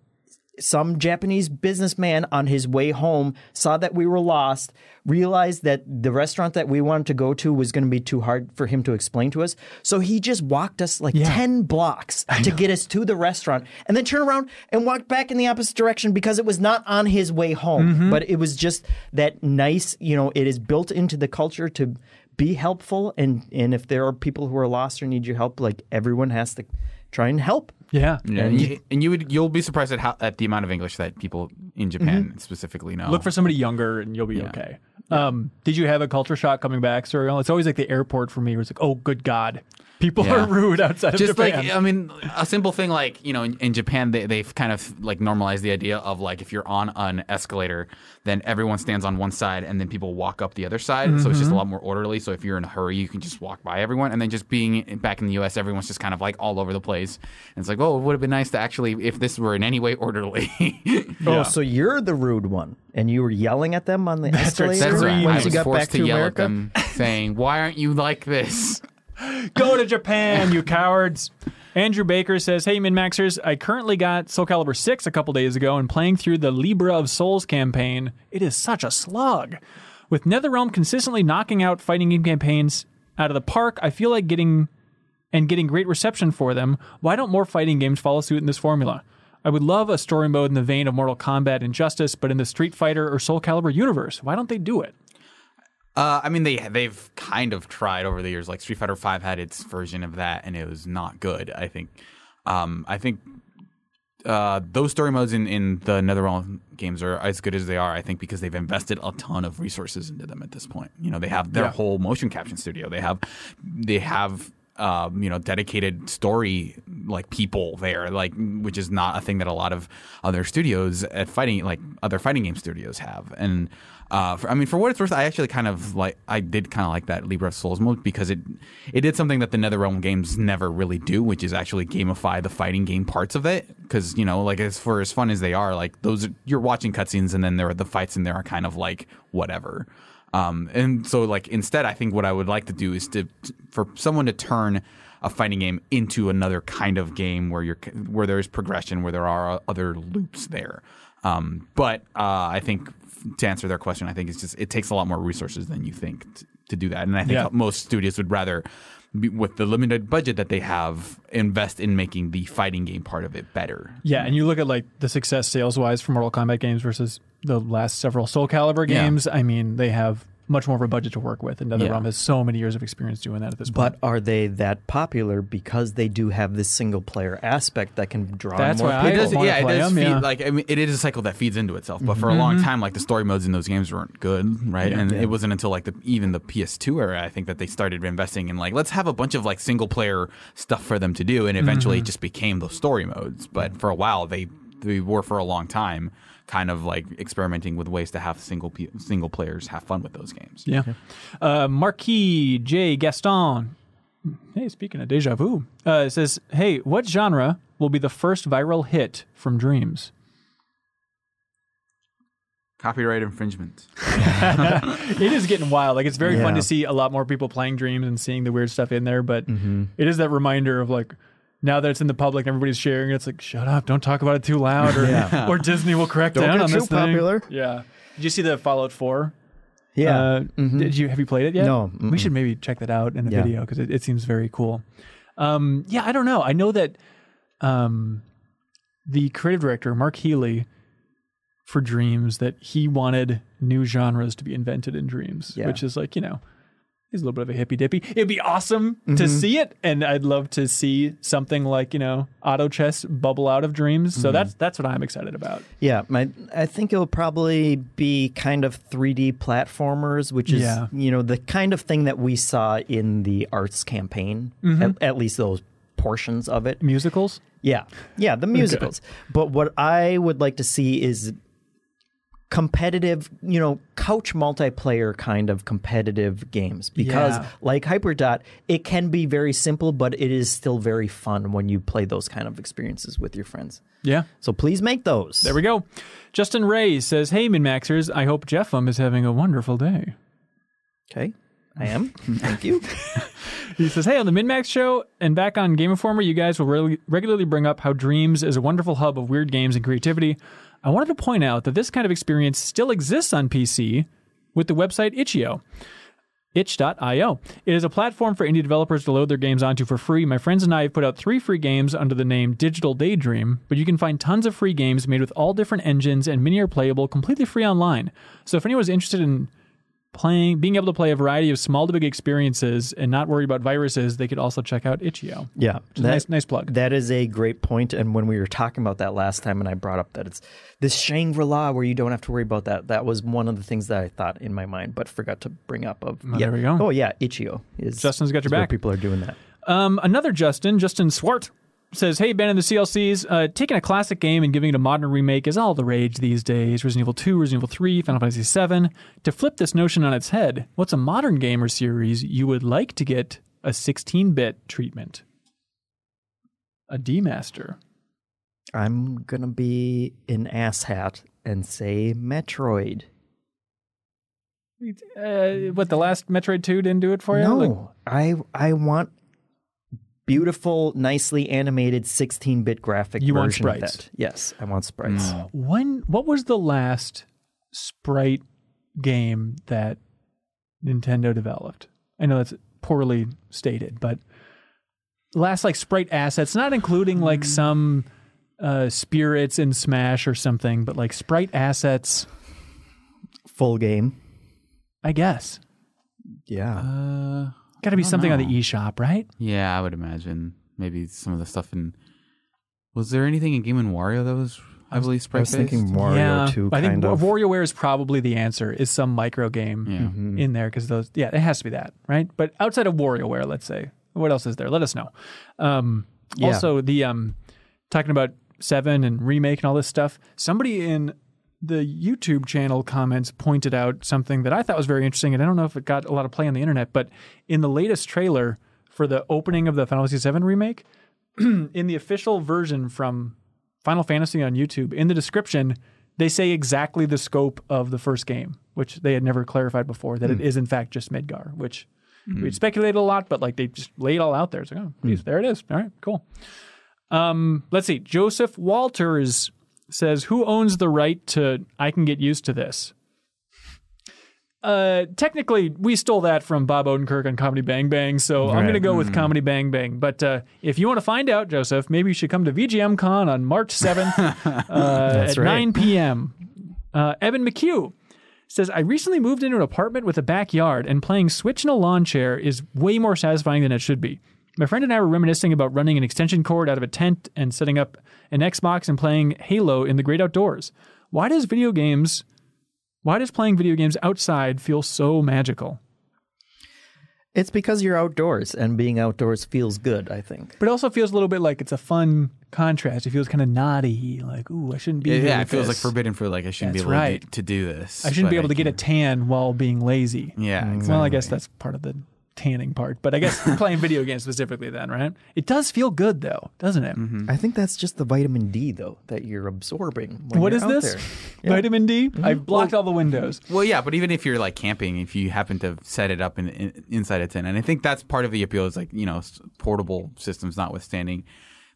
some Japanese businessman on his way home saw that we were lost, realized that the restaurant that we wanted to go to was going to be too hard for him to explain to us. So he just walked us 10 blocks to get us to the restaurant and then turned around and walked back in the opposite direction because it was not on his way home. But it was just that nice, it is built into the culture to be helpful. And if there are people who are lost or need your help, everyone has to try and help. Yeah. You'll be surprised at the amount of English that people in Japan specifically know. Look for somebody younger and you'll be okay. Yeah. Did you have a culture shock coming back, Suriel? It's always like the airport for me, where it's like, oh, good God. People are rude outside of Japan. Just like, I mean, a simple thing like, you know, in Japan, they've kind of like normalized the idea of like if you're on an escalator, then everyone stands on one side and then people walk up the other side. Mm-hmm. So it's just a lot more orderly. So if you're in a hurry, you can just walk by everyone. And then just being back in the U.S., everyone's just kind of like all over the place. And it's like, oh, it would have been nice to actually, if this were in any way orderly. Oh, so you're the rude one. And you were yelling at them on the escalator? That's right. I was forced to yell at them saying, why aren't you like this? Go to Japan, you cowards. Andrew Baker says, hey, Min-Maxers, I currently got Soul Calibur 6 a couple days ago and playing through the Libra of Souls campaign. It is such a slog. With NetherRealm consistently knocking out fighting game campaigns out of the park, I feel like getting great reception for them. Why don't more fighting games follow suit in this formula? I would love a story mode in the vein of Mortal Kombat and Justice, but in the Street Fighter or Soul Calibur universe. Why don't they do it? I mean, they've kind of tried over the years. Like Street Fighter V had its version of that, and it was not good. I think those story modes in the NetherRealm games are as good as they are. I think because they've invested a ton of resources into them at this point. You know, they have their whole motion caption studio. They have. Dedicated story like people there, like, which is not a thing that a lot of other studios at other fighting game studios have. And for what it's worth, I did kind of like that Libra of Souls mode because it did something that the NetherRealm games never really do, which is actually gamify the fighting game parts of it. Because, you know, like as fun as they are, like those you're watching cutscenes and then there are the fights and there are kind of like whatever. And so, like, instead, I think what I would like to do is for someone to turn a fighting game into another kind of game where there is progression, where there are other loops there. But I think to answer their question, I think it takes a lot more resources than you think to do that. And I think most studios would rather, with the limited budget that they have, invest in making the fighting game part of it better. Yeah, and you look at like the success sales-wise for Mortal Kombat games versus the last several Soul Calibur games. I mean, they have much more of a budget to work with, and NetherRealm has so many years of experience doing that at this point. But are they that popular because they do have this single-player aspect that can draw more people? It does feed. Like, I mean, it is a cycle that feeds into itself. But for a long time, like the story modes in those games weren't good, right? Yeah, and it wasn't until like even the PS2 era, I think, that they started investing in like let's have a bunch of like single-player stuff for them to do, and eventually it just became those story modes. But for a while, they were for a long time kind of like experimenting with ways to have single players have fun with those games. Yeah. Marquis J. Gaston, hey, speaking of deja vu, says, hey, what genre will be the first viral hit from Dreams? Copyright infringement. It is getting wild. Like, it's very fun to see a lot more people playing Dreams and seeing the weird stuff in there, but it is that reminder of like, now that it's in the public and everybody's sharing it, it's like, shut up, don't talk about it too loud, or Disney will crack down on this thing. Don't get too popular. Yeah. Did you see the Fallout 4? Yeah. Have you played it yet? No. Mm-mm. We should maybe check that out in a video because it seems very cool. I don't know. I know that the creative director, Mark Healy, for Dreams, that he wanted new genres to be invented in Dreams, which is like, you know, he's a little bit of a hippy-dippy. It'd be awesome to see it, and I'd love to see something like, you know, auto chess bubble out of Dreams. So that's what I'm excited about. Yeah, I think it'll probably be kind of 3D platformers, which is, you know, the kind of thing that we saw in the arts campaign, at least those portions of it. Musicals? Yeah, the musicals. Okay. But what I would like to see is competitive, you know, couch multiplayer kind of competitive games, because like HyperDot, it can be very simple, but it is still very fun when you play those kind of experiences with your friends. Yeah. So please make those. There we go. Justin Ray says, hey, Min-Maxers, I hope Jeffum is having a wonderful day. Okay. I am. Thank you. He says, hey, on the Min-Max show and back on Game Informer, you guys will regularly bring up how Dreams is a wonderful hub of weird games and creativity. I wanted to point out that this kind of experience still exists on PC with the website Itch.io. Itch.io. It is a platform for indie developers to load their games onto for free. My friends and I have put out 3 free games under the name Digital Daydream, but you can find tons of free games made with all different engines, and many are playable completely free online. So if anyone's interested in being able to play a variety of small to big experiences and not worry about viruses, they could also check out itch.io. Yeah. Nice plug. That is a great point. And when we were talking about that last time and I brought up that it's this Shangri-La where you don't have to worry about that, that was one of the things that I thought in my mind but forgot to bring up. There we go. Oh, yeah. Itch.io. Justin's got your back. People are doing that. Another Justin Swart, says, hey, Ben and the CLCs, taking a classic game and giving it a modern remake is all the rage these days. Resident Evil 2, Resident Evil 3, Final Fantasy VII. To flip this notion on its head, what's a modern game or series you would like to get a 16-bit treatment? A D-Master. I'm going to be an asshat and say Metroid. What, the last Metroid 2 didn't do it for you? No, I want... beautiful, nicely animated 16-bit graphic version of that. Yes, I want sprites. What was the last sprite game that Nintendo developed? I know that's poorly stated, but last like sprite assets, not including like some spirits in Smash or something, but like sprite assets. Full game. I guess. Yeah. Got to be something on the eShop, right? Yeah, I would imagine. Maybe some of the stuff in... Was there anything in Game & Wario that was heavily sprite-based? I was thinking Wario 2, kind of. I think WarioWare is probably the answer, is some micro game in there. Because those, yeah, it has to be that, right? But outside of WarioWare, let's say. What else is there? Let us know. Also, the talking about 7 and remake and all this stuff, somebody in the YouTube channel comments pointed out something that I thought was very interesting, and I don't know if it got a lot of play on the internet, but in the latest trailer for the opening of the Final Fantasy VII remake, in the official version from Final Fantasy on YouTube, in the description, they say exactly the scope of the first game, which they had never clarified before, that it is in fact just Midgar, which we'd speculated a lot, but like they just lay it all out there. It's like, oh, geez, there it is. All right, cool. Let's see. Joseph Walters says, who owns the right to I Can Get Used to This? Technically, we stole that from Bob Odenkirk on Comedy Bang Bang, so right. I'm going to go with Comedy Bang Bang. But if you want to find out, Joseph, maybe you should come to VGMCon on March 7th at 9 p.m. Evan McHugh says, I recently moved into an apartment with a backyard, and playing Switch in a lawn chair is way more satisfying than it should be. My friend and I were reminiscing about running an extension cord out of a tent and setting up an Xbox and playing Halo in the great outdoors. Why does playing video games outside feel so magical? It's because you're outdoors, and being outdoors feels good, I think. But it also feels a little bit like it's a fun contrast. It feels kind of naughty, like, ooh, I shouldn't be here. Yeah, it feels like forbidden fruit, like I shouldn't be able to do this. I shouldn't be able to get a tan while being lazy. Yeah, exactly. Well, I guess that's part of the tanning part, but I guess playing video games specifically then, right? It does feel good though, doesn't it? Mm-hmm. I think that's just the vitamin D though that you're absorbing. What is this? Yeah. Vitamin D? Mm-hmm. I've blocked all the windows. Well, yeah, but even if you're like camping, if you happen to set it up inside a tent, and I think that's part of the appeal is like, you know, portable systems notwithstanding,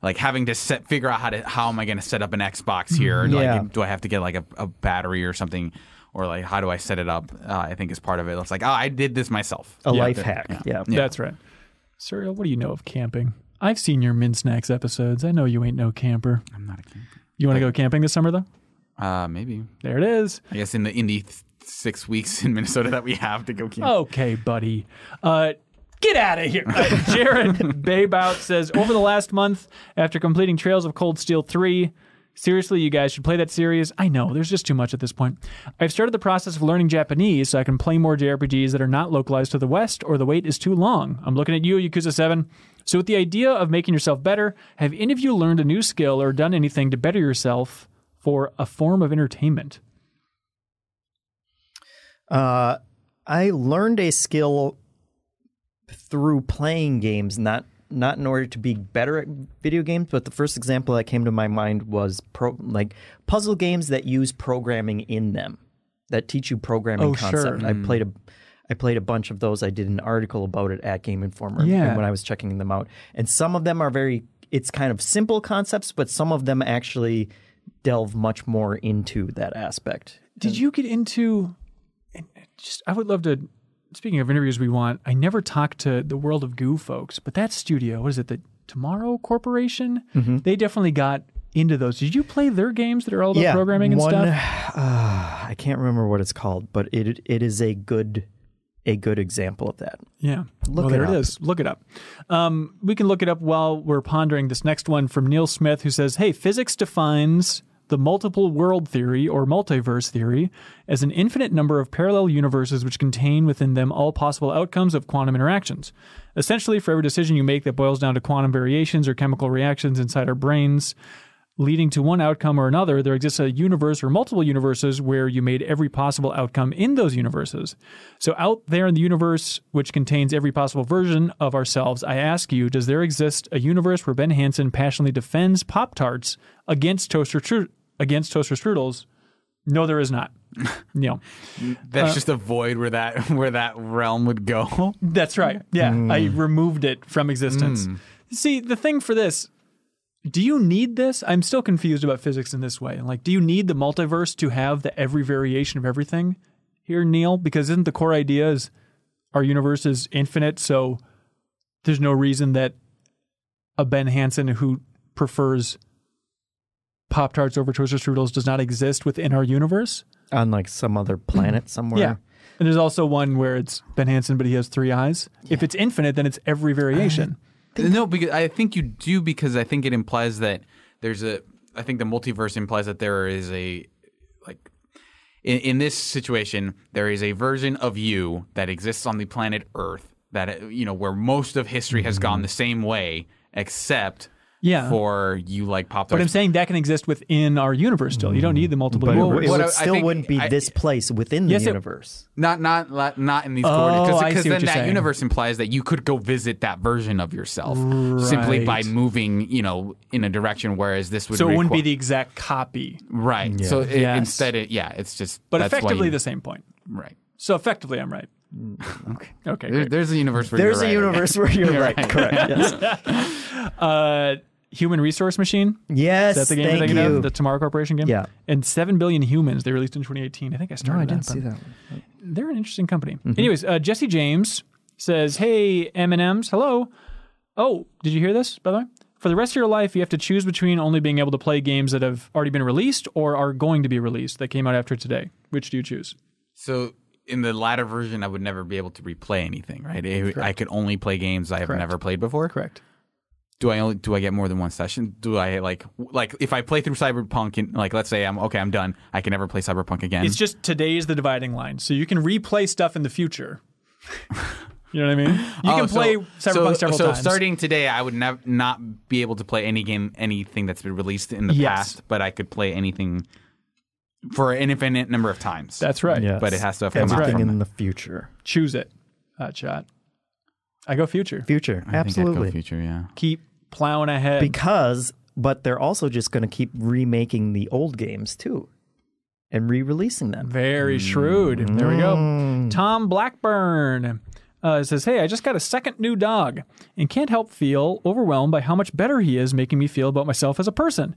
like having to figure out how am I going to set up an Xbox here? Or like, do I have to get like a battery or something? Or like, how do I set it up? I think is part of it. It's like, I did this myself. A life hack. Yeah. That's right. Serial, what do you know of camping? I've seen your Min Snacks episodes. I know you ain't no camper. I'm not a camper. You want to go camping this summer, though? Maybe. There it is. I guess in the 6 weeks in Minnesota that we have to go camping. Okay, buddy. Get out of here. Jared Baybout says, over the last month, after completing Trails of Cold Steel 3... Seriously, you guys should play that series. I know, there's just too much at this point. I've started the process of learning Japanese so I can play more JRPGs that are not localized to the West or the wait is too long. I'm looking at you, Yakuza 7. So with the idea of making yourself better, have any of you learned a new skill or done anything to better yourself for a form of entertainment? I learned a skill through playing games, not in order to be better at video games, but the first example that came to my mind was like puzzle games that use programming in them, that teach you programming concept. Sure. I played a bunch of those. I did an article about it at Game Informer when I was checking them out. And some of them are it's kind of simple concepts, but some of them actually delve much more into that aspect. Did you get into, I would love to, speaking of interviews we want, I never talked to the World of Goo folks, but that studio, what is it, the Tomorrow Corporation? Mm-hmm. They definitely got into those. Did you play their games that are all about programming and stuff? I can't remember what it's called, but it is a good example of that. Yeah. Well, there it is. Look it up. We can look it up while we're pondering this next one from Neil Smith, who says, hey, physics defines the multiple world theory or multiverse theory as an infinite number of parallel universes which contain within them all possible outcomes of quantum interactions. Essentially, for every decision you make that boils down to quantum variations or chemical reactions inside our brains, leading to one outcome or another, there exists a universe or multiple universes where you made every possible outcome in those universes. So out there in the universe, which contains every possible version of ourselves, I ask you, does there exist a universe where Ben Hansen passionately defends Pop-Tarts against toaster strudels? No, there is not. Neil. That's just a void where that realm would go. That's right. Yeah. I removed it from existence. See, the thing for this, do you need this? I'm still confused about physics in this way. Like, do you need the multiverse to have the every variation of everything here, Neil? Because isn't the core idea is our universe is infinite, so there's no reason that a Ben Hansen who prefers Pop-Tarts over toaster strudels does not exist within our universe? On, like, some other planet somewhere? Yeah. And there's also one where it's Ben Hansen, but he has three eyes. Yeah. If it's infinite, then it's every variation. No, because I think you do, because I think it implies that there's a – I think the multiverse implies that there is a – like in this situation, there is a version of you that exists on the planet Earth that – you know, where most of history has gone the same way except for you like Pop-Tarts. But I'm saying that can exist within our universe still. You don't need the multiple universes. It still wouldn't be this place within the universe. Not in these coordinates. Because then that universe implies that you could go visit that version of yourself simply by moving, you know, in a direction, whereas this would... So it wouldn't be the exact copy. Right. Yeah. So instead it's just... But effectively the same point. Right. So effectively I'm right. Okay. There's a universe where you're right. There's a universe where you're right. Correct. Yes. Human Resource Machine. Yes. Is that the game you're thinking of? The Tomorrow Corporation game? Yeah. And 7 Billion Humans they released in 2018. I think I started that. No, I didn't see that one. They're an interesting company. Anyways, Jesse James says, hey, M&Ms, hello. Oh, did you hear this, by the way? For the rest of your life, you have to choose between only being able to play games that have already been released or are going to be released that came out after today. Which do you choose? So... in the latter version, I would never be able to replay anything, right? I could only play games I have never played before. Correct. Do I get more than one session? Do I like if I play through Cyberpunk and like let's say I'm done. I can never play Cyberpunk again. It's just today is the dividing line, so you can replay stuff in the future. You know what I mean? You can play Cyberpunk several times. So starting today, I would not be able to play any game, anything that's been released in the past, but I could play anything. For an infinite number of times. That's right. Yes. But it has to have come out in the future. Choose it. Hot shot. I go future. Future. Absolutely. I think I'd go future, yeah. Keep plowing ahead. But they're also just going to keep remaking the old games too and re-releasing them. Very shrewd. There we go. Tom Blackburn says, hey, I just got a second new dog and can't help feel overwhelmed by how much better he is, making me feel about myself as a person.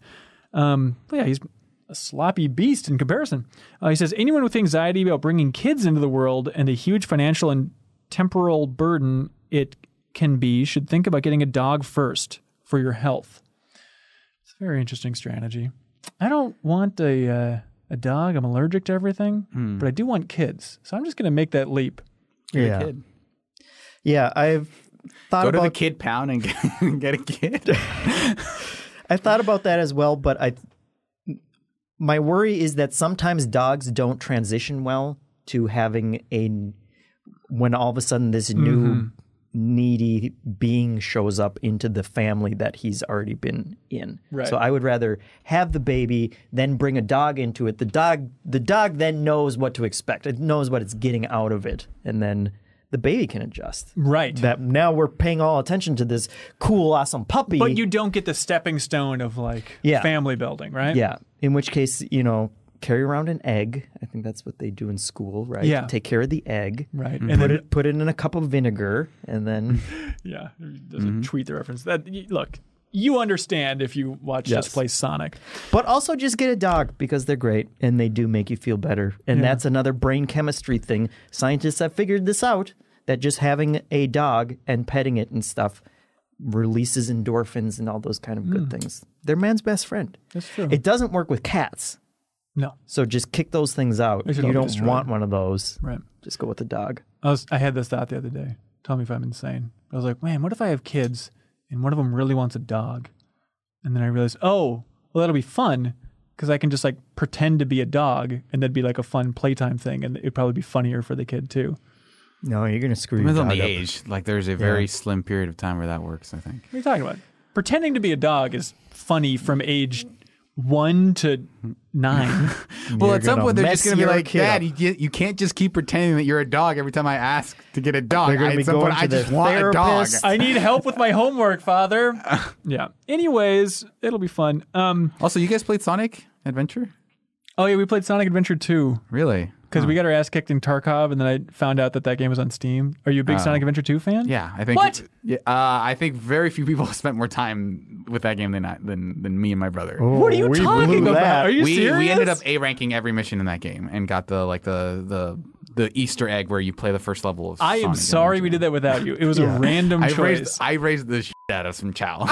He's... a sloppy beast in comparison. He says, anyone with anxiety about bringing kids into the world and the huge financial and temporal burden it can be should think about getting a dog first for your health. It's a very interesting strategy. I don't want a dog. I'm allergic to everything, but I do want kids. So I'm just going to make that leap. Get a kid. Yeah, I've thought about... Go to the kid pound and get a kid. I thought about that as well, but my worry is that sometimes dogs don't transition well to having when all of a sudden this new needy being shows up into the family that he's already been in. Right. So I would rather have the baby, then bring a dog into it. The dog then knows what to expect. It knows what it's getting out of it. And then the baby can adjust. Right. That now we're paying all attention to this cool, awesome puppy. But you don't get the stepping stone of family building, right? Yeah. In which case, you know, carry around an egg. I think that's what they do in school, right? Yeah. Take care of the egg. Right. Mm-hmm. And put it in a cup of vinegar, and then... yeah. Doesn't tweet the reference. Look, you understand if you watch us play Sonic. But also just get a dog, because they're great, and they do make you feel better. And that's another brain chemistry thing. Scientists have figured this out, that just having a dog and petting it and stuff releases endorphins and all those kind of good things. They're man's best friend. That's true. It doesn't work with cats. No. So just kick those things out. If you don't want one of those, right, just go with the dog. I had this thought the other day. Tell me if I'm insane. I was like, man, what if I have kids and one of them really wants a dog? And then I realized, oh, well, that'll be fun because I can just like pretend to be a dog and that'd be like a fun playtime thing. And it'd probably be funnier for the kid too. No, you're going to screw your dog up. Age, like there's a very slim period of time where that works, I think. What are you talking about? Pretending to be a dog is funny from age 1 to 9. Well, at some point, they're just going to be like, Dad, you can't just keep pretending that you're a dog every time I ask to get a dog. At some point, I just want a dog. I need help with my homework, Father. Yeah. Anyways, it'll be fun. Also, you guys played Sonic Adventure? Oh, yeah. We played Sonic Adventure 2. Really? Because we got our ass kicked in Tarkov, and then I found out that that game was on Steam. Are you a big Sonic Adventure 2 fan? Yeah, I think. What? Yeah, I think very few people spent more time with that game than me and my brother. Oh, what are you talking about? Are you serious? We ended up A-ranking every mission in that game and got the Easter egg where you play the first level of. I am sorry we did that without you. It was a random choice. I raised the shit out of some child.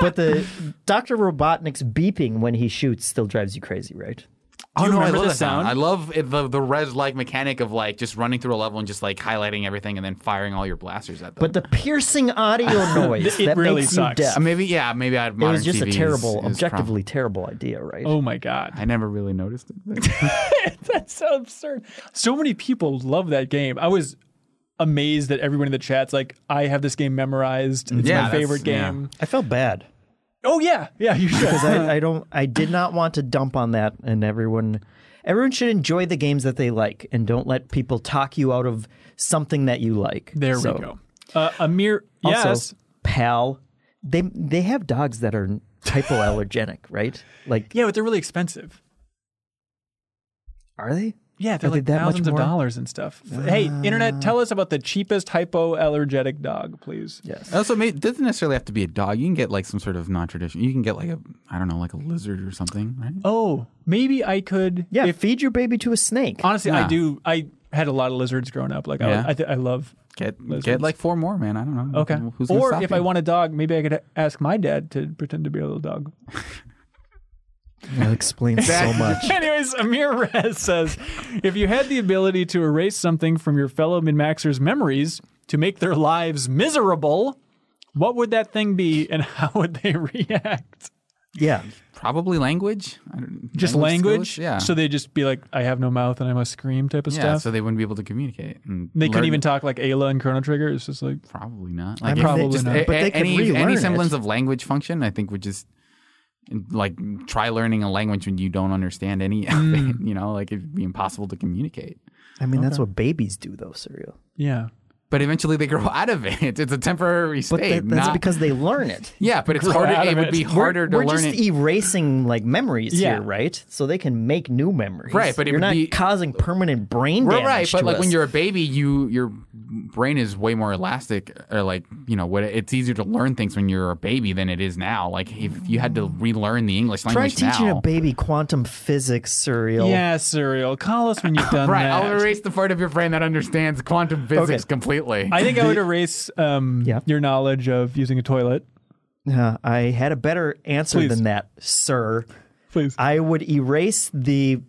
But the Dr. Robotnik's beeping when he shoots still drives you crazy, right? Oh no, I love that sound. I love the res-like mechanic of like just running through a level and just like highlighting everything and then firing all your blasters at them. But the piercing audio noise that really makes sucks. You deaf. Maybe I'd modern TVs. It was just TVs a terrible, objectively terrible idea, right? Oh my god, I never really noticed it. That's so absurd. So many people love that game. I was amazed that everyone in the chat's like, I have this game memorized. It's my favorite game. Yeah. I felt bad. Oh yeah, you should. Because I did not want to dump on that, and everyone should enjoy the games that they like, and don't let people talk you out of something that you like. There we go. Amir, also, yes, Pal. They have dogs that are hypoallergenic, right? Like yeah, but they're really expensive. Are they? Yeah, they're like thousands of dollars and stuff. Hey, internet, tell us about the cheapest hypoallergenic dog, please. Yes. Also, it doesn't necessarily have to be a dog. You can get like some sort of non-traditional. You can get like a lizard or something, right? Oh, maybe I could. Yeah, feed your baby to a snake. Honestly, yeah. I do. I had a lot of lizards growing up. Like, yeah. I love lizards. Get like 4 more, man. I don't know. Okay. Who's gonna stop you? I want a dog, maybe I could ask my dad to pretend to be a little dog. That explains so much. Anyways, Amir Rez says, if you had the ability to erase something from your fellow min-maxers' memories to make their lives miserable, what would that thing be and how would they react? Yeah. Probably language. Just language? Yeah. So they'd just be like, I have no mouth and I must scream type of stuff? Yeah, so they wouldn't be able to communicate. They couldn't even talk like Ayla and Chrono Trigger? It's just like... Probably not. Like, probably not. But they could relearn any semblance of language function, I think, would just... Like, try learning a language when you don't understand any of it, you know? Like, it'd be impossible to communicate. I mean, that's what babies do, though, Surreal. Yeah. But eventually they grow out of it. It's a temporary state. But that's because they learn it. Yeah, but it would be harder to learn it. We're just erasing, like, memories here, right? So they can make new memories. Right, but you're not causing permanent brain damage but, like, when you're a baby, your brain is way more elastic, or, like, you know, it's easier to learn things when you're a baby than it is now. Like, if you had to relearn the English language now. Try teaching a baby quantum physics, Surreal. Yeah, Surreal. Call us when you've done that. I'll erase the part of your brain that understands quantum physics completely. I think I would erase your knowledge of using a toilet. I had a better answer than that, sir. Please. I would erase the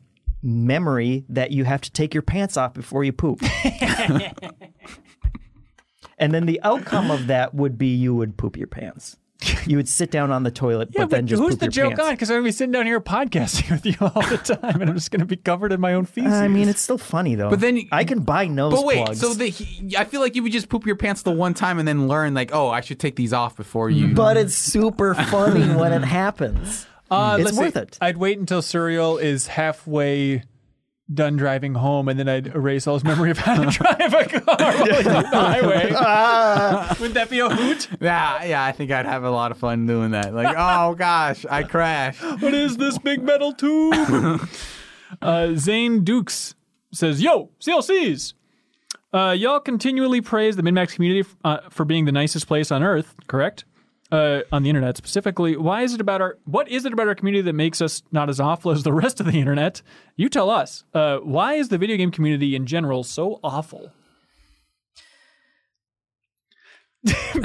memory that you have to take your pants off before you poop. And then the outcome of that would be you would poop your pants. You would sit down on the toilet, but then just poop your pants. Who's the joke on? Because I'm going to be sitting down here podcasting with you all the time, and I'm just going to be covered in my own feces. I mean, it's still funny, though. But then I can buy nose plugs. So I feel like you would just poop your pants the one time and then learn, like, oh, I should take these off before you. But it's super funny when it happens. It's worth it. I'd wait until Surreal is halfway done driving home, and then I'd erase all his memory of how to drive a car down the highway. Wouldn't that be a hoot? Yeah, I think I'd have a lot of fun doing that. Like, oh gosh, I crashed. What is this big metal tube? Zane Dukes says, yo, CLCs! Y'all continually praise the Min-Max community for being the nicest place on earth, correct? On the internet specifically, what is it about our community that makes us not as awful as the rest of the internet? You tell us. Why is the video game community in general so awful?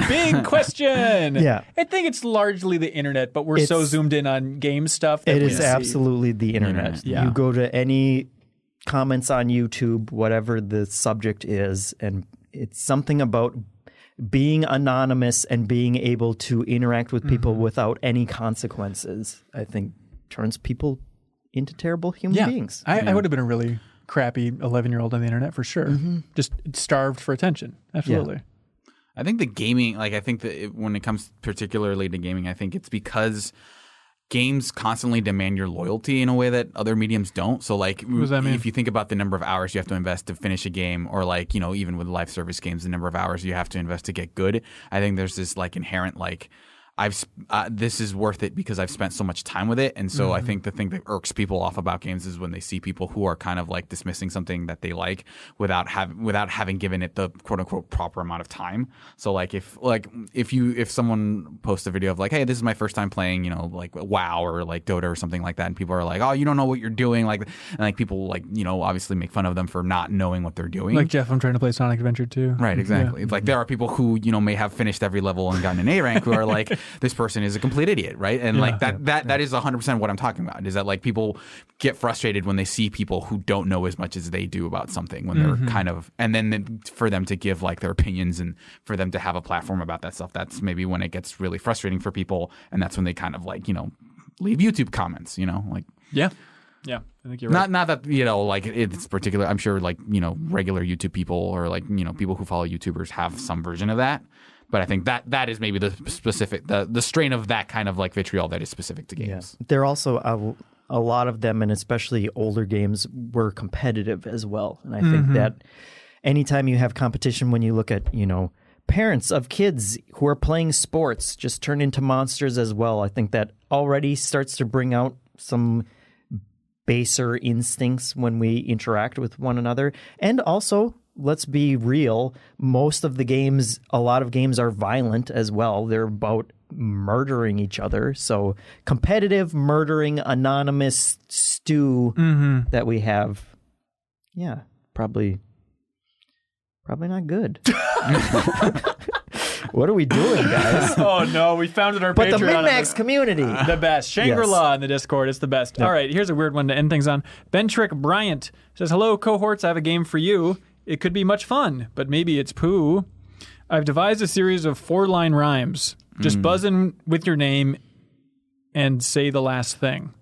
Big question. Yeah. I think it's largely the internet, but we're so zoomed in on game stuff. That it is absolutely the internet. Yeah. You go to any comments on YouTube, whatever the subject is, and it's something about being anonymous and being able to interact with people without any consequences, I think turns people into terrible human beings. I would have been a really crappy 11-year-old on the internet for sure. Just starved for attention. Absolutely. Yeah. I think the gaming, like I think that when it comes particularly to gaming, I think it's because games constantly demand your loyalty in a way that other mediums don't. So like what does that mean? If you think about the number of hours you have to invest to finish a game, or like, you know, even with live service games, the number of hours you have to invest to get good, I think there's this like inherent like this is worth it because I've spent so much time with it. And so I think the thing that irks people off about games is when they see people who are kind of like dismissing something that they like without having given it the quote unquote proper amount of time. So like if someone posts a video of like, hey, this is my first time playing, you know, like WoW or like Dota or something like that, and people are like, oh, you don't know what you're doing, like, and like people like, you know, obviously make fun of them for not knowing what they're doing. Like, Jeff, I'm trying to play Sonic Adventure 2. Right, exactly. Yeah. It's like there are people who, you know, may have finished every level and gotten an A rank who are like, this person is a complete idiot, right? And like that is 100% what I'm talking about, is that like people get frustrated when they see people who don't know as much as they do about something when they're kind of, and then for them to give like their opinions and for them to have a platform about that stuff, that's maybe when it gets really frustrating for people, and that's when they kind of like, you know, leave YouTube comments, you know, like yeah, I think you're right. Not that, you know, like it's particular. I'm sure like, you know, regular YouTube people or like, you know, people who follow YouTubers have some version of that. But I think that is maybe the specific, the strain of that kind of like vitriol that is specific to games. Yeah. There are also a lot of them, and especially older games, were competitive as well. And I think that anytime you have competition, when you look at, you know, parents of kids who are playing sports just turn into monsters as well, I think that already starts to bring out some baser instincts when we interact with one another. And also, let's be real, most of the games, a lot of games are violent as well. They're about murdering each other. So competitive, murdering, anonymous stew that we have. Yeah, probably not good. What are we doing, guys? Oh, no, we founded our Patreon. But the Min-Max community. The best. Shangri-La in the Discord. It's the best. Yep. All right, here's a weird one to end things on. Bentrick Bryant says, hello, cohorts, I have a game for you. It could be much fun, but maybe it's poo. I've devised a series of 4-line rhymes. Just buzz in with your name and say the last thing.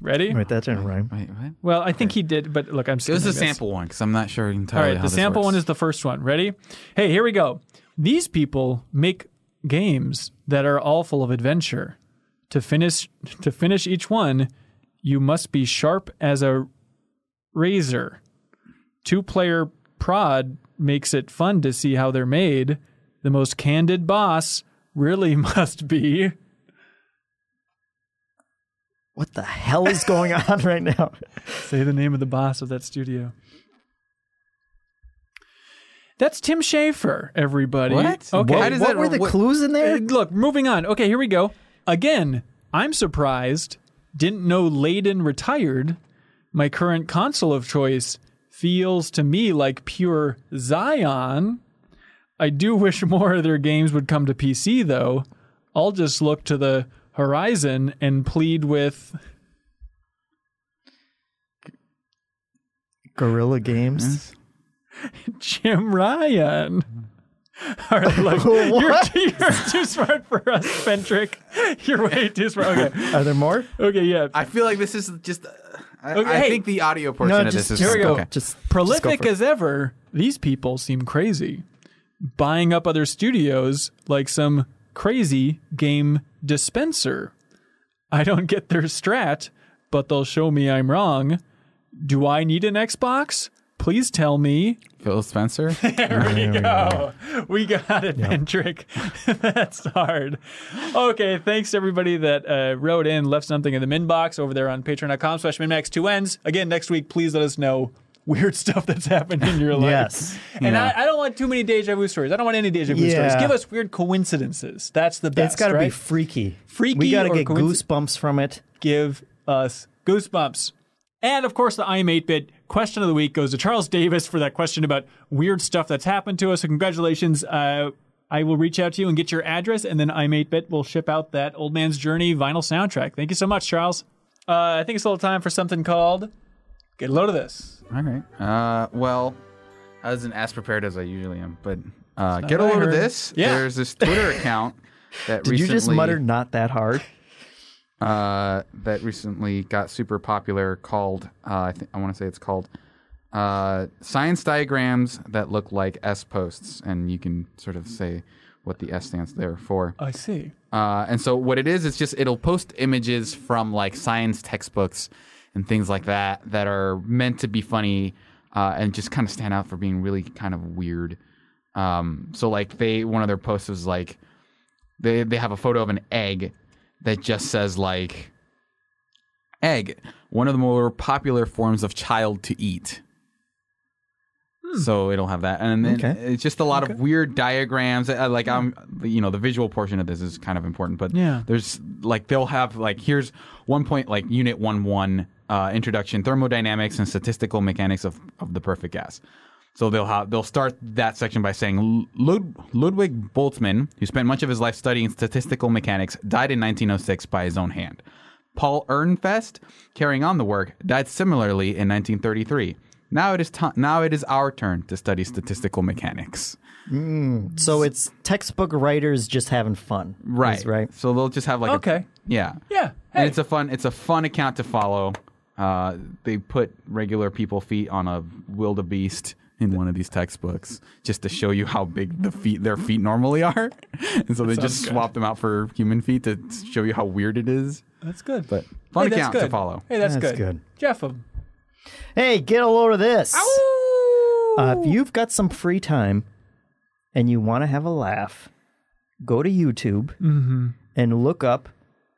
Ready? Wait, that didn't rhyme. Wait. Well, I think he did, but look, I'm just going to guess. It was a sample one, because I'm not sure entirely how this works. All right, the sample one is the first one. Ready? Hey, here we go. These people make games that are all full of adventure. To finish each one, you must be sharp as a razor. 2-player prod makes it fun to see how they're made. The most candid boss really must be... What the hell is going on right now? Say the name of the boss of that studio. That's Tim Schafer, everybody. What? Okay. What were the clues in there? Look, moving on. Okay, here we go. Again, I'm surprised. Didn't know Layden retired. My current console of choice feels to me like pure Zion. I do wish more of their games would come to PC, though. I'll just look to the horizon and plead with... Guerrilla Games? Jim Ryan. All right, look, you're too smart for us, Bentrick. You're way too smart. Okay. Are there more? Okay, yeah. I feel like this is just... I think the audio portion of this is... Here we go. Okay. Prolific as ever, these people seem crazy. Buying up other studios like some crazy game dispenser. I don't get their strat, but they'll show me I'm wrong. Do I need an Xbox? Please tell me. Phil Spencer? There we go. We got it, Bentrick. That's hard. Okay, thanks everybody that wrote in, left something in the min box over there on patreon.com/minmax2ends. Again, next week, please let us know weird stuff that's happened in your life. Yes. And I don't want too many deja vu stories. I don't want any deja vu stories. Give us weird coincidences. That's the best, It's got to be freaky. We got to get goosebumps from it. Give us goosebumps. And, of course, the I'm 8-Bit question of the week goes to Charles Davis for that question about weird stuff that's happened to us. So congratulations. I will reach out to you and get your address, and then I'm 8-Bit will ship out that Old Man's Journey vinyl soundtrack. Thank you so much, Charles. I think it's a little time for something called Get a Load of This. All right. Well, I wasn't as prepared as I usually am, but Get a Load of This. Yeah. There's this Twitter account that Did you just mutter not that hard? That recently got super popular called, I want to say it's called Science Diagrams That Look Like S Posts. And you can sort of say what the S stands there for. I see. And so what it is, it's just it'll post images from like science textbooks and things like that that are meant to be funny and just kind of stand out for being really kind of weird. So like one of their posts was like, they have a photo of an egg that just says, like, egg, one of the more popular forms of child to eat. So it'll have that. And then it's just a lot of weird diagrams. Like, the visual portion of this is kind of important. But there's, like, they'll have, like, here's one point, like, Unit 1.1, Introduction, Thermodynamics and Statistical Mechanics of the Perfect Gas. So they'll start that section by saying Ludwig Boltzmann, who spent much of his life studying statistical mechanics, died in 1906 by his own hand. Paul Ehrenfest, carrying on the work, died similarly in 1933. Now it is our turn to study statistical mechanics. So it's textbook writers just having fun, right? So they'll just have like and it's a fun account to follow. They put regular people feet on a wildebeest in one of these textbooks just to show you how big their feet normally are. And so they just swap them out for human feet to show you how weird it is. That's good. But fun account to follow. Hey, that's good. Jeff. Hey, get a load of this. If you've got some free time and you want to have a laugh, go to YouTube and look up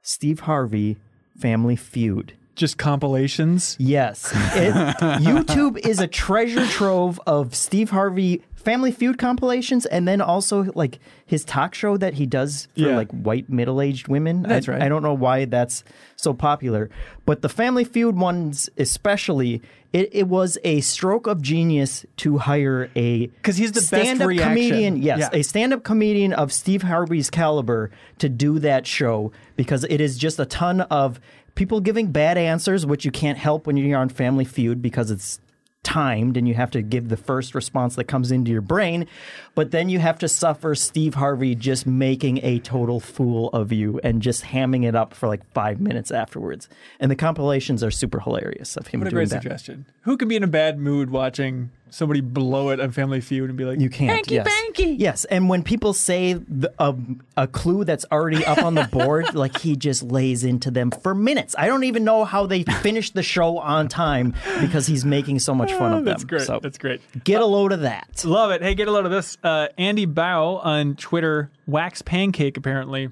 Steve Harvey Family Feud. Just compilations? Yes. YouTube is a treasure trove of Steve Harvey Family Feud compilations, and then also like his talk show that he does for like white middle-aged women. That's right. I don't know why that's so popular, but the Family Feud ones especially, it was a stroke of genius to hire a a stand-up comedian of Steve Harvey's caliber to do that show, because it is just a ton of people giving bad answers, which you can't help when you're on Family Feud because it's timed and you have to give the first response that comes into your brain. But then you have to suffer Steve Harvey just making a total fool of you and just hamming it up for like 5 minutes afterwards. And the compilations are super hilarious of him doing that. What a great suggestion. Who can be in a bad mood watching somebody blow it on Family Feud and be like, you can't. Banky. Yes, and when people say a clue that's already up on the board, like he just lays into them for minutes. I don't even know how they finish the show on time because he's making so much fun of them. That's great. So, that's great. Get a load of that. Love it. Hey, get a load of this. Andy Bao on Twitter, Wax Pancake apparently,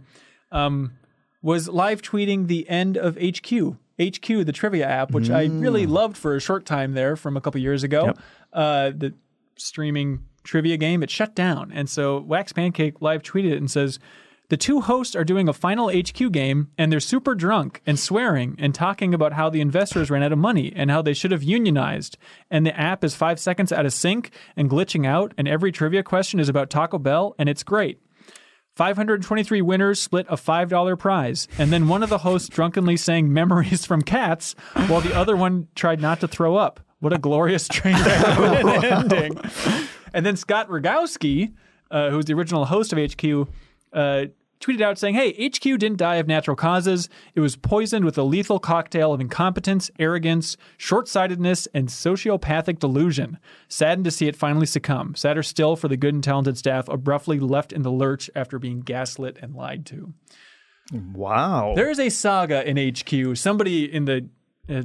was live tweeting the end of HQ, the trivia app, which I really loved for a short time there from a couple years ago. Yep. The streaming trivia game, it shut down. And so Wax Pancake live tweeted it and says, the two hosts are doing a final HQ game and they're super drunk and swearing and talking about how the investors ran out of money and how they should have unionized. And the app is 5 seconds out of sync and glitching out. And every trivia question is about Taco Bell and it's great. 523 winners split a $5 prize, and then one of the hosts drunkenly sang memories from Cats while the other one tried not to throw up. What a glorious train ending. And then Scott Rogowski, who's the original host of HQ, tweeted out saying, hey, HQ didn't die of natural causes. It was poisoned with a lethal cocktail of incompetence, arrogance, short-sightedness, and sociopathic delusion. Saddened to see it finally succumb. Sadder still for the good and talented staff abruptly left in the lurch after being gaslit and lied to. Wow. There is a saga in HQ. Somebody in the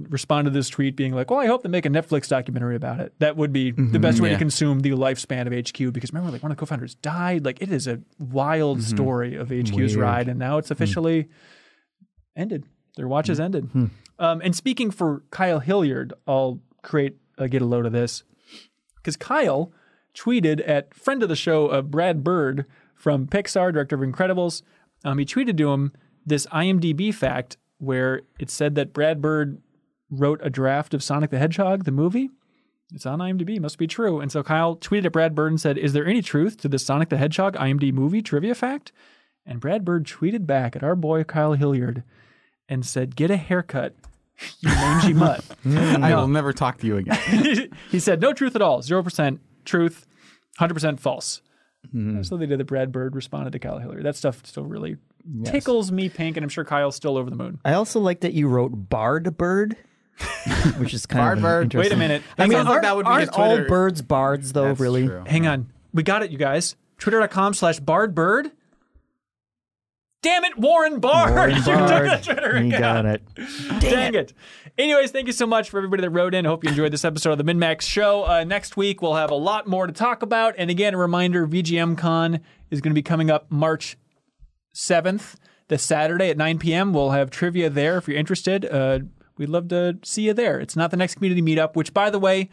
responded to this tweet being like, well, I hope they make a Netflix documentary about it. That would be the best way to consume the lifespan of HQ, because remember, like, one of the co-founders died. Like, it is a wild story of HQ's ride, and now it's officially ended. Their watch has ended. And speaking for Kyle Hilliard, I'll get a load of this, because Kyle tweeted at friend of the show, Brad Bird from Pixar, director of Incredibles. He tweeted to him this IMDb fact where it said that Brad Bird wrote a draft of Sonic the Hedgehog, the movie, It's on IMDb. Must be true. And so Kyle tweeted at Brad Bird and said, "Is there any truth to the Sonic the Hedgehog IMDb movie trivia fact?" And Brad Bird tweeted back at our boy Kyle Hilliard and said, "Get a haircut, you mangy mutt. I will never talk to you again." He said, "No truth at all. 0% truth, 100% false." Mm-hmm. So they did the Brad Bird responded to Kyle Hilliard. That stuff still really tickles me pink, and I'm sure Kyle's still over the moon. I also like that you wrote Bard Bird. Which is kind of interesting. Wait a minute. That I mean, that would be aren't all birds bards, though, that's really? True. Hang on. We got it, you guys. Twitter.com/bardbird. Damn it, Warren Bard. Warren you Bard. Took the Twitter account. You got it. Dang it. Anyways, thank you so much for everybody that wrote in. I hope you enjoyed this episode of the MinMax Show. Next week, we'll have a lot more to talk about. And again, a reminder, VGMCon is going to be coming up March 7th, the Saturday at 9 p.m. We'll have trivia there if you're interested. We'd love to see you there. It's not the next community meetup, which, by the way,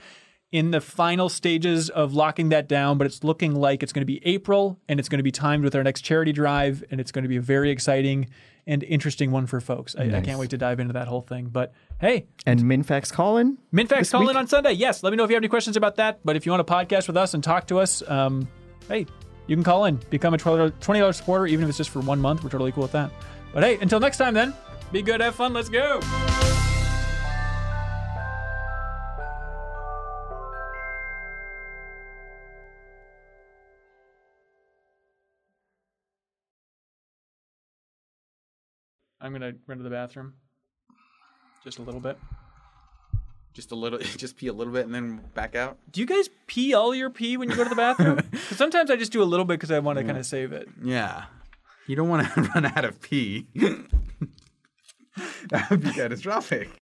in the final stages of locking that down, but it's looking like it's going to be April, and it's going to be timed with our next charity drive, and it's going to be a very exciting and interesting one for folks. Nice. I can't wait to dive into that whole thing. But hey. And MinFax call-in? MinFax call-in on Sunday. Yes. Let me know if you have any questions about that. But if you want to podcast with us and talk to us, hey, you can call in. Become a $20 supporter, even if it's just for 1 month. We're totally cool with that. But hey, until next time then, be good, have fun, let's go. I'm going to run to the bathroom just a little bit. Just pee a little bit and then back out. Do you guys pee all your pee when you go to the bathroom? Because sometimes I just do a little bit because I want to kind of save it. Yeah. You don't want to run out of pee. That would be catastrophic.